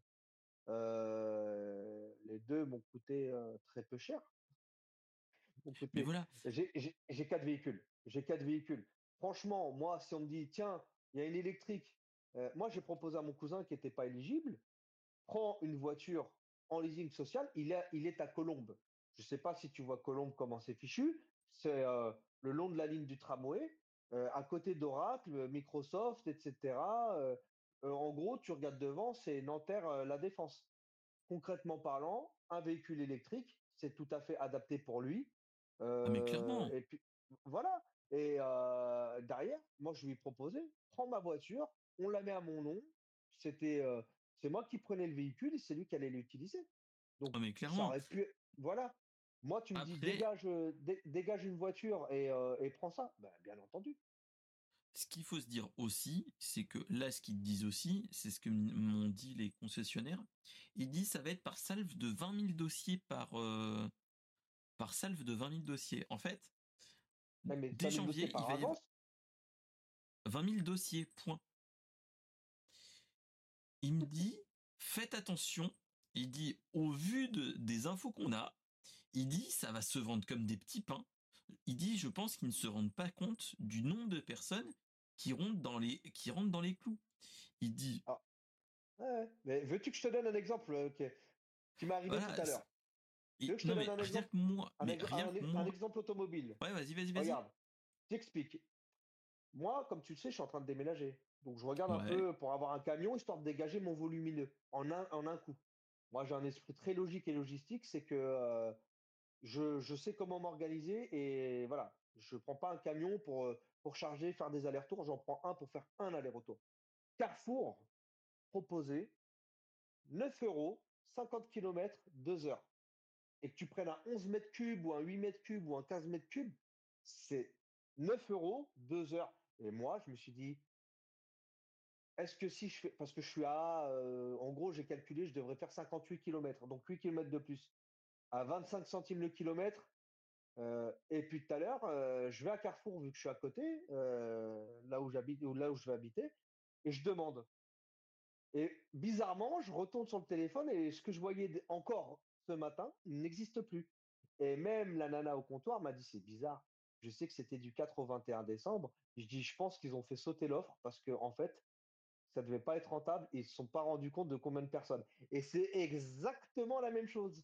Les deux m'ont coûté très peu cher. Mais voilà. J'ai 4 véhicules. Franchement, moi, si on me dit, tiens, il y a une électrique, moi, j'ai proposé à mon cousin qui n'était pas éligible, prends une voiture en leasing social, il est à Colombes. Je ne sais pas si tu vois Colombes, comment c'est fichu. C'est le long de la ligne du tramway, à côté d'Oracle, Microsoft, etc., en gros, tu regardes devant, c'est Nanterre, La Défense. Concrètement parlant, un véhicule électrique, c'est tout à fait adapté pour lui. Mais clairement. Et puis, voilà. Et derrière, moi, je lui proposais, prends ma voiture, on la met à mon nom. C'est moi qui prenais le véhicule et c'est lui qui allait l'utiliser. Donc, mais clairement. Ça aurait pu... Voilà. Moi, tu me dis, dégage une voiture et prends ça. Ben, bien entendu. Ce qu'il faut se dire aussi, c'est que là, ce qu'ils disent aussi, c'est ce que m'ont dit les concessionnaires, ils disent ça va être par salve de 20 000 dossiers par salve de 20 000 dossiers. En fait, dès janvier, il va y avoir 20 000 dossiers, point. Il me dit, faites attention, il dit, au vu des infos qu'on a, il dit, ça va se vendre comme des petits pains. Il dit, je pense qu'ils ne se rendent pas compte du nombre de personnes qui rentrent dans les clous. Il dit... Ah. Ouais, mais veux-tu que je te donne un exemple qui m'est arrivé tout à l'heure? Un exemple automobile. Ouais, vas-y. Regarde, t'explique. Moi, comme tu le sais, je suis en train de déménager. Donc, je regarde un peu pour avoir un camion, histoire de dégager mon volumineux en un coup. Moi, j'ai un esprit très logique et logistique, c'est que... je sais comment m'organiser et voilà, je ne prends pas un camion pour charger, faire des allers-retours, j'en prends un pour faire un aller-retour. Carrefour proposait 9 €, 50 km, 2 heures. Et que tu prennes un 11 mètres cubes ou un 8 mètres cubes ou un 15 mètres cubes, c'est 9 €, 2 heures. Et moi, je me suis dit, est-ce que si je fais… Parce que je suis à… en gros, j'ai calculé, je devrais faire 58 km, donc 8 km de plus. À 25 centimes le kilomètre. Et puis tout à l'heure, je vais à Carrefour, vu que je suis à côté, là où j'habite ou là où je vais habiter, et je demande. Et bizarrement, je retourne sur le téléphone et ce que je voyais encore ce matin n'existe plus. Et même la nana au comptoir m'a dit, c'est bizarre. Je sais que c'était du 4 au 21 décembre. Je dis, je pense qu'ils ont fait sauter l'offre parce que en fait, ça ne devait pas être rentable et ils ne se sont pas rendus compte de combien de personnes. Et c'est exactement la même chose.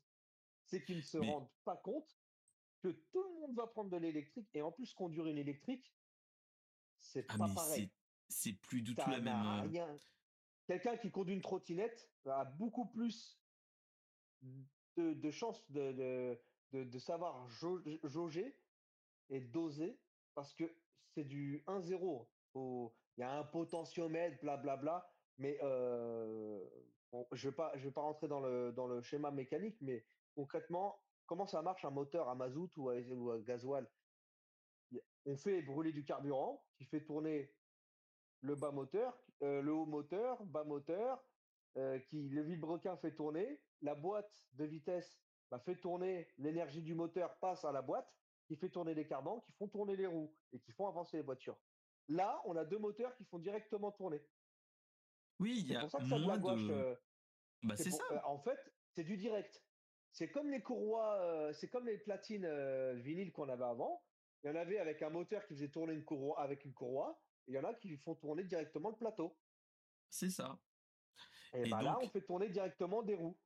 C'est qu'ils ne se rendent pas compte que tout le monde va prendre de l'électrique et en plus conduire une électrique, c'est pas pareil. C'est plus du tout la même. Quelqu'un qui conduit une trottinette a beaucoup plus de chances de savoir jauger et doser parce que c'est du 1-0. Il y a un potentiomètre, blablabla. Mais bon, je vais pas rentrer dans le schéma mécanique, mais concrètement, comment ça marche un moteur à mazout ou à gasoil? On fait brûler du carburant qui fait tourner le bas moteur, le haut moteur, bas moteur, le vilebrequin fait tourner, la boîte de vitesse fait tourner, l'énergie du moteur passe à la boîte, qui fait tourner les carburants, qui font tourner les roues et qui font avancer les voitures. Là, on a deux moteurs qui font directement tourner. Oui, il y a pour ça que ça moins de la gouache, c'est ça. En fait, c'est du direct. C'est comme les courroies, c'est comme les platines vinyles qu'on avait avant. Il y en avait avec un moteur qui faisait tourner une courroie, et il y en a qui font tourner directement le plateau. C'est ça. Et donc, là, on fait tourner directement des roues.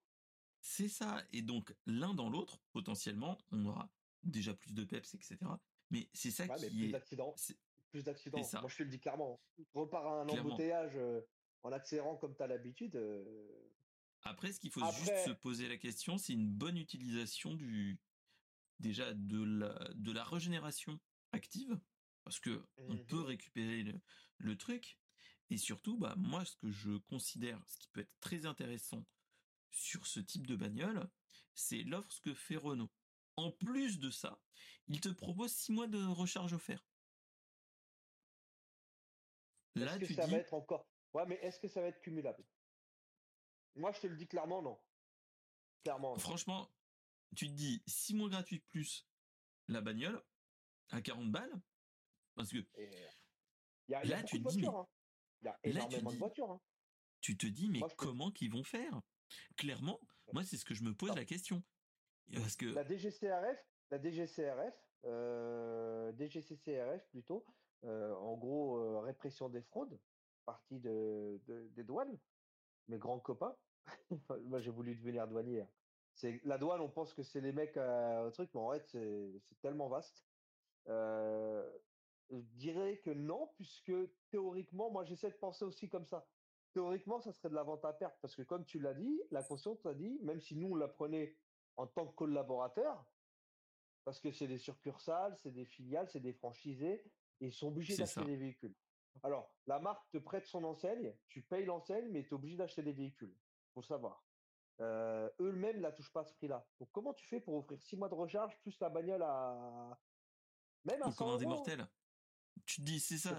C'est ça. Et donc, l'un dans l'autre, potentiellement, on aura déjà plus de peps, etc. Mais c'est ça qui est... Plus d'accidents. Moi, je te le dis clairement. Repars à un embouteillage en accélérant comme tu as l'habitude... Après, ce qu'il faut juste se poser la question, c'est une bonne utilisation de la régénération active, parce que on peut récupérer le truc. Et surtout, moi, ce que je considère, ce qui peut être très intéressant sur ce type de bagnole, c'est l'offre que fait Renault. En plus de ça, il te propose 6 mois de recharge offert. Là, va être encore. Ouais, mais est-ce que ça va être cumulable? Moi, je te le dis clairement, non. Clairement. Franchement, tu te dis 6 mois gratuits plus la bagnole à 40 balles, parce que là, tu te dis, il y a énormément de voitures. Hein. Tu te dis, mais comment qu'ils vont faire? Clairement, moi, c'est ce que je me pose la question. Parce que DGCCRF plutôt, en gros, répression des fraudes, partie des douanes. Mes grands copains, moi j'ai voulu devenir douanier. C'est la douane, on pense que c'est les mecs au truc, mais en fait c'est tellement vaste. Je dirais que non, puisque théoriquement, moi j'essaie de penser aussi comme ça. Théoriquement, ça serait de la vente à perte, parce que comme tu l'as dit, la conscience t'a dit, même si nous on la prenait en tant que collaborateur, parce que c'est des succursales, c'est des filiales, c'est des franchisés, et ils sont obligés d'acheter des véhicules. Alors, la marque te prête son enseigne, tu payes l'enseigne, mais tu es obligé d'acheter des véhicules, faut savoir. Eux-mêmes ne la touchent pas à ce prix-là. Donc, comment tu fais pour offrir 6 mois de recharge plus la bagnole à... Même à 100 euros des mortels. Tu te dis, c'est ça.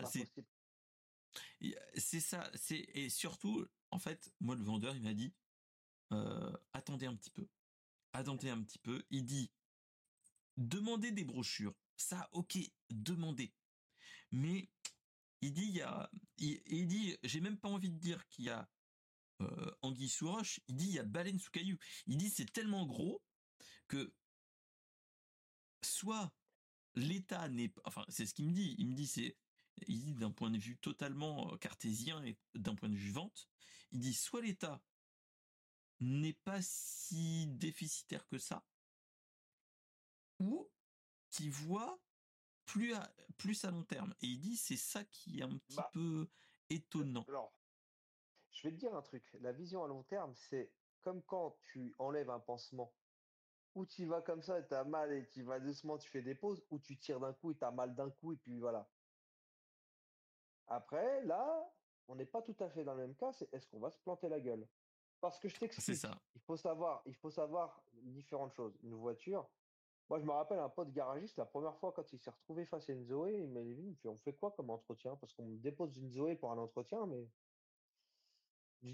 C'est ça. Et surtout, en fait, moi, le vendeur, il m'a dit, attendez un petit peu. Attendez un petit peu. Il dit, demandez des brochures. Ça, ok, demandez. Mais... Il dit, j'ai même pas envie de dire qu'il y a anguille sous roche, il dit il y a baleine sous caillou. Il dit c'est tellement gros que soit l'État n'est pas... Enfin, c'est ce qu'il me dit. Il dit d'un point de vue totalement cartésien et d'un point de vue vente, il dit soit l'État n'est pas si déficitaire que ça, ou qu'il voit... Plus à long terme. Et il dit, c'est ça qui est un petit peu étonnant. Alors, je vais te dire un truc. La vision à long terme, c'est comme quand tu enlèves un pansement ou tu y vas comme ça et t'as mal et tu vas doucement, tu fais des pauses, ou tu tires d'un coup et t'as mal d'un coup et puis voilà. Après, là, on n'est pas tout à fait dans le même cas, c'est est-ce qu'on va se planter la gueule? Parce que je t'explique, il faut savoir différentes choses. Une voiture, moi je me rappelle un pote garagiste, la première fois quand il s'est retrouvé face à une Zoé, il m'a dit, on fait quoi comme entretien? Parce qu'on me dépose une Zoé pour un entretien, mais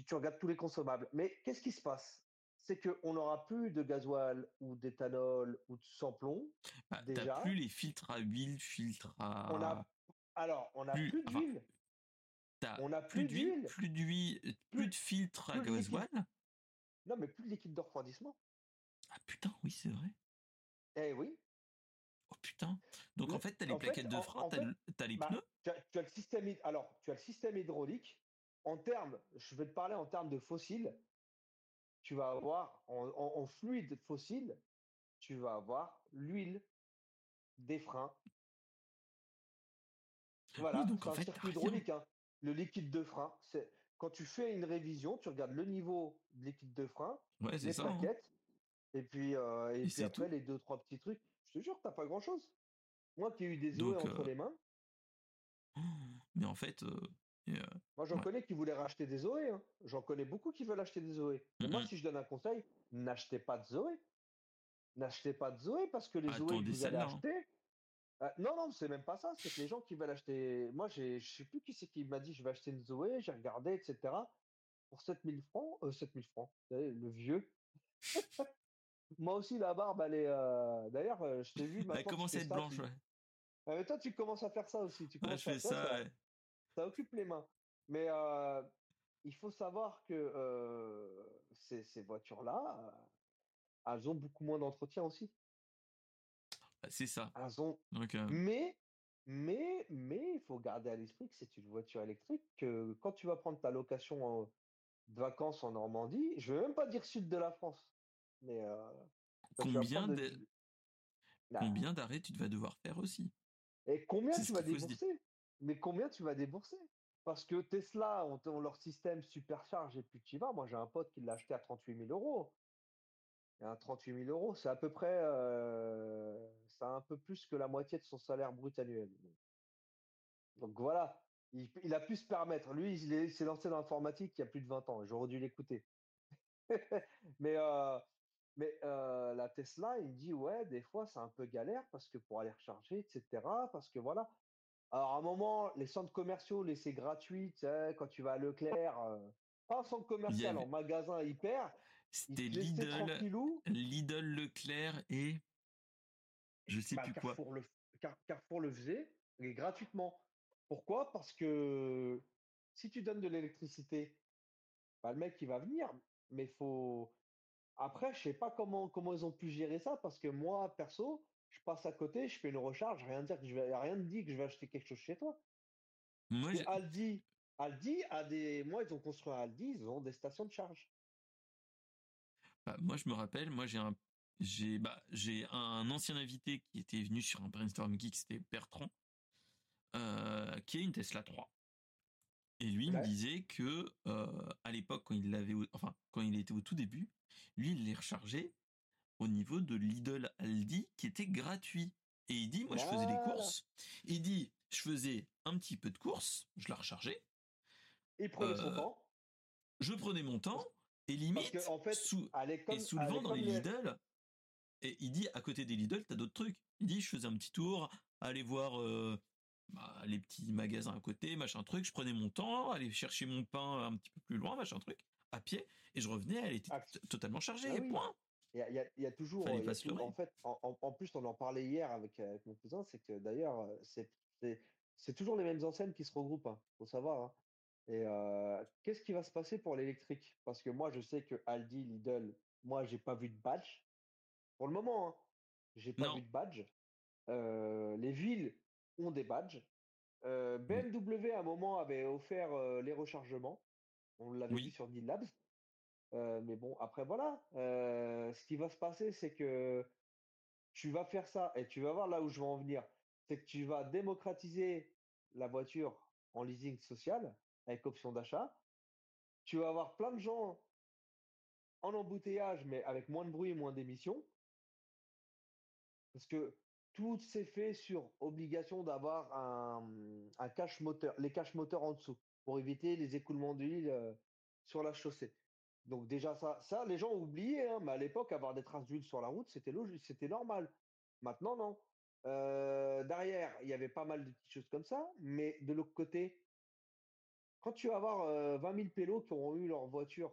tu regardes tous les consommables. Mais qu'est-ce qui se passe? C'est qu'on n'aura plus de gasoil ou d'éthanol ou de sans-plomb. Bah, déjà, t'as plus les filtres à huile, filtres à... On n'a plus d'huile. Plus de filtre à gasoil. Non, mais plus de liquide de refroidissement. Ah putain, oui, c'est vrai. Eh oui. Oh putain. Donc mais, en fait, t'as les plaquettes de frein, t'as les pneus. Tu as le système. Alors, tu as le système hydraulique. En termes, je vais te parler en termes de fossiles. Tu vas avoir en fluide fossile, tu vas avoir l'huile des freins. Voilà, oui, donc c'est un circuit hydraulique. Hein. Le liquide de frein, c'est quand tu fais une révision, tu regardes le niveau de liquide de frein, ouais, les plaquettes, hein. et puis après tout. Les 2-3 petits trucs. Je te jure, t'as pas grand chose. Moi qui ai eu des oeufs entre les mains. Mais en fait, moi j'en connais qui voulaient racheter des Zoé. Hein. J'en connais beaucoup qui veulent acheter des Zoé. Mm-hmm. Moi, si je donne un conseil, n'achetez pas de Zoé. N'achetez pas de Zoé parce que les Zoé que vous allez acheter. Non, c'est même pas ça, c'est que les gens qui veulent acheter... Moi, je sais plus qui c'est qui m'a dit je vais acheter une Zoé, j'ai regardé, etc. Pour 7 000 francs, vous savez, le vieux. Moi aussi, la barbe, elle est... D'ailleurs, je t'ai vu... Elle commence à être blanche, ouais. Ah, mais toi, tu commences à faire ça aussi. Je fais ça, ouais. Ça occupe les mains. Mais il faut savoir que ces voitures-là, elles ont beaucoup moins d'entretien aussi. C'est ça. Donc, mais il faut garder à l'esprit que c'est une voiture électrique, que quand tu vas prendre ta location de vacances en Normandie, je ne vais même pas dire sud de la France, mais... Combien d'arrêts tu vas devoir faire aussi? Et combien tu vas débourser? Mais combien tu vas débourser? Parce que Tesla ont leur système supercharge et puis tu y vas. Moi, j'ai un pote qui l'a acheté à 38 000 €. À 38 000 €, c'est à peu près... c'est un peu plus que la moitié de son salaire brut annuel. Donc voilà, il a pu se permettre. Lui, il s'est lancé dans l'informatique il y a plus de 20 ans. J'aurais dû l'écouter. mais la Tesla, il me dit, ouais, des fois, c'est un peu galère parce que pour aller recharger, etc. Parce que voilà. Alors, à un moment, les centres commerciaux, c'est gratuit. Quand tu vas à Leclerc, pas un centre commercial, en magasin hyper. C'était Lidl, Leclerc et... Je sais plus quoi. Carrefour le faisait et gratuitement. Pourquoi? Parce que si tu donnes de l'électricité, le mec il va venir. Mais faut. Après, je sais pas comment ils ont pu gérer ça, parce que moi perso, je passe à côté, je fais une recharge, rien ne dit que je vais acheter quelque chose chez toi. Moi, Aldi a des. Moi, ils ont construit à Aldi, ils ont des stations de charge. Bah, moi, je me rappelle, j'ai un ancien invité qui était venu sur un Brainstorm Geek, c'était Bertrand, qui a une Tesla 3. Et lui, il me disait que à l'époque, quand il était au tout début, lui, il les rechargeait au niveau de Lidl Aldi, qui était gratuit. Et il dit, moi, je faisais les courses. Il dit, je faisais un petit peu de courses, je la rechargeais. Il prenait son temps. Je prenais mon temps. Et limite, parce que, en fait, souvent dans les Lidl... Et il dit, à côté des Lidl, t'as d'autres trucs. Il dit, je faisais un petit tour, aller voir les petits magasins à côté, machin truc. Je prenais mon temps, aller chercher mon pain un petit peu plus loin, machin truc, à pied. Et je revenais, elle était totalement chargée, ah oui. Point. Il y a toujours... Fallait pas se leurrer. En fait, en plus, on en parlait hier avec mon cousin, c'est que d'ailleurs, c'est toujours les mêmes enseignes qui se regroupent, hein, faut savoir. Hein. Et qu'est-ce qui va se passer pour l'électrique? Parce que moi, je sais que Aldi, Lidl, moi, j'ai pas vu de badge. Pour le moment, hein. J'ai pas vu de badge. Les villes ont des badges. BMW, à un moment, avait offert les rechargements. On l'avait vu sur Deal Labs. Mais bon, après, voilà. Ce qui va se passer, c'est que tu vas faire ça et tu vas voir là où je vais en venir. C'est que tu vas démocratiser la voiture en leasing social avec option d'achat. Tu vas avoir plein de gens en embouteillage, mais avec moins de bruit et moins d'émissions. Parce que tout s'est fait sur obligation d'avoir un cache moteur, les caches moteurs en dessous, pour éviter les écoulements d'huile sur la chaussée. Donc déjà ça les gens ont oublié, hein, mais à l'époque, avoir des traces d'huile sur la route, c'était logique, c'était normal. Maintenant, non. Derrière, il y avait pas mal de petites choses comme ça, mais de l'autre côté, quand tu vas avoir 20 000 pélos qui auront eu leur voiture,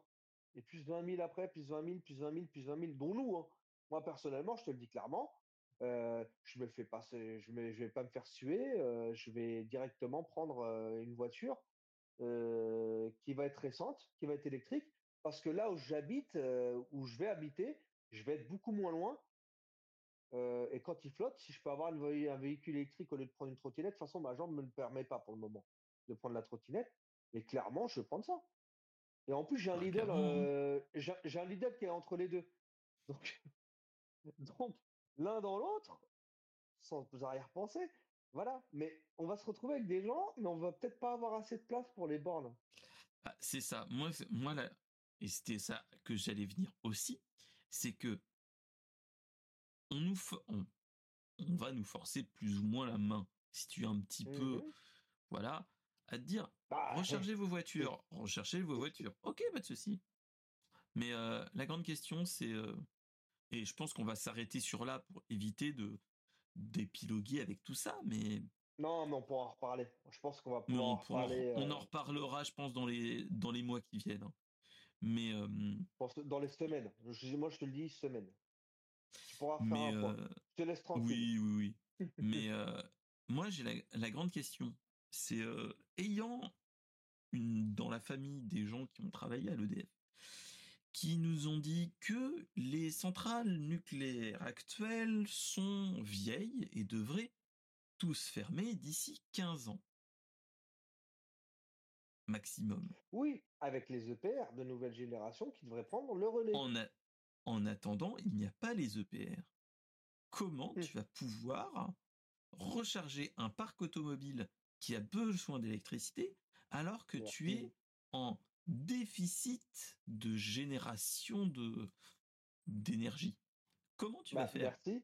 et plus 20 000 après, plus 20 000, plus 20 000, plus 20 000, dont nous, hein. Moi, personnellement, je te le dis clairement, je vais pas me faire suer, je vais directement prendre une voiture qui va être récente, qui va être électrique, parce que là où j'habite, où je vais habiter, je vais être beaucoup moins loin. Et quand il flotte, si je peux avoir un véhicule électrique au lieu de prendre une trottinette, de toute façon, ma jambe ne me le permet pas pour le moment de prendre la trottinette. Mais clairement, je vais prendre ça. Et en plus, j'ai un Lidl, j'ai un Lidl qui est entre les deux. Donc l'un dans l'autre, sans arrière-pensée. Voilà. Mais on va se retrouver avec des gens, mais on va peut-être pas avoir assez de place pour les bornes. Ah, c'est ça. Moi là, et c'était ça que j'allais venir aussi, c'est que on va nous forcer plus ou moins la main, si tu es un petit peu, voilà, à te dire, recherchez vos voitures. Ok, pas de souci. Mais la grande question, c'est, et je pense qu'on va s'arrêter sur là pour éviter d'épiloguer avec tout ça, mais... Non, mais on pourra en reparler. Je pense qu'on va pouvoir en reparler. On en reparlera, je pense, dans les mois qui viennent. Hein. Mais... dans les semaines. Moi, je te le dis, semaines. Tu pourras faire un point. Je te laisse tranquille. Oui. Mais moi, j'ai la grande question. C'est ayant dans la famille des gens qui ont travaillé à l'EDF, qui nous ont dit que les centrales nucléaires actuelles sont vieilles et devraient tous fermer d'ici 15 ans. Maximum. Oui, avec les EPR de nouvelle génération qui devraient prendre le relais. En attendant, il n'y a pas les EPR. Comment tu vas pouvoir recharger un parc automobile qui a besoin d'électricité alors que tu es en déficit de génération d'énergie? Comment tu vas faire? Merci.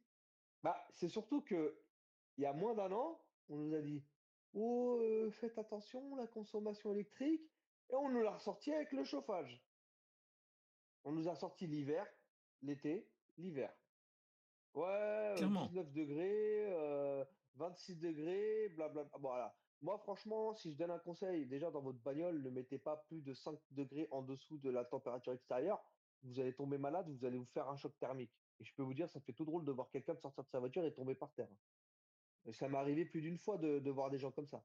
C'est surtout que il y a moins d'un an, on nous a dit « Oh, faites attention, la consommation électrique » et on nous l'a ressorti avec le chauffage. On nous a sorti l'hiver, l'été, l'hiver. Ouais, clairement. 19 degrés, 26 degrés, blablabla. Voilà. Moi, franchement, si je donne un conseil, déjà dans votre bagnole, ne mettez pas plus de 5 degrés en dessous de la température extérieure. Vous allez tomber malade, vous allez vous faire un choc thermique. Et je peux vous dire, ça fait tout drôle de voir quelqu'un sortir de sa voiture et tomber par terre. Et ça m'est arrivé plus d'une fois de voir des gens comme ça.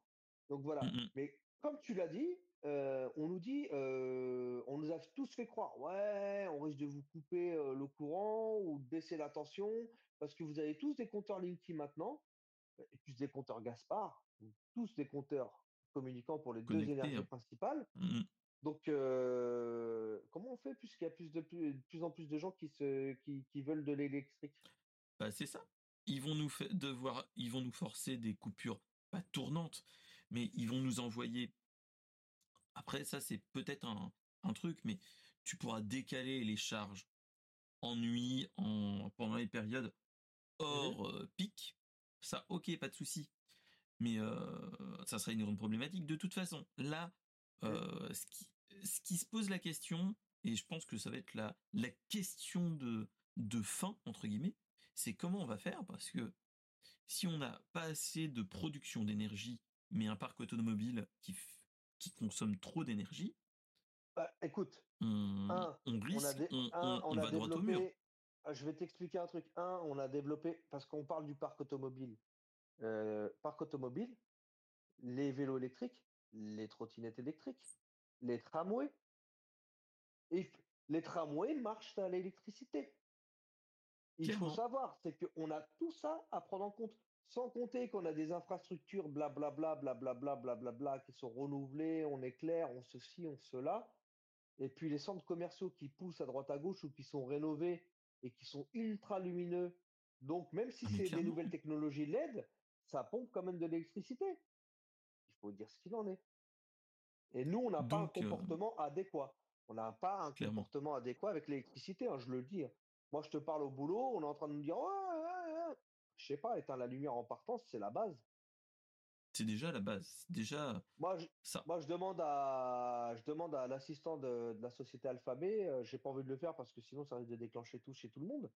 Donc voilà. Mais comme tu l'as dit, on nous dit, on nous a tous fait croire, ouais, on risque de vous couper le courant ou de baisser la tension parce que vous avez tous des compteurs Linky maintenant, et tous des compteurs Gaspard, tous des compteurs communicants pour les deux énergies principales. Donc, comment on fait puisqu'il y a de plus en plus de gens qui veulent de l'électrique? C'est ça. Ils vont nous forcer des coupures pas tournantes, mais ils vont nous envoyer. Après, ça, c'est peut-être un truc, mais tu pourras décaler les charges en nuit, pendant les périodes hors pic. Ça, ok, pas de souci. Mais ça serait une grande problématique. De toute façon, là, ce qui se pose la question, et je pense que ça va être la question de fin, entre guillemets, c'est comment on va faire, parce que si on n'a pas assez de production d'énergie, mais un parc automobile qui consomment trop d'énergie. Écoute, on va droit au mur. Je vais t'expliquer un truc. On a développé, parce qu'on parle du parc automobile. Les vélos électriques, les trottinettes électriques, les tramways. Et les tramways marchent à l'électricité. Il faut savoir, c'est qu'on a tout ça à prendre en compte. Sans compter qu'on a des infrastructures blablabla, blablabla, blablabla, qui sont renouvelées, on éclaire, on ceci, on cela. Et puis les centres commerciaux qui poussent à droite à gauche ou qui sont rénovés et qui sont ultra lumineux. Donc même si c'est des nouvelles technologies LED, ça pompe quand même de l'électricité. Il faut dire ce qu'il en est. Et nous, on n'a pas un comportement adéquat. On n'a pas un comportement adéquat avec l'électricité, hein, je le dis. Moi, je te parle au boulot, on est en train de nous dire je sais pas, éteindre la lumière en partant, c'est la base. C'est déjà la base. Déjà. Moi, je demande à l'assistant de la société Alphabet. J'ai pas envie de le faire parce que sinon, ça risque de déclencher tout chez tout le monde.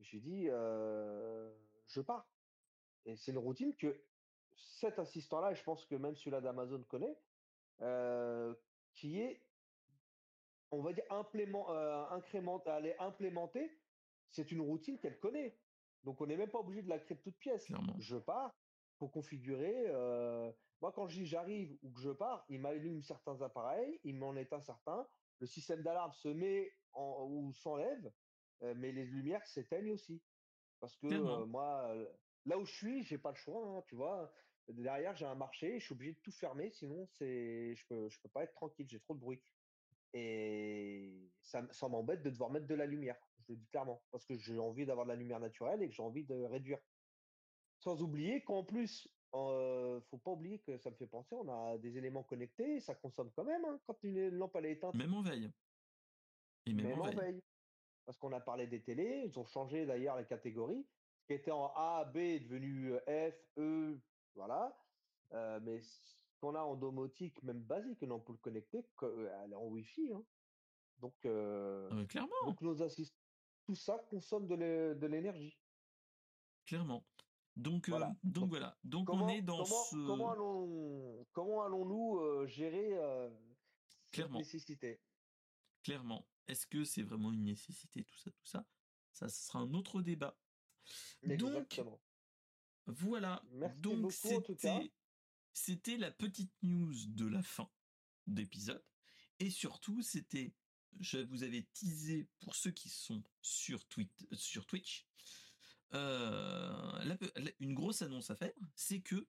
J'ai dit, je pars. Et c'est une routine que cet assistant-là, et je pense que même celui-là d'Amazon connaît, qui est, on va dire, implémentée. C'est une routine qu'elle connaît. Donc, on n'est même pas obligé de la créer de toute pièce. Clairement. Je pars. Faut configurer. Moi, quand je dis j'arrive ou que je pars, il m'allume certains appareils, il m'en éteint certains. Le système d'alarme se met ou s'enlève, mais les lumières s'éteignent aussi. Parce que moi, là où je suis, j'ai pas le choix. Hein, tu vois, derrière, j'ai un marché, je suis obligé de tout fermer, sinon je peux pas être tranquille, j'ai trop de bruit. Et ça m'embête de devoir mettre de la lumière. Je le dis clairement, parce que j'ai envie d'avoir de la lumière naturelle et que j'ai envie de réduire. Sans oublier qu'en plus, faut pas oublier que ça me fait penser, on a des éléments connectés, et ça consomme quand même hein, quand une lampe elle est éteinte. Même en veille. Et même en veille. Parce qu'on a parlé des télés, ils ont changé d'ailleurs les catégories. Ce qui était en A, B est devenu F, E, voilà. Mais ce qu'on a en domotique, même basique, une ampoule connectée, elle est en Wi-Fi. Hein. Clairement. Donc nos assistants, tout ça consomme de l'énergie. Clairement. Comment allons-nous gérer cette nécessité ? Clairement. Est-ce que c'est vraiment une nécessité, tout ça ? Ça sera un autre débat. Exactement. Donc, voilà. Merci beaucoup, c'était la petite news de la fin d'épisode. Et surtout, c'était... Je vous avais teasé, pour ceux qui sont sur Twitch... une grosse annonce à faire, c'est que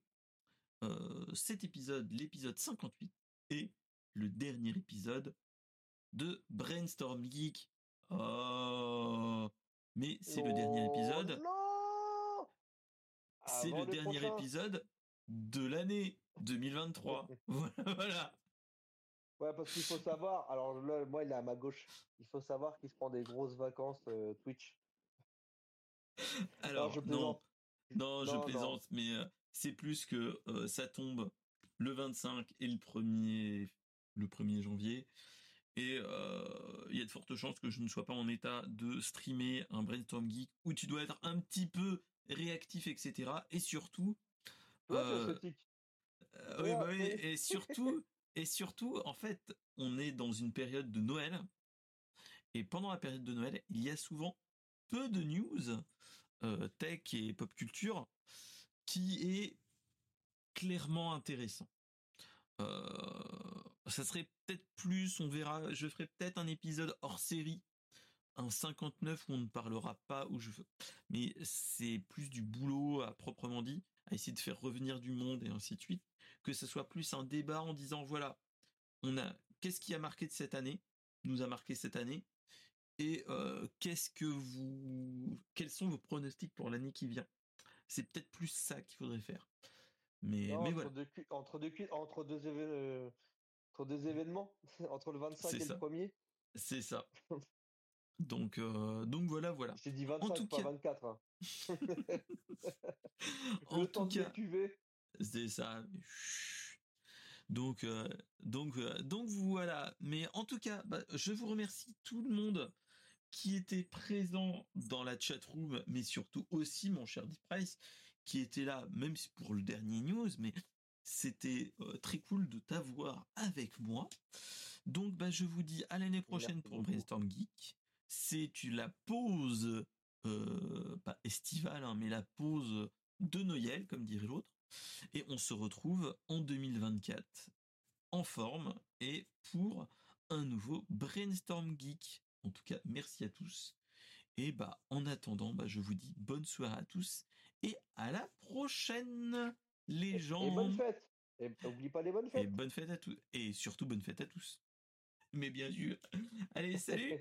cet épisode, l'épisode 58, est le dernier épisode de Brainstorm Geek. Mais c'est le dernier épisode. C'est le dernier épisode de l'année 2023. Voilà. Ouais, parce qu'il faut savoir. Alors là, moi, il est à ma gauche. Il faut savoir qu'il se prend des grosses vacances Twitch. Alors, je plaisante, mais c'est plus que ça tombe le 25 et le 1er janvier. Et il y a de fortes chances que je ne sois pas en état de streamer un Brainstorm Geek où tu dois être un petit peu réactif, etc. Et surtout... Et surtout, en fait, on est dans une période de Noël. Et pendant la période de Noël, il y a souvent... peu de news tech et pop culture qui est clairement intéressant. Ça serait peut-être plus, on verra, je ferai peut-être un épisode hors série, un 59 où on ne parlera pas, mais c'est plus du boulot à proprement dit, à essayer de faire revenir du monde et ainsi de suite, que ce soit plus un débat en disant voilà, qu'est-ce qui a marqué de cette année, nous a marqué cette année. Et quels sont vos pronostics pour l'année qui vient? C'est peut-être plus ça qu'il faudrait faire. Entre deux événements, entre le 25 et le 1er. C'est ça. Donc voilà. Je t'ai dit 25, pas 24. Hein. En tout cas, c'est ça. Donc voilà. Mais en tout cas, je vous remercie tout le monde qui était présent dans la chatroom, mais surtout aussi mon cher Deep Price, qui était là, même pour le dernier news, mais c'était très cool de t'avoir avec moi. Donc, je vous dis à l'année prochaine. Merci pour Brainstorm Geek. C'est la pause, pas estivale, hein, mais la pause de Noël, comme dirait l'autre. Et on se retrouve en 2024, en forme, et pour un nouveau Brainstorm Geek. En tout cas, merci à tous. Et en attendant, je vous dis bonne soirée à tous et à la prochaine, les gens. Et bonne fête. Et n'oublie pas les bonnes fêtes. Et bonne fête à tous. Et surtout, bonne fête à tous. Mais bien sûr. Allez, salut.